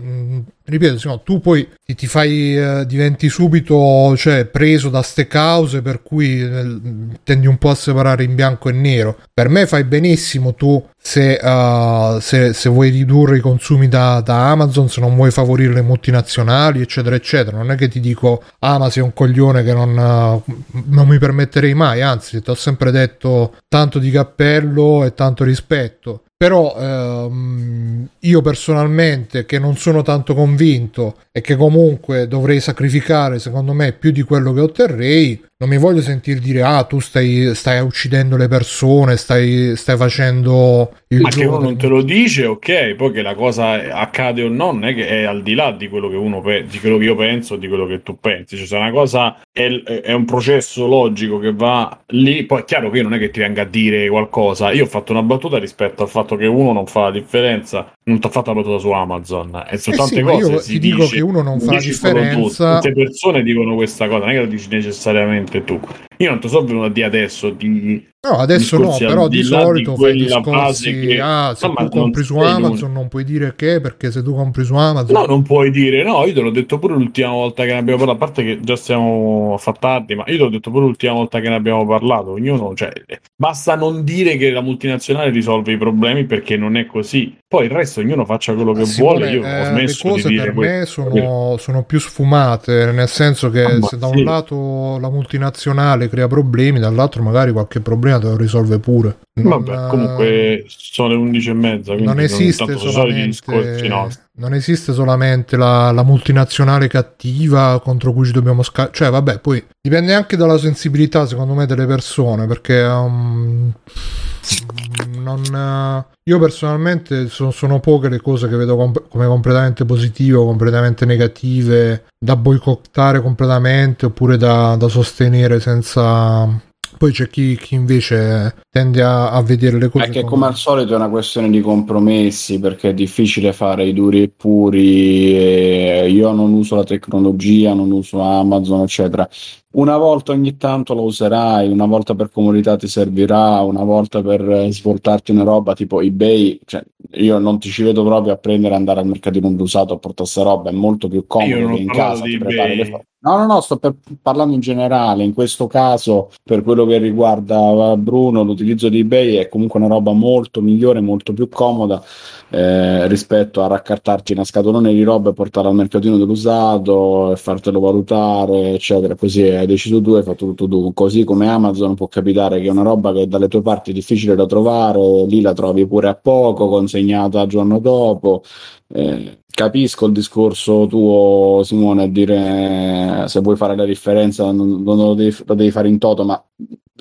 ripeto, se no, tu poi ti fai diventi subito, cioè, preso da ste cause, per cui tendi un po' a separare in bianco e nero. Per me fai benissimo tu se vuoi ridurre i consumi da Amazon, se non vuoi favorire le multinazionali eccetera eccetera, non è che ti dico ma sei un coglione che non mi permetterei mai, anzi ti ho sempre detto tanto di cappello e tanto rispetto, però io personalmente, che non sono tanto convinto e che comunque dovrei sacrificare secondo me più di quello che otterrei, non mi voglio sentire dire tu stai uccidendo le persone, stai facendo il ma gioco. Che uno non te lo dice, ok, poi che la cosa accade o no, non è che è al di là di quello che di quello che io penso, di quello che tu pensi, cioè se una cosa è un processo logico che va lì, poi è chiaro che non è che ti venga a dire qualcosa. Io ho fatto una battuta rispetto al fatto che uno non fa la differenza, non ti ho fatto la battuta su Amazon, e su tante cose io ti dico che uno non fa la differenza, tutte persone dicono questa cosa, non è che lo dici necessariamente tu, Io non te so venuto a dire adesso di... No, adesso no, però di solito di fai discorsi che... Ah, se no, tu compri su Amazon non puoi dire che, perché se tu compri su Amazon... No, non puoi dire, no, io te l'ho detto pure l'ultima volta che ne abbiamo parlato, a parte che già siamo a far tardi, ma io te l'ho detto pure l'ultima volta che ne abbiamo parlato, ognuno, cioè, basta non dire che la multinazionale risolve i problemi, perché non è così. Poi il resto ognuno faccia quello che vuole, io ho smesso di dire... Le cose per me sono più sfumate, nel senso che se da un lato la multinazionale crea problemi, dall'altro magari qualche problema te lo risolve pure. Vabbè, comunque sono le 11:30, quindi non esiste solamente, no. Non esiste solamente la multinazionale cattiva contro cui ci dobbiamo cioè vabbè, poi dipende anche dalla sensibilità secondo me delle persone, perché io personalmente sono poche le cose che vedo come completamente positive o completamente negative da boicottare completamente, oppure da sostenere senza... Poi c'è chi invece tende a vedere le cose è che come al solito è una questione di compromessi, perché è difficile fare i duri e puri, e io non uso la tecnologia, non uso Amazon eccetera. Una volta ogni tanto lo userai, una volta per comodità ti servirà, una volta per svoltarti una roba tipo eBay, cioè io non ti ci vedo proprio a prendere e andare al mercatino usato a portare sta roba, è molto più comodo che in casa ti prepari le cose. No, sto parlando in generale, in questo caso per quello che riguarda Bruno l'utilizzo di eBay è comunque una roba molto migliore, molto più comoda rispetto a raccartarti una scatolone di roba e portarla al mercatino dell'usato e fartelo valutare eccetera, così è. Hai deciso tu, hai fatto tutto tu. Così come Amazon può capitare che è una roba che dalle tue parti è difficile da trovare, lì la trovi pure a poco, consegnata il giorno dopo. Capisco il discorso tuo, Simone, a dire se vuoi fare la differenza non lo devi fare in toto, ma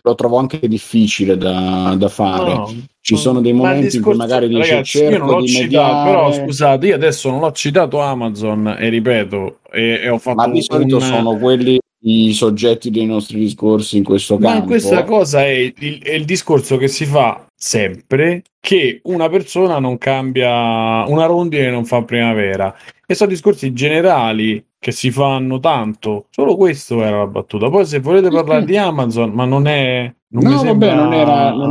lo trovo anche difficile da fare. No. Ci sono dei momenti in cui magari dici ragazzi, cerco io non l'ho di citato, però scusate, io adesso non ho citato Amazon e ripeto, e ho fatto... Ma di solito sono quelli... i soggetti dei nostri discorsi in questo campo. Ma questa cosa è il discorso che si fa sempre, che una persona non cambia, una rondine non fa primavera, e sono discorsi generali che si fanno tanto. Solo questo era la battuta. Poi se volete parlare di Amazon, ma non è... Non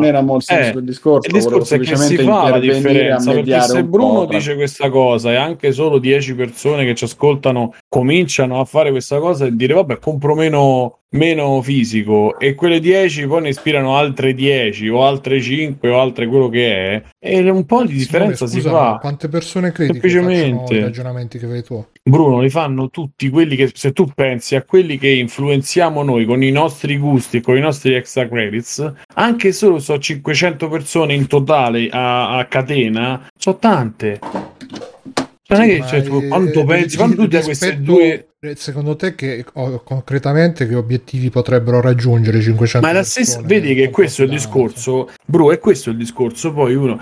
era molto senso il discorso. Il discorso è che si fa la differenza, perché se Bruno dice questa cosa e anche solo 10 persone che ci ascoltano cominciano a fare questa cosa e dire vabbè, compro meno fisico, e quelle 10 poi ne ispirano altre 10 o altre 5 o altre quello che è, e un po' di differenza si fa. Quante persone credi semplicemente che i ragionamenti che fai tu? Bruno, li fanno tutti quelli che, se tu pensi a quelli che influenziamo noi con i nostri gusti e con i nostri extra credits, anche solo so 500 persone in totale a catena, so tante. Non è che quanto pensi, quando tu ti queste due... Secondo te che obiettivi potrebbero raggiungere 500 persone? Vedi che questo è il discorso, Bru, e questo è il discorso poi uno...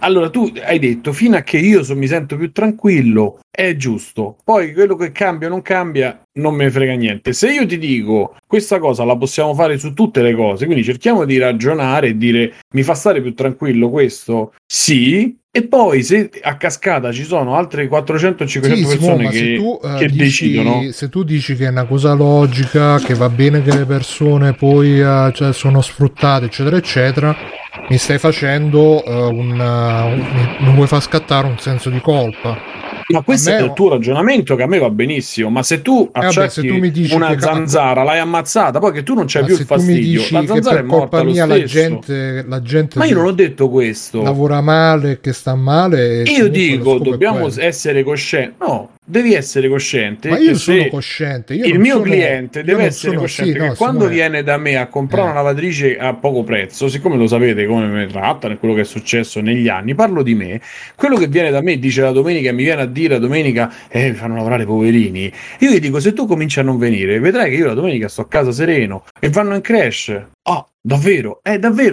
Allora tu hai detto fino a che io mi sento più tranquillo è giusto, poi quello che cambia o non cambia non me ne frega niente. Se io ti dico questa cosa la possiamo fare su tutte le cose, quindi cerchiamo di ragionare e dire mi fa stare più tranquillo questo, sì, e poi se a cascata ci sono altre 400-500 persone che dici, decidono. Se tu dici che è una cosa logica, che va bene che le persone poi sono sfruttate eccetera eccetera, mi stai facendo mi vuoi far scattare un senso di colpa. Ma questo è il tuo ragionamento, che a me va benissimo, ma se tu accetti una zanzara l'hai ammazzata, poi che tu non c'hai più il fastidio, la zanzara è morta lo stesso. La gente ma io non ho detto questo, lavora male, che sta male, io dico dobbiamo essere coscienti. No, devi essere cosciente. Ma io sono cosciente. Il mio cliente deve essere cosciente che quando viene da me a comprare una lavatrice a poco prezzo, siccome lo sapete come mi trattano e quello che è successo negli anni, parlo di me. Quello che viene da me dice la domenica e mi viene a dire la domenica mi fanno lavorare poverini, io gli dico se tu cominci a non venire vedrai che io la domenica sto a casa sereno e vanno in crash. Davvero,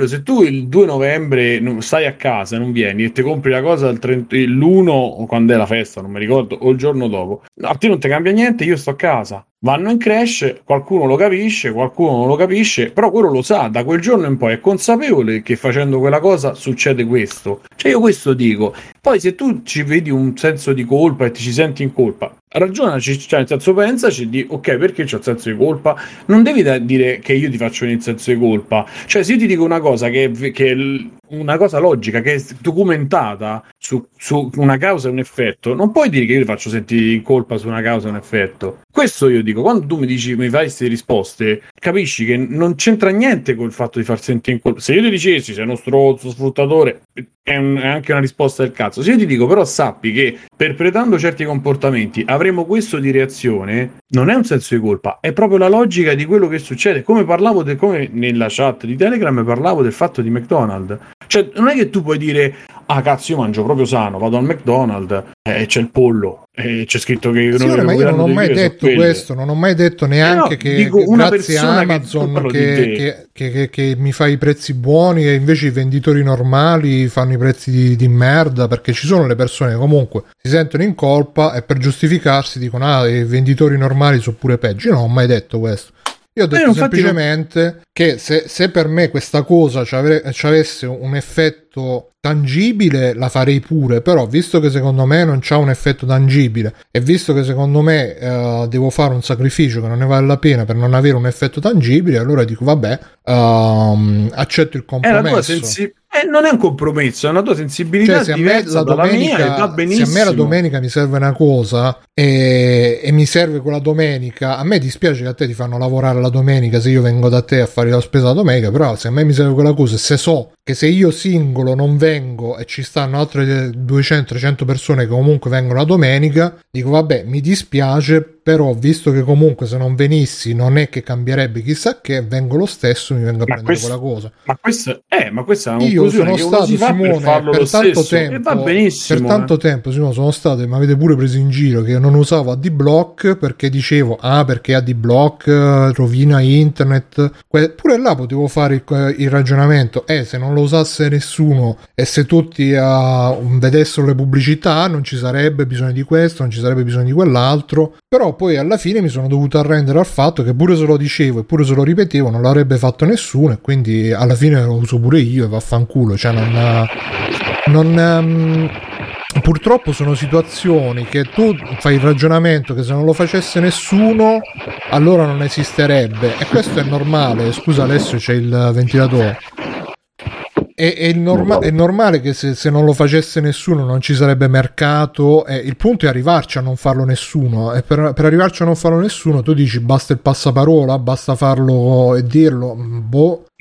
se tu il 2 novembre stai a casa e non vieni e ti compri la cosa l'1 o quando è la festa, non mi ricordo, o il giorno dopo, a te non ti cambia niente, io sto a casa. Vanno in crash, qualcuno lo capisce, qualcuno non lo capisce, però quello lo sa, da quel giorno in poi è consapevole che facendo quella cosa succede questo. Cioè io questo dico. Poi se tu ci vedi un senso di colpa e ti ci senti in colpa, Ragionaci, cioè nel senso pensaci di ok, perché c'ho il senso di colpa? Non devi dire che io ti faccio venire il senso di colpa. Cioè se io ti dico una cosa che è una cosa logica, che è documentata su una causa e un effetto, non puoi dire che io ti faccio sentire in colpa su una causa e un effetto. Questo io dico, quando tu mi dici, mi fai queste risposte, capisci che non c'entra niente col fatto di far sentire in colpa. Se io ti dicessi sei uno stronzo, sfruttatore, è anche una risposta del cazzo. Se io ti dico però sappi che perpetrando certi comportamenti avremo questo di reazione, non è un senso di colpa, è proprio la logica di quello che succede. Come parlavo come nella chat di Telegram parlavo del fatto di McDonald's. Cioè non è che tu puoi dire ah cazzo io mangio proprio sano, vado al McDonald's e c'è il pollo e c'è scritto che sì, non, ma io non ho mai detto questo, non ho mai detto neanche che grazie a Amazon che mi fa i prezzi buoni e invece i venditori normali fanno i prezzi di merda, perché ci sono le persone che comunque si sentono in colpa e per giustificarsi dicono ah i venditori normali sono pure peggio. Io non ho mai detto questo. Io ho detto semplicemente che se per me questa cosa c'avesse un effetto tangibile la farei pure, però visto che secondo me non c'ha un effetto tangibile e visto che secondo me devo fare un sacrificio che non ne vale la pena per non avere un effetto tangibile, allora dico vabbè, accetto il compromesso. Non è un compromesso, è una tua sensibilità, cioè, se diversa dalla mia, va benissimo. Se a me la domenica mi serve una cosa e mi serve quella domenica, a me dispiace che a te ti fanno lavorare la domenica se io vengo da te a fare la spesa la domenica, però se a me mi serve quella cosa e se so che se io singolo non vengo e ci stanno altre 200-300 persone che comunque vengono la domenica, dico vabbè, mi dispiace, però visto che comunque se non venissi non è che cambierebbe chissà che, vengo lo stesso, mi vengo a prendere quella cosa. Ma questa è una conclusione. Io sono stato, Simone, per tanto tempo, e va benissimo, per tanto tempo, Simone, sono stato, mi avete pure preso in giro che non usavo AdBlock perché dicevo ah perché AdBlock rovina internet. Pure là potevo fare il ragionamento se non lo usasse nessuno e se tutti vedessero le pubblicità non ci sarebbe bisogno di questo, non ci sarebbe bisogno di quell'altro, però poi alla fine mi sono dovuto arrendere al fatto che pure se lo dicevo e pure se lo ripetevo non l'avrebbe fatto nessuno e quindi alla fine lo uso pure io e vaffanculo. Cioè non purtroppo sono situazioni che tu fai il ragionamento che se non lo facesse nessuno allora non esisterebbe, e questo è normale. Scusa Alessio, c'è il ventilatore. È normale che se non lo facesse nessuno non ci sarebbe mercato, il punto è arrivarci a non farlo nessuno, e per arrivarci a non farlo nessuno tu dici basta il passaparola, basta farlo e dirlo.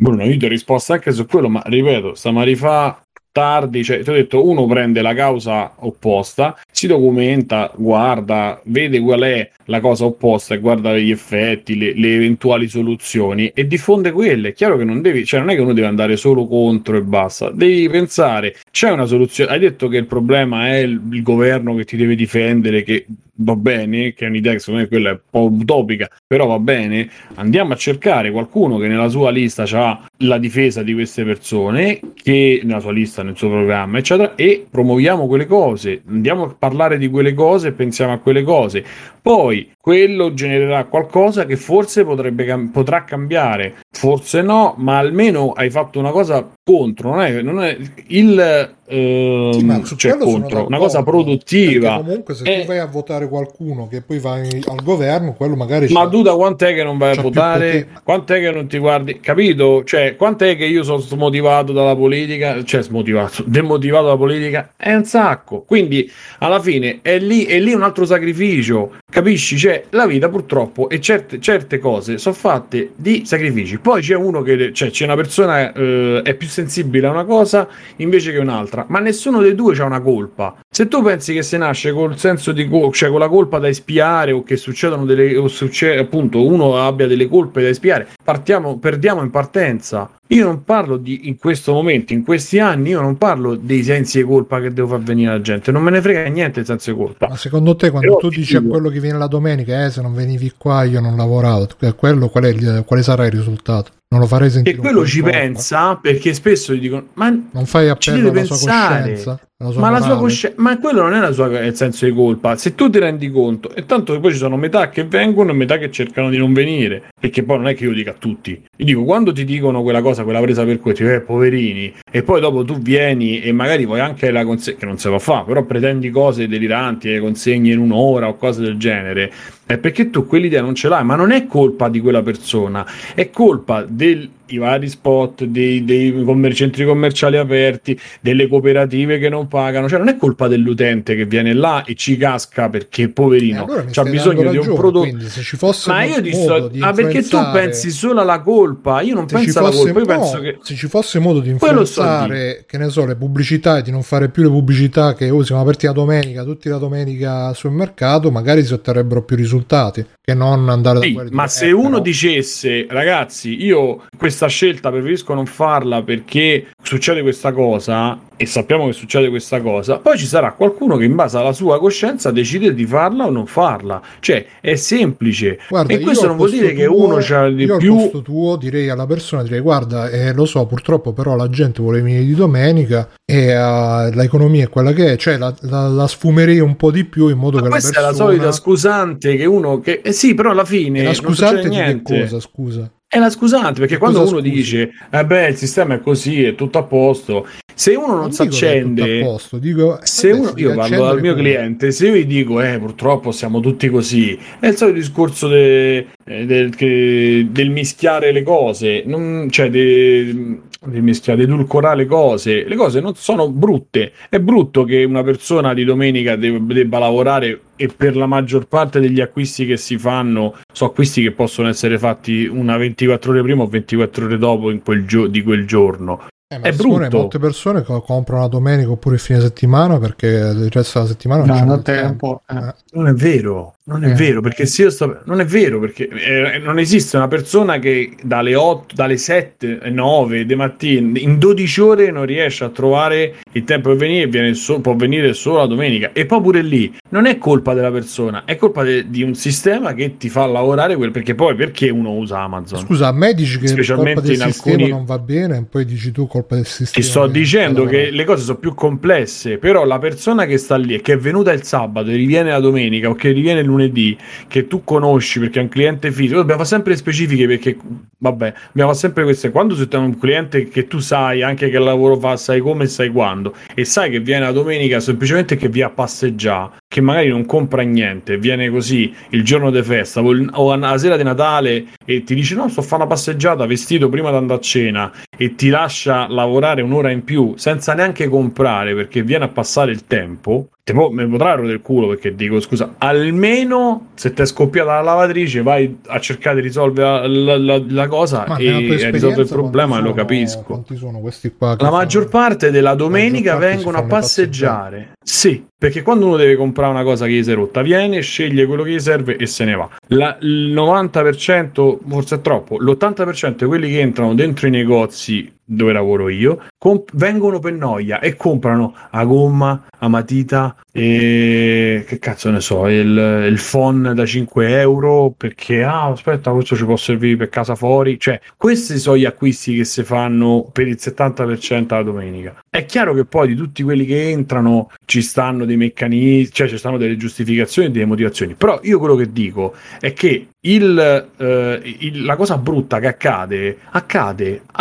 Bruno, io ti ho risposto anche su quello, ma ripeto, stamani fa tardi, cioè ti ho detto, uno prende la causa opposta, si documenta, guarda, vede qual è la cosa opposta e guarda gli effetti, le eventuali soluzioni e diffonde quelle. È chiaro che non devi, cioè non è che uno deve andare solo contro e basta, devi pensare c'è una soluzione. Hai detto che il problema è il governo che ti deve difendere, che va bene, che è un'idea che secondo me quella è un po' utopica, però va bene, andiamo a cercare qualcuno che nella sua lista ha la difesa di queste persone, che nella sua lista, nel suo programma eccetera, e promuoviamo quelle cose, andiamo a parlare di quelle cose e pensiamo a quelle cose. Poi quello genererà qualcosa che forse potrà cambiare, forse no, ma almeno hai fatto una cosa contro, non è il cioè contro, una cosa produttiva. Comunque se tu vai a votare qualcuno che poi vai al governo, quello magari tu da quant'è che non vai a votare, quant'è che non ti guardi, capito? Cioè quant'è che io sono smotivato dalla politica, cioè demotivato dalla politica, è un sacco. Quindi alla fine è lì un altro sacrificio, capisci? Cioè la vita purtroppo e certe cose sono fatte di sacrifici. Poi c'è uno che, cioè c'è una persona è più sensibile a una cosa invece che un'altra, ma nessuno dei due c'ha una colpa. Se tu pensi che se nasce col senso di cioè con la colpa da espiare, o che succedano delle appunto uno abbia delle colpe da espiare, perdiamo in partenza. Io non parlo di in questo momento, in questi anni io non parlo dei sensi di colpa che devo far venire alla gente, non me ne frega niente il senso di colpa. Ma secondo te quando però tu dici a quello che viene la domenica se non venivi qua io non lavoravo, quello quale sarà il risultato? Non lo farei sentire. E quello ci pensa perché spesso gli dicono ma non fai appello alla sua coscienza. Ma quello non è la sua, nel senso di colpa, se tu ti rendi conto, e tanto che poi ci sono metà che vengono e metà che cercano di non venire, perché poi non è che io dica a tutti, io dico quando ti dicono quella cosa, quella presa per cui poverini, e poi dopo tu vieni e magari vuoi anche la consegna, che non si può fare, però pretendi cose deliranti, le consegne in un'ora o cose del genere, è perché tu quell'idea non ce l'hai, ma non è colpa di quella persona, è colpa del i vari spot, dei centri commerciali aperti, delle cooperative che non pagano, cioè non è colpa dell'utente che viene là e ci casca perché poverino allora c'ha bisogno ragione, di un prodotto, se ci fosse ma io ti sto ah, perché tu pensi solo alla colpa, io non penso alla colpa, io penso che se ci fosse modo di influenzare, che ne so, le pubblicità, di non fare più le pubblicità che siamo aperti la domenica, tutti la domenica sul mercato, magari si otterrebbero più risultati che non andare da quelli, ma se uno dicesse ragazzi io questa scelta preferisco non farla perché succede questa cosa e sappiamo che succede questa cosa, poi ci sarà qualcuno che in base alla sua coscienza decide di farla o non farla, cioè è semplice. Guarda, e questo non vuol dire che uno c'ha di più. Io al posto tuo direi alla persona, direi guarda lo so purtroppo però la gente vuole venire di domenica e l'economia è quella che è, cioè la sfumerei un po' di più in modo ma che questa la persona... è la solita scusante che uno che sì però alla fine la scusante non niente. Di che cosa scusa? È la scusante, perché quando uno dice il sistema è così, è tutto a posto, se uno non si accende, se uno, io parlo dal mio cliente, se io gli dico purtroppo siamo tutti così, è il solito discorso del mischiare le cose, edulcorare le cose non sono brutte, è brutto che una persona di domenica debba lavorare e per la maggior parte degli acquisti che si fanno sono acquisti che possono essere fatti una 24 ore prima o 24 ore dopo in di quel giorno. È brutto. Molte persone comprano la domenica oppure il fine settimana perché il resto della settimana non c'è tempo. Non è vero, non è vero perché se io sto non è vero perché non esiste una persona che dalle 8, dalle 7, 9 di mattina in 12 ore non riesce a trovare il tempo per venire, può venire solo la domenica, e poi pure lì non è colpa della persona, è colpa di un sistema che ti fa lavorare perché poi perché uno usa Amazon? Scusa, a me dici che colpa del sistema non va bene e poi dici tu del sistema. Ti sto dicendo che le cose sono più complesse, però la persona che sta lì e che è venuta il sabato e riviene la domenica o che riviene il lunedì, che tu conosci perché è un cliente fisico, dobbiamo fare sempre specifiche perché vabbè, dobbiamo fare sempre queste, quando sei un cliente che tu sai anche che lavoro fa, sai come e sai quando e sai che viene la domenica semplicemente che vi a passeggiare, che magari non compra niente, viene così il giorno di festa o la sera di Natale e ti dice no sto a fare una passeggiata vestito prima di andare a cena e ti lascia lavorare un'ora in più senza neanche comprare perché viene a passare il tempo, mi potrà rompere del culo perché dico scusa, almeno se ti è scoppiata la lavatrice vai a cercare di risolvere la cosa e risolvere il problema, lo capisco. Sono questi qua la maggior parte della domenica vengono a passeggiare. Sì, perché quando uno deve comprare una cosa che gli si è rotta viene, sceglie quello che gli serve e se ne va. Il 90% forse è troppo, l'80% di quelli che entrano dentro i negozi dove lavoro io vengono per noia e comprano a gomma, a matita e che cazzo ne so, il phon da 5 euro perché aspetta questo ci può servire per casa fuori, cioè questi sono gli acquisti che si fanno per il 70% la domenica. È chiaro che poi di tutti quelli che entrano ci stanno dei meccanismi, cioè ci stanno delle giustificazioni e delle motivazioni, però io quello che dico è che la cosa brutta che accade a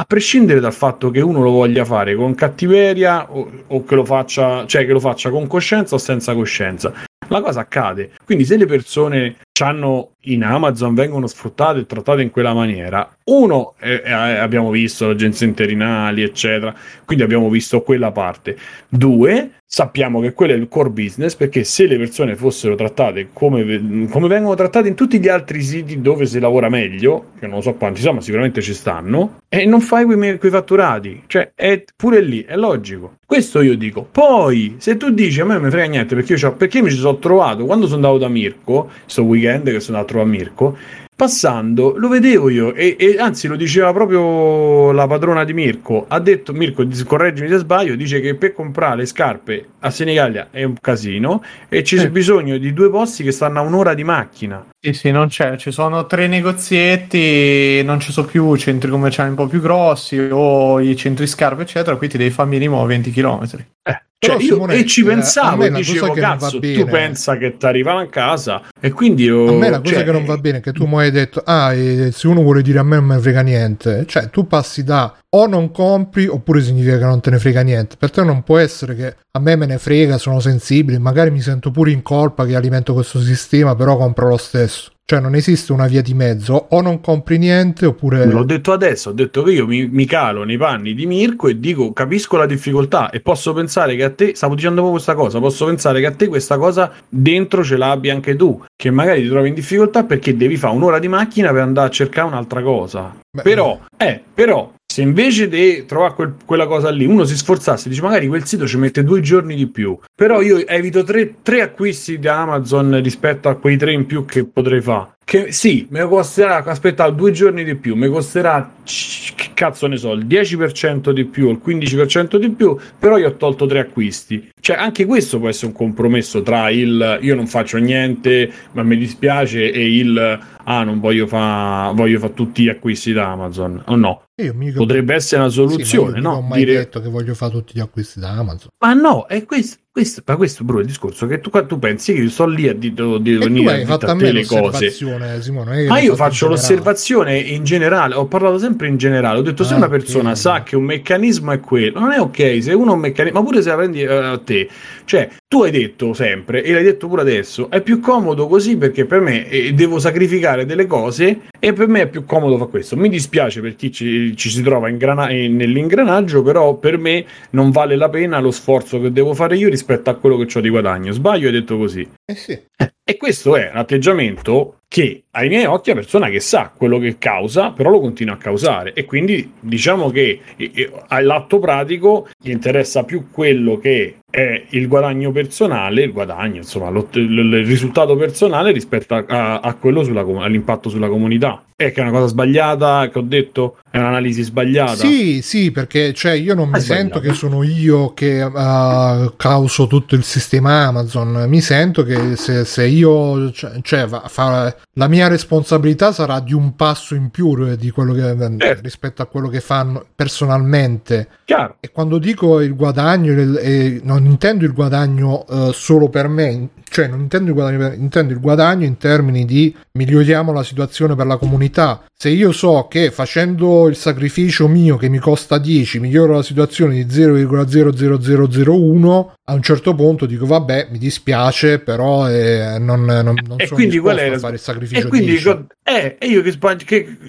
prescindere dal fatto che uno lo voglia fare con cattiveria o che lo faccia, cioè che lo faccia con coscienza o senza coscienza, la cosa accade. Quindi se le persone c'hanno in Amazon vengono sfruttate e trattate in quella maniera, uno abbiamo visto le agenzie interinali eccetera, quindi abbiamo visto quella parte, due sappiamo che quello è il core business, perché se le persone fossero trattate come vengono trattate in tutti gli altri siti dove si lavora meglio, che non so quanti sono ma sicuramente ci stanno, e non fai quei fatturati, cioè è pure lì, è logico, questo io dico. Poi se tu dici a me non mi frega niente perché perché mi ci sono trovato quando sono andato da Mirko sto weekend che sono andato a Mirko, passando lo vedevo io e anzi lo diceva proprio la padrona di Mirko, ha detto Mirko correggimi se sbaglio, dice che per comprare le scarpe a Senigallia è un casino e c'è bisogno di due posti che stanno a un'ora di macchina. Sì, non c'è, ci sono tre negozietti, non ci sono più centri commerciali un po' più grossi o i centri scarpe eccetera, qui ti devi fare minimo 20 km. Però, cioè, Simone, io, e ci pensavo e dicevo, cazzo, tu pensa che ti arrivano a casa, e quindi io, a me la cosa che non va bene è che tu mi hai detto, ah, se uno vuole dire a me non me ne frega niente, cioè tu passi da o non compri oppure significa che non te ne frega niente. Per te non può essere che a me me ne frega, sono sensibile, magari mi sento pure in colpa che alimento questo sistema, però compro lo stesso. Cioè non esiste una via di mezzo, o non compri niente oppure... L'ho detto adesso, ho detto che io mi calo nei panni di Mirko e dico, capisco la difficoltà e posso pensare che a te, stavo dicendo proprio questa cosa, posso pensare che a te questa cosa dentro ce l'abbia anche tu, che magari ti trovi in difficoltà perché devi fare un'ora di macchina per andare a cercare un'altra cosa. Beh, però... Se invece di trovare quella cosa lì uno si sforzasse, dice magari quel sito ci mette 2 giorni di più, però io evito tre acquisti da Amazon rispetto a quei 3 in più che potrei fare, che sì, mi costerà aspettare 2 giorni di più, mi costerà, che cazzo ne so, il 10% di più o il 15% di più, però io ho tolto 3 acquisti. Cioè anche questo può essere un compromesso tra il io non faccio niente ma mi dispiace e il non voglio fare tutti gli acquisti da Amazon, o no? Potrebbe essere una soluzione, sì, ma io non ho mai detto che voglio fare tutti gli acquisti da Amazon. Ma no, è questo. Ma questo è il discorso che tu pensi che io sto lì a venire a dire te le cose, Simone, ma io faccio l'osservazione in generale, ho parlato sempre in generale, ho detto se una persona sa che un meccanismo è quello, non è ok se uno un meccanismo, ma pure se la prendi a te, cioè tu hai detto sempre e l'hai detto pure adesso, è più comodo così perché per me devo sacrificare delle cose e per me è più comodo fare questo, mi dispiace per chi ci si trova nell'ingranaggio, però per me non vale la pena lo sforzo che devo fare io rispetto a quello che ho di guadagno. Sbaglio, hai detto così, sì. E questo è un atteggiamento che ai miei occhi è una persona che sa quello che causa, però lo continua a causare, e quindi diciamo che all'atto pratico gli interessa più quello che è il guadagno personale, il guadagno, insomma, il risultato personale rispetto a quello all'impatto sulla comunità. È che è una cosa sbagliata, che ho detto, è un'analisi sbagliata. Sì, perché cioè io non mi sento che sono io che causo tutto il sistema Amazon, mi sento che se io, cioè la mia responsabilità sarà di un passo in più di quello che, rispetto a quello che fanno personalmente. Chiaro. E quando dico il guadagno, non intendo il guadagno solo per me, cioè non intendo il guadagno, intendo il guadagno in termini di miglioriamo la situazione per la comunità. Se io so che facendo il sacrificio mio che mi costa 10 miglioro la situazione di 0,00001, a un certo punto dico vabbè, mi dispiace, però non sono disposto a fare il sacrificio. E quindi io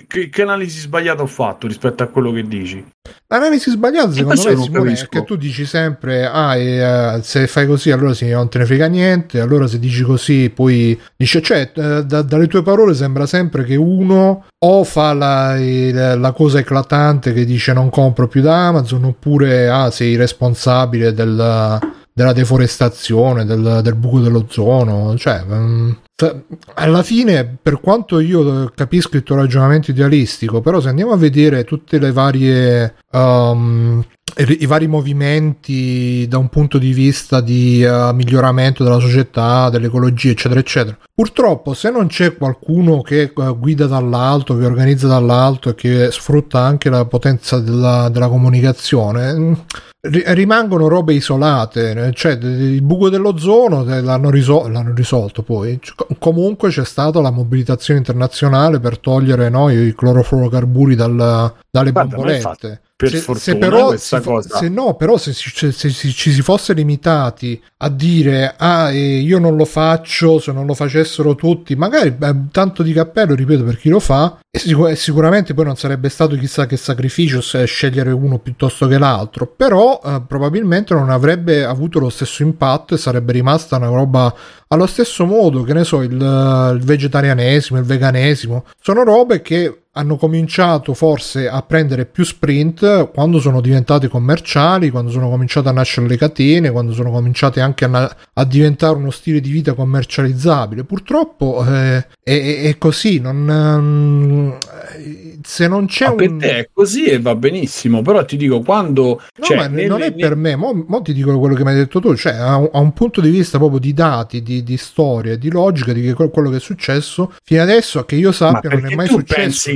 che analisi sbagliata ho fatto rispetto a quello che dici? L'analisi sbagliata secondo me, Simone, è che tu dici sempre se fai così allora sì, non te ne frega niente, allora se dici così poi dice, cioè dalle tue parole sembra sempre che uno o fa la cosa eclatante che dice non compro più da Amazon, oppure sei responsabile della deforestazione, del buco dell'ozono. Cioè alla fine, per quanto io capisco il tuo ragionamento idealistico, però se andiamo a vedere tutte le varie i vari movimenti da un punto di vista di miglioramento della società, dell'ecologia, eccetera eccetera, purtroppo se non c'è qualcuno che guida dall'alto, che organizza dall'alto e che sfrutta anche la potenza della comunicazione, rimangono robe isolate. Cioè il buco dell'ozono l'hanno risolto, poi comunque c'è stata la mobilitazione internazionale per togliere i clorofluorocarburi dalle bombolette. Per fortuna però, questa cosa. Se no, però se ci si fosse limitati a dire io non lo faccio, se non lo facessero tutti, magari tanto di cappello, ripeto, per chi lo fa, e sicuramente poi non sarebbe stato chissà che sacrificio se scegliere uno piuttosto che l'altro, però probabilmente non avrebbe avuto lo stesso impatto e sarebbe rimasta una roba allo stesso modo, che ne so, il vegetarianesimo, il veganesimo, sono robe che hanno cominciato forse a prendere più sprint quando sono diventate commerciali, quando sono cominciate a nascere le catene, quando sono cominciate anche a diventare uno stile di vita commercializzabile. Purtroppo è così, se non c'è un... per te è così e va benissimo, però ti dico quando... No, cioè, ma non è per me, mo ti dico quello che mi hai detto tu, cioè ha un punto di vista proprio di dati, di storia, di logica, di quello che è successo fino adesso, che io sappia non è mai successo.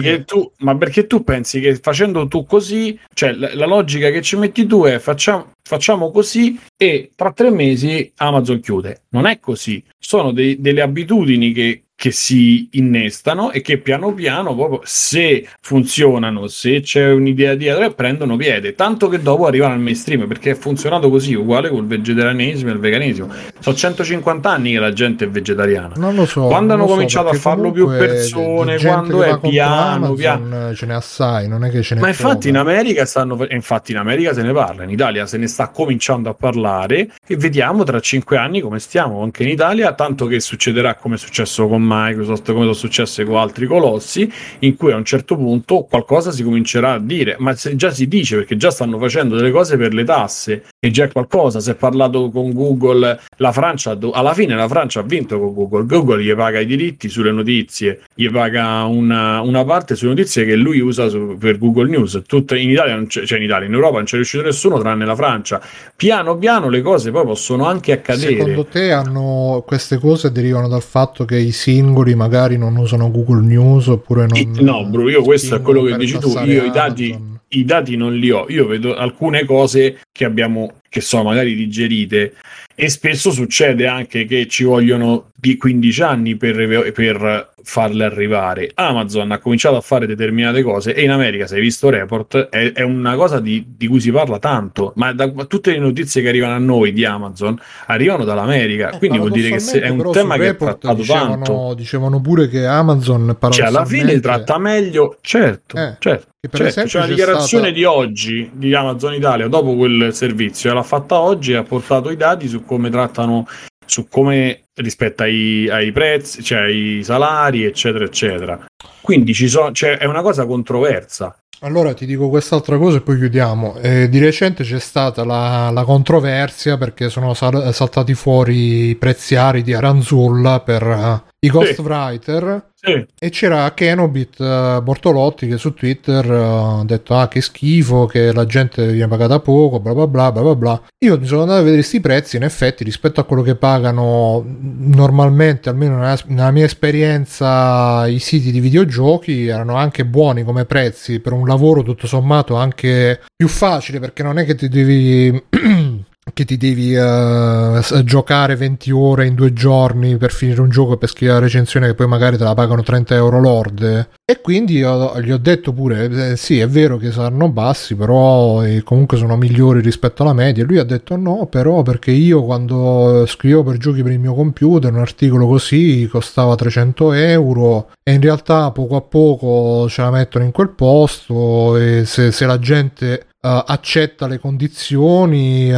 Ma perché tu pensi che facendo tu così, cioè la logica che ci metti tu è facciamo così e tra 3 mesi Amazon chiude. Non è così, sono delle abitudini che si innestano e che piano piano, proprio se funzionano, se c'è un'idea dietro, prendono piede, tanto che dopo arrivano al mainstream, perché è funzionato così, uguale col vegetarianismo e il veganismo. Sono 150 anni che la gente è vegetariana. Non lo so. Quando hanno cominciato a farlo più persone, quando è piano piano ce n'è assai, non è che ce n'è. Ma infatti in America se ne parla, in Italia se ne sta cominciando a parlare e vediamo tra 5 anni come stiamo anche in Italia, tanto che succederà come è successo con Microsoft, come sono successe con altri colossi, in cui a un certo punto qualcosa si comincerà a dire, ma se già si dice, perché già stanno facendo delle cose per le tasse e già qualcosa, si è parlato con Google, la Francia, alla fine la Francia ha vinto con Google gli paga i diritti sulle notizie, gli paga una parte sulle notizie che lui usa per Google News, tutto in Italia non c'è, cioè in Italia, in Europa non c'è riuscito nessuno tranne la Francia. Piano piano le cose poi possono anche accadere. Secondo te queste cose derivano dal fatto che i singoli magari non usano Google News oppure non... No, Bruno, io questo è quello che dici tu, io i dati non li ho, io vedo alcune cose che sono magari digerite e spesso succede anche che ci vogliono 15 anni per farle arrivare. Amazon ha cominciato a fare determinate cose e in America, se hai visto Report, è una cosa di cui si parla tanto, ma tutte le notizie che arrivano a noi di Amazon arrivano dall'America, quindi vuol dire che è un tema che è trattato tanto. Dicevano pure che Amazon alla fine tratta meglio, certo. C'è la dichiarazione di oggi di Amazon Italia dopo quel servizio, l'ha fatta oggi e ha portato i dati su come trattano, su come rispetto ai prezzi, cioè ai salari, eccetera, eccetera. Quindi è una cosa controversa. Allora ti dico quest'altra cosa e poi chiudiamo. Di recente c'è stata la controversia perché sono saltati fuori i preziari di Aranzulla per i ghostwriter. Sì. E c'era Kenobit Bortolotti che su Twitter ha detto che schifo, che la gente viene pagata poco, bla bla bla bla bla. Io mi sono andato a vedere questi prezzi, in effetti rispetto a quello che pagano normalmente, almeno nella mia esperienza, i siti di videogiochi erano anche buoni come prezzi per un lavoro tutto sommato anche più facile, perché non è che ti devi giocare 20 ore in 2 giorni per finire un gioco e per scrivere la recensione che poi magari te la pagano 30 euro lorde. E quindi io gli ho detto pure sì, è vero che saranno bassi, però comunque sono migliori rispetto alla media. E lui ha detto no, però perché io quando scrivo per giochi per il mio computer un articolo così costava 300 euro e in realtà poco a poco ce la mettono in quel posto e se la gente... accetta le condizioni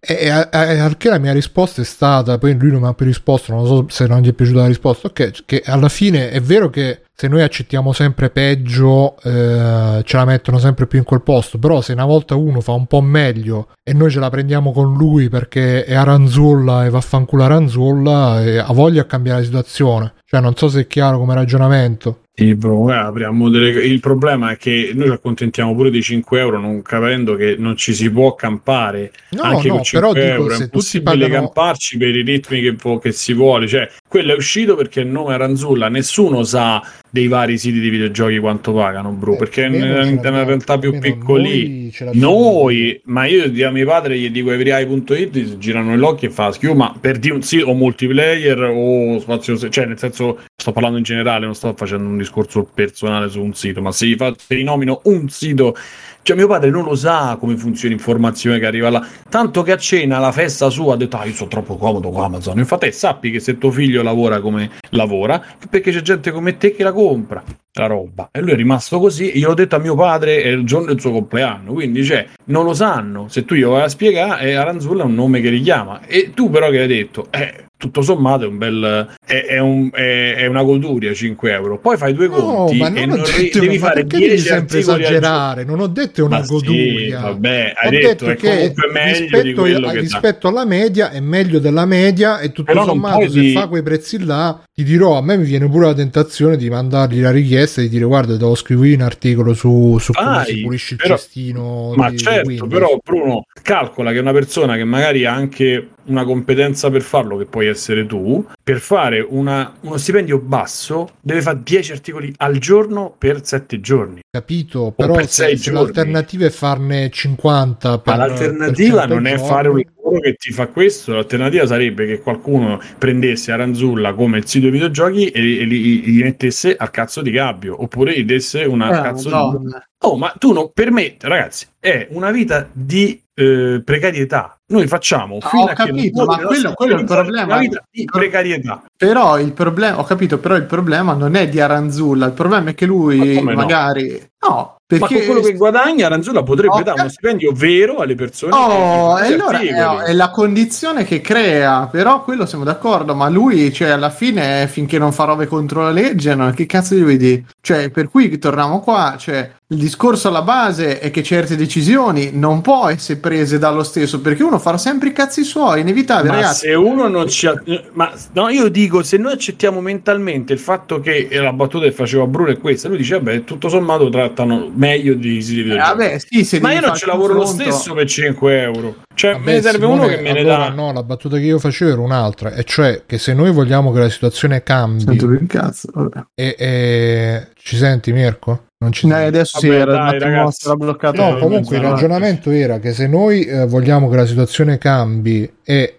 perché la mia risposta è stata, poi lui non mi ha più risposto, non so se non gli è piaciuta la risposta, che alla fine è vero che se noi accettiamo sempre peggio ce la mettono sempre più in quel posto, però se una volta uno fa un po' meglio e noi ce la prendiamo con lui perché è Aranzulla e vaffanculo Aranzulla, e ha voglia a cambiare la situazione, cioè non so se è chiaro come ragionamento. Il problema è che noi ci accontentiamo pure di 5 euro non capendo che non ci si può campare, con 5 però euro dico, è impossibile camparci per i ritmi che si vuole, cioè quello è uscito perché il nome Aranzulla, nessuno sa dei vari siti di videogiochi quanto pagano, bro, perché è una realtà più piccolina. Noi, ma io a mio padre gli dico everyeye.it, girano gli occhi e fa schifo, ma per dire un sito o multiplayer o spazio, cioè nel senso sto parlando in generale, non sto facendo un discorso personale su un sito, ma se vi nomino un sito, cioè mio padre non lo sa come funziona l'informazione che arriva là, tanto che a cena alla festa sua ha detto io sono troppo comodo con Amazon. Infatti sappi che se tuo figlio lavora come lavora perché c'è gente come te che la compra la roba, e lui è rimasto così. Io l'ho detto a mio padre è il giorno del suo compleanno, quindi non lo sanno. Se tu io vai a spiegare, Aranzulla è un nome che richiama, e tu però che hai detto tutto sommato è un bel è una goduria €5. Poi fai due conti e non devi fare 10 sempre esagerare. Non ho detto è una goduria. Sì, vabbè, hai detto che comunque è meglio di quello che rispetto alla media, è meglio della media e tutto sommato se fa quei prezzi là, ti dirò, a me mi viene pure la tentazione di mandargli la richiesta e di dire guarda, devo scrivere un articolo su come si pulisce il cestino. Ma certo, però Bruno, calcola che una persona che magari ha anche una competenza per farlo, che puoi essere tu, per fare uno stipendio basso deve fare 10 articoli al giorno per 7 giorni. Capito, però per se l'alternativa è farne 50 per, ma l'alternativa per non giorni. È fare un lavoro che ti fa questo, l'alternativa sarebbe che qualcuno prendesse a ranzulla come il sito dei videogiochi e li mettesse al cazzo di gabbio, oppure gli desse una cazzo di... Oh, ma tu non permetti, ragazzi, è una vita di precarietà. Noi facciamo fino ho a capito, che ma quello è il problema di precarietà. Però il problema, ho capito, però il problema non è di Aranzulla, il problema è che lui ma magari no. Perché... ma con quello che guadagna Aranzulla potrebbe dare uno stipendio vero alle persone che allora è la condizione che crea, però quello siamo d'accordo, ma lui cioè alla fine finché non fa robe contro la legge no, che cazzo gli vuoi dire? Cioè per cui torniamo qua, cioè il discorso alla base è che certe decisioni non può essere prese dallo stesso perché uno farà sempre i cazzi suoi, inevitabile, ma ragazzi. Se uno non ci ma no, io dico, se noi accettiamo mentalmente il fatto che la battuta che faceva Bruno è questa, lui dice vabbè, tutto sommato trattano meglio di vabbè, sì, se ma io non ci lavoro lo stesso per €5, cioè me ne serve Simone, uno che me ne dà. No, la battuta che io facevo era un'altra, e cioè che se noi vogliamo che la situazione cambi. Sento più in cazzo, vabbè. E ci senti Mirko? Non ci adesso vabbè, dai, ragazzi, bloccata. No, comunque il ragionamento era che se noi vogliamo che la situazione cambi e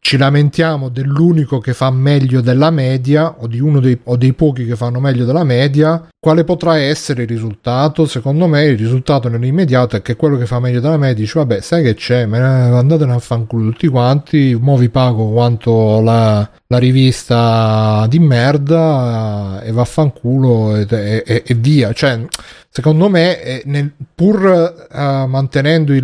ci lamentiamo dell'unico che fa meglio della media o di uno dei pochi che fanno meglio della media, quale potrà essere il risultato? Secondo me il risultato nell'immediato è che quello che fa meglio della media dice vabbè, sai che c'è, andatene a fanculo tutti quanti, mo vi pago quanto la rivista di merda e vaffanculo e via. Cioè secondo me pur mantenendo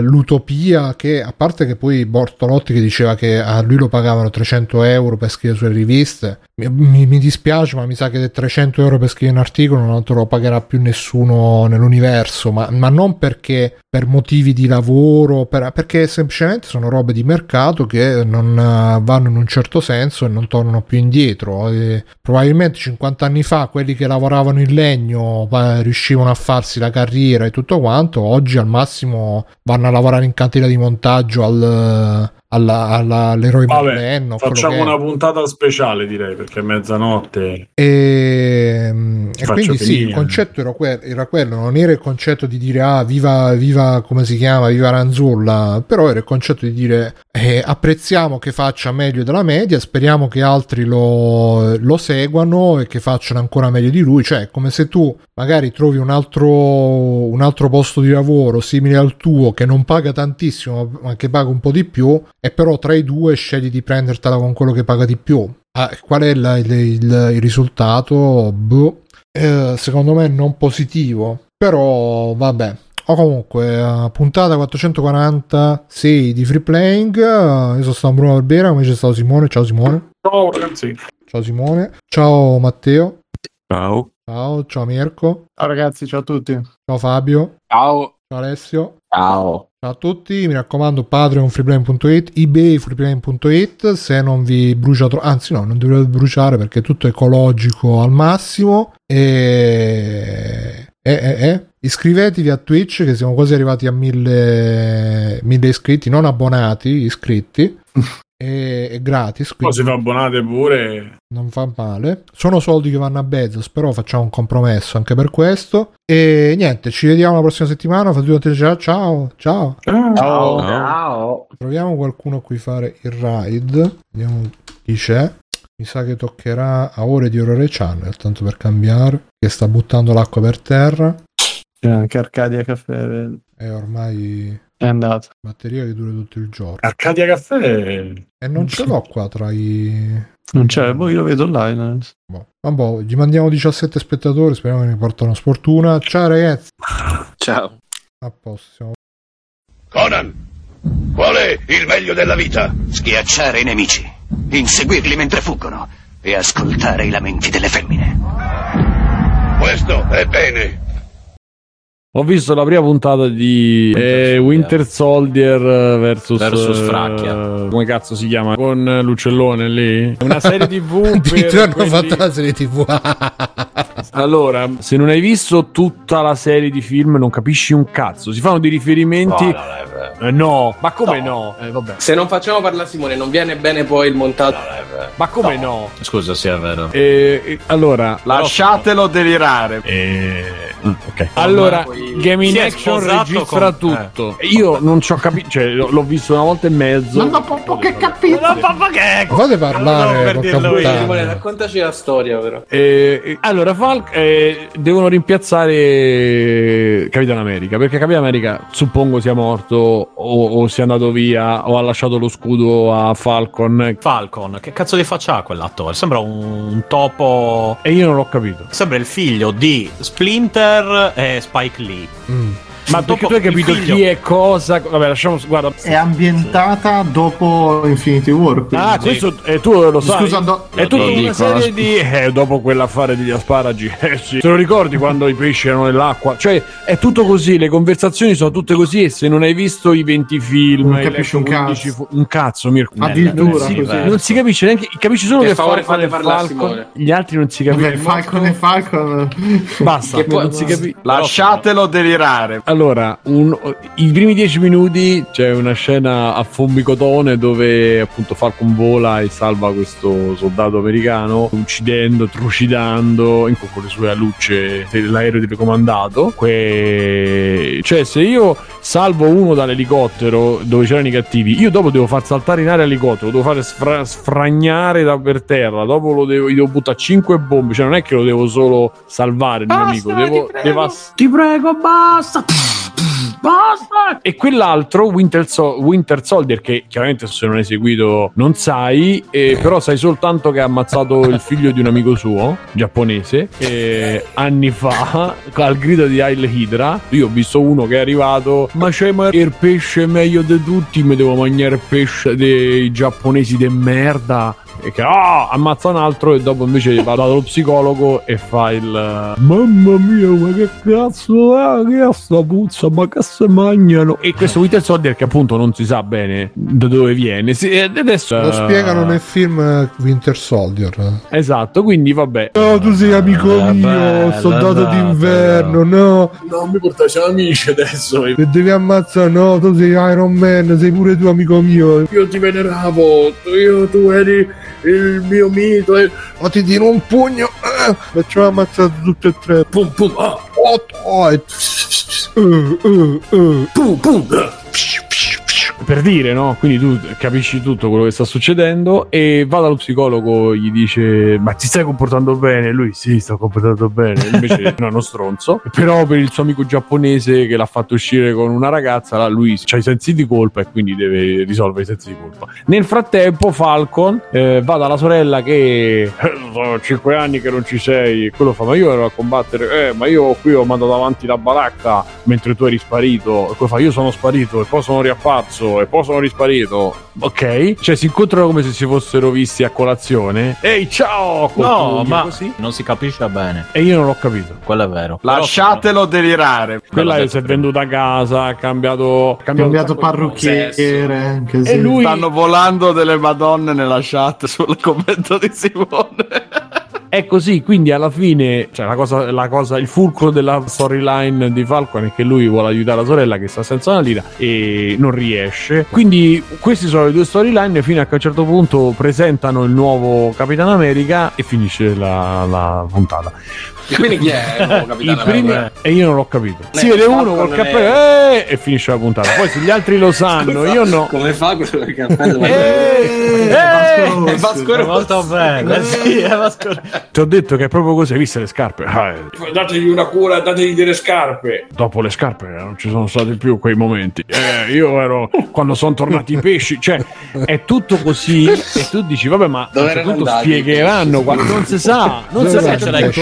l'utopia che, a parte che poi Bortolotti che diceva che a lui lo pagavano €300 per scrivere sulle riviste, mi dispiace ma mi sa che €300 per scrivere un articolo non te lo pagherà più nessuno nell'universo, ma non perché per motivi di lavoro, perché semplicemente sono robe di mercato che non vanno in un certo senso e non tornano più indietro. E probabilmente 50 anni fa quelli che lavoravano in legno riuscivano a farsi la carriera e tutto quanto, oggi al massimo vanno a lavorare in cantina di montaggio all'eroe Marlenno. Facciamo una puntata speciale, direi, perché è mezzanotte e quindi sì, il concetto era quello, non era il concetto di dire viva come si chiama, viva Ranzulla, però era il concetto di dire apprezziamo che faccia meglio della media, speriamo che altri lo seguano e che facciano ancora meglio di lui. Cioè come se tu magari trovi un altro posto di lavoro simile al tuo che non paga tantissimo ma che paga un po' di più, e però tra i due scegli di prendertela con quello che paga di più. Qual è il risultato? Secondo me non positivo, però vabbè. O comunque puntata 446 di Free Playing. Io sono stato Bruno Arbera, come c'è stato Simone. Ciao Simone. Ciao ragazzi. Ciao Simone. Ciao Matteo. Ciao. Ciao Mirko. Ciao ragazzi, ciao a tutti. Ciao Fabio. Ciao. Ciao Alessio. Ciao. Ciao a tutti, mi raccomando, Patreon freeplane.it, eBay freeplane.it, se non vi brucia anzi no, non dovrebbe bruciare perché è tutto ecologico al massimo. Iscrivetevi a Twitch che siamo quasi arrivati a 1000 iscritti, non abbonati, iscritti. È gratis, quindi se vi abbonate pure non fa male, sono soldi che vanno a Bezos, però facciamo un compromesso anche per questo. E niente, ci vediamo la prossima settimana. Fate tutti, ciao. Proviamo qualcuno a cui fare il raid, vediamo chi c'è. Mi sa che toccherà a Ore di Orrore Channel, tanto per cambiare, che sta buttando l'acqua per terra. C'è anche Arcadia Caffè è ormai è andato, batteria che dura tutto il giorno. Arcadia Caffè e non ce l'ho qua tra i non c'è, boh, io lo vedo online. Boh, gli mandiamo 17 spettatori, speriamo che ne portano sfortuna. Ciao ragazzi. Ciao. A posto. Conan. Qual è il meglio della vita? Schiacciare i nemici, inseguirli mentre fuggono e ascoltare i lamenti delle femmine. Questo è bene. Ho visto la prima puntata di Winter Soldier versus Fracchia. Come cazzo si chiama? Con l'uccellone lì? Una serie TV. Hanno fatto la serie TV. Allora, se non hai visto tutta la serie di film, non capisci un cazzo. Si fanno dei riferimenti. No, ma come no? Vabbè. Se non facciamo parlare Simone, non viene bene poi il montaggio. Ma come no? Scusa, sì, è vero. Allora, lasciatelo delirare. Okay. Allora, Game in Action registra tutto. Io non ci ho capito, cioè l'ho visto una volta e mezzo. Non ho capito. Fate parlare. Raccontaci la storia, però. Allora, devono rimpiazzare Capitan America, perché Capitan America suppongo sia morto o sia andato via o ha lasciato lo scudo a Falcon. Falcon, che cazzo di faccia ha quell'attore? Sembra un topo. E io non l'ho capito. Sembra il figlio di Splinter e Spike Lee. Ma dopo, tu hai capito chi è cosa? Vabbè, lasciamo, guarda. È ambientata dopo Infinity War. Quindi. Ah, questo tu lo sai. Scusa, è tutta una serie di dopo quell'affare degli asparagi. Sì. Te lo ricordi quando i pesci erano nell'acqua? Cioè, è tutto così, le conversazioni sono tutte così e se non hai visto i 20 film, non capisci un cazzo, Mirko. Addirittura non si capisce neanche, capisci solo che fare Falcon. Gli altri non si capiscono. Falcon. Basta, che poi non si capisce. Lasciatelo delirare. Allora, i primi 10 minuti c'è una scena a fombicotone dove appunto Falcon vola e salva questo soldato americano uccidendo, trucidando con le sue alucce l'aereo telecomandato. Cioè, se io salvo uno dall'elicottero dove c'erano i cattivi, io dopo devo far saltare in aria l'elicottero, lo devo fare sfragnare per terra, dopo gli devo buttare 5 bombe, cioè non è che lo devo solo salvare il nemico, ti prego, basta! Basta! E quell'altro Winter Soldier, che chiaramente se non hai seguito non sai, però sai soltanto che ha ammazzato il figlio di un amico suo giapponese anni fa al grido di Hail Hydra. Io ho visto uno che è arrivato, ma il pesce è meglio di tutti, mi devo mangiare il pesce dei giapponesi de merda, e che ammazza un altro, e dopo invece va dallo psicologo e fa il mamma mia, ma che cazzo è, che è sta puzza, ma che se mangiano. E questo Winter Soldier che appunto non si sa bene da dove viene, adesso lo spiegano nel film Winter Soldier, esatto. Quindi vabbè, no, tu sei amico mio, soldato d'inverno, no, non mi portaci amici adesso e devi ammazzare, no, tu sei Iron Man, sei pure tu amico mio, io ti veneravo, tu eri il mio mito, ma ti tiro un pugno, facciamo ammazzare tutti e tre, pum pum, pum pum, per dire, no? Quindi tu capisci tutto quello che sta succedendo e va dallo psicologo, gli dice ma ti stai comportando bene? Lui sì, sto comportando bene, invece no, è uno stronzo, però per il suo amico giapponese che l'ha fatto uscire con una ragazza, lui c'ha i sensi di colpa e quindi deve risolvere i sensi di colpa. Nel frattempo Falcon va dalla sorella che sono 5 anni che non ci sei, quello fa ma io ero a combattere, ma io qui ho mandato avanti la baracca mentre tu eri sparito, e quello fa io sono sparito e poi sono riapparso e poi sono risparito. Ok, cioè si incontrano come se si fossero visti a colazione. Ehi, ciao! No, ma così non si capisce bene. E io non l'ho capito. Quello è vero. Lasciatelo delirare. Quella si è venduta a casa, ha cambiato parrucchiere. E lui... Stanno volando delle madonne nella chat sul commento di Simone. È così, quindi alla fine, cioè la cosa, il fulcro della storyline di Falcon è che lui vuole aiutare la sorella che sta senza una lira e non riesce. Quindi questi sono le due storyline fino a che a un certo punto presentano il nuovo Capitan America e finisce la puntata. E quindi chi è il nuovo Capitan America? E io non l'ho capito. Si vede uno col cappello e finisce la puntata. Poi se gli altri lo sanno, io no. Come fa quello del cappello? È Vasco Rossi. Molto bene. Sì, è Vasco Rossi. Ti ho detto che è proprio così, hai visto le scarpe? Dategli una cura, dategli delle scarpe. Dopo le scarpe non ci sono stati più quei momenti. Io ero quando sono tornati i pesci, cioè è tutto così e tu dici vabbè, ma tutto spiegheranno quando non si sa, non si sa,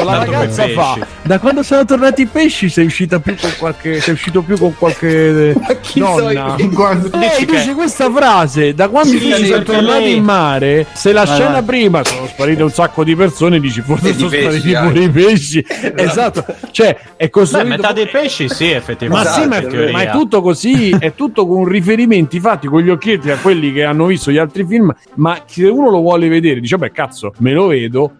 la ragazza fa da quando sono tornati i pesci sei uscita più con qualche, sei uscito più con qualche nonna. Dice questa frase da quando sì, sono tornati in mare, se la scena prima sono sparite un sacco di persone, dici forse sono spariti pure i pesci. Esatto, cioè è così. Metà dei pesci sì, effettivamente. Ma sì, ma è tutto così, è tutto con riferimenti fatti con gli occhietti a quelli che hanno visto gli altri film, ma se uno lo vuole vedere dice beh cazzo me lo vedo,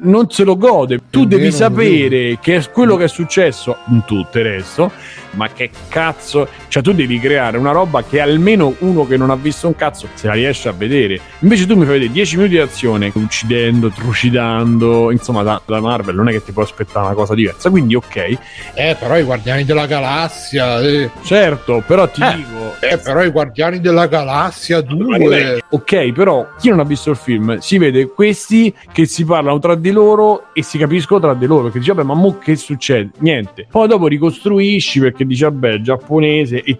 non se lo gode. Tu devi sapere che è quello che è successo in tutto il resto, ma che cazzo, cioè tu devi creare una roba che almeno uno che non ha visto un cazzo se la riesce a vedere. Invece tu mi fai vedere 10 minuti di azione uccidendo, trucidando, insomma da Marvel non è che ti puoi aspettare una cosa diversa, quindi ok. Però i Guardiani della Galassia certo, però ti dico però i Guardiani della Galassia 2 ok, però chi non ha visto il film si vede questi che si parlano tra di loro e si capiscono tra di loro, perché dice vabbè ma mo che succede? Niente. Poi dopo ricostruisci perché dice vabbè giapponese e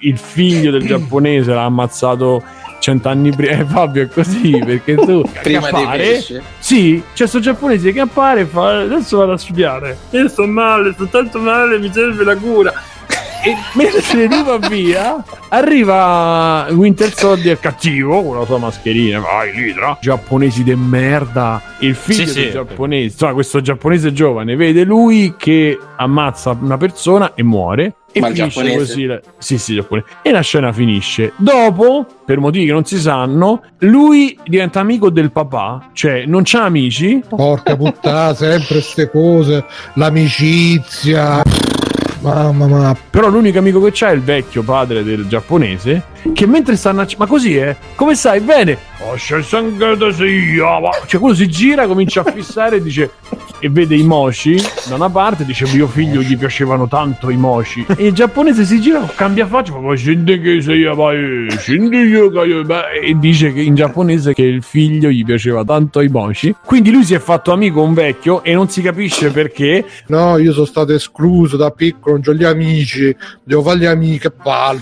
il figlio del giapponese l'ha ammazzato 100 anni prima. Fabio è così perché tu prima di pesce sì c'è sto giapponese che appare e fa adesso vado a studiare, io sto male, sto tanto male, mi serve la cura. E mentre se ne va via arriva Winter Soldier cattivo con la sua mascherina, vai Lidra, giapponesi de merda, il figlio del giapponese, insomma questo giapponese giovane vede lui che ammazza una persona e muore. E ma finisce giapponese. Così sì giapponese. E la scena finisce. Dopo, per motivi che non si sanno, lui diventa amico del papà, cioè non c'ha amici. Porca puttana, sempre ste cose, l'amicizia. Mamma mia. Però l'unico amico che c'ha è il vecchio padre del giapponese, che mentre stanno, ma così come stai? Bene. Cioè quello si gira, comincia a fissare e dice, e vede i moshi da una parte, dice mio figlio gli piacevano tanto i moshi, e il giapponese si gira, cambia faccia, ma scendi che sei e dice che in giapponese che il figlio gli piaceva tanto i moshi, quindi lui si è fatto amico un vecchio e non si capisce perché. No, io sono stato escluso da piccolo, non ho gli amici, devo fare gli amici, che palle.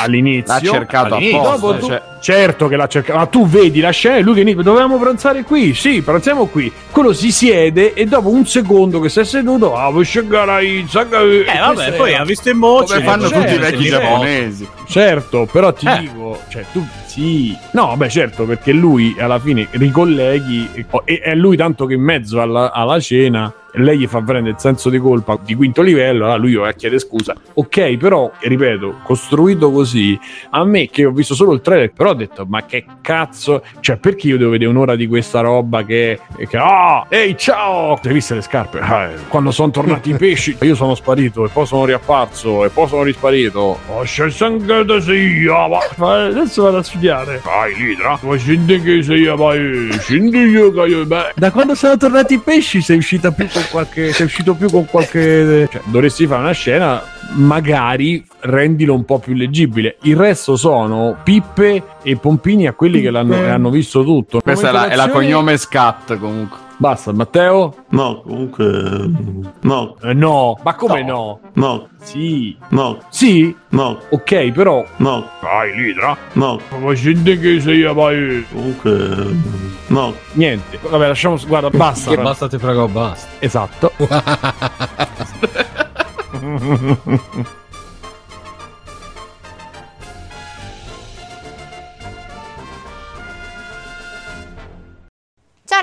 All'inizio l'ha cercato apposta, cioè... certo che l'ha cercato, ma tu vedi la scena, lui che dice dovevamo pranzare qui, sì pranziamo qui, quello si siede e dopo un secondo che si è seduto vabbè poi ha visto in voce come fanno tutti i vecchi giapponesi, certo, però ti dico, cioè tu sì, no beh certo, perché lui alla fine ricolleghi e è lui tanto che in mezzo alla cena lei gli fa prendere il senso di colpa di quinto livello, allora lui chiede scusa, ok, però ripeto, costruito così, a me che ho visto solo il trailer, però ho detto ma che cazzo, cioè perché io devo vedere un'ora di questa roba ehi ciao, hai visto le scarpe? Quando sono tornati i pesci io sono sparito e poi sono riapparso e poi sono risparito, adesso vado a studiare, vai Lidra, da quando sono tornati i pesci sei uscita più con qualche, sei uscito più con qualche, cioè dovresti fare una scena, magari rendilo un po' più leggibile, il resto sono pippe e pompini a quelli che l'hanno visto tutto. Questa è la cognome scat comunque. Basta, Matteo? No, comunque... No. No. Ma come no? No. Sì. No. Sì? No. Ok, però... No. Vai, Lidra. No. Ma scendi che sia, vai. Comunque... No. Niente. Vabbè, lasciamo... Guarda, basta. Che basta, ti prego, basta. Esatto. Ciao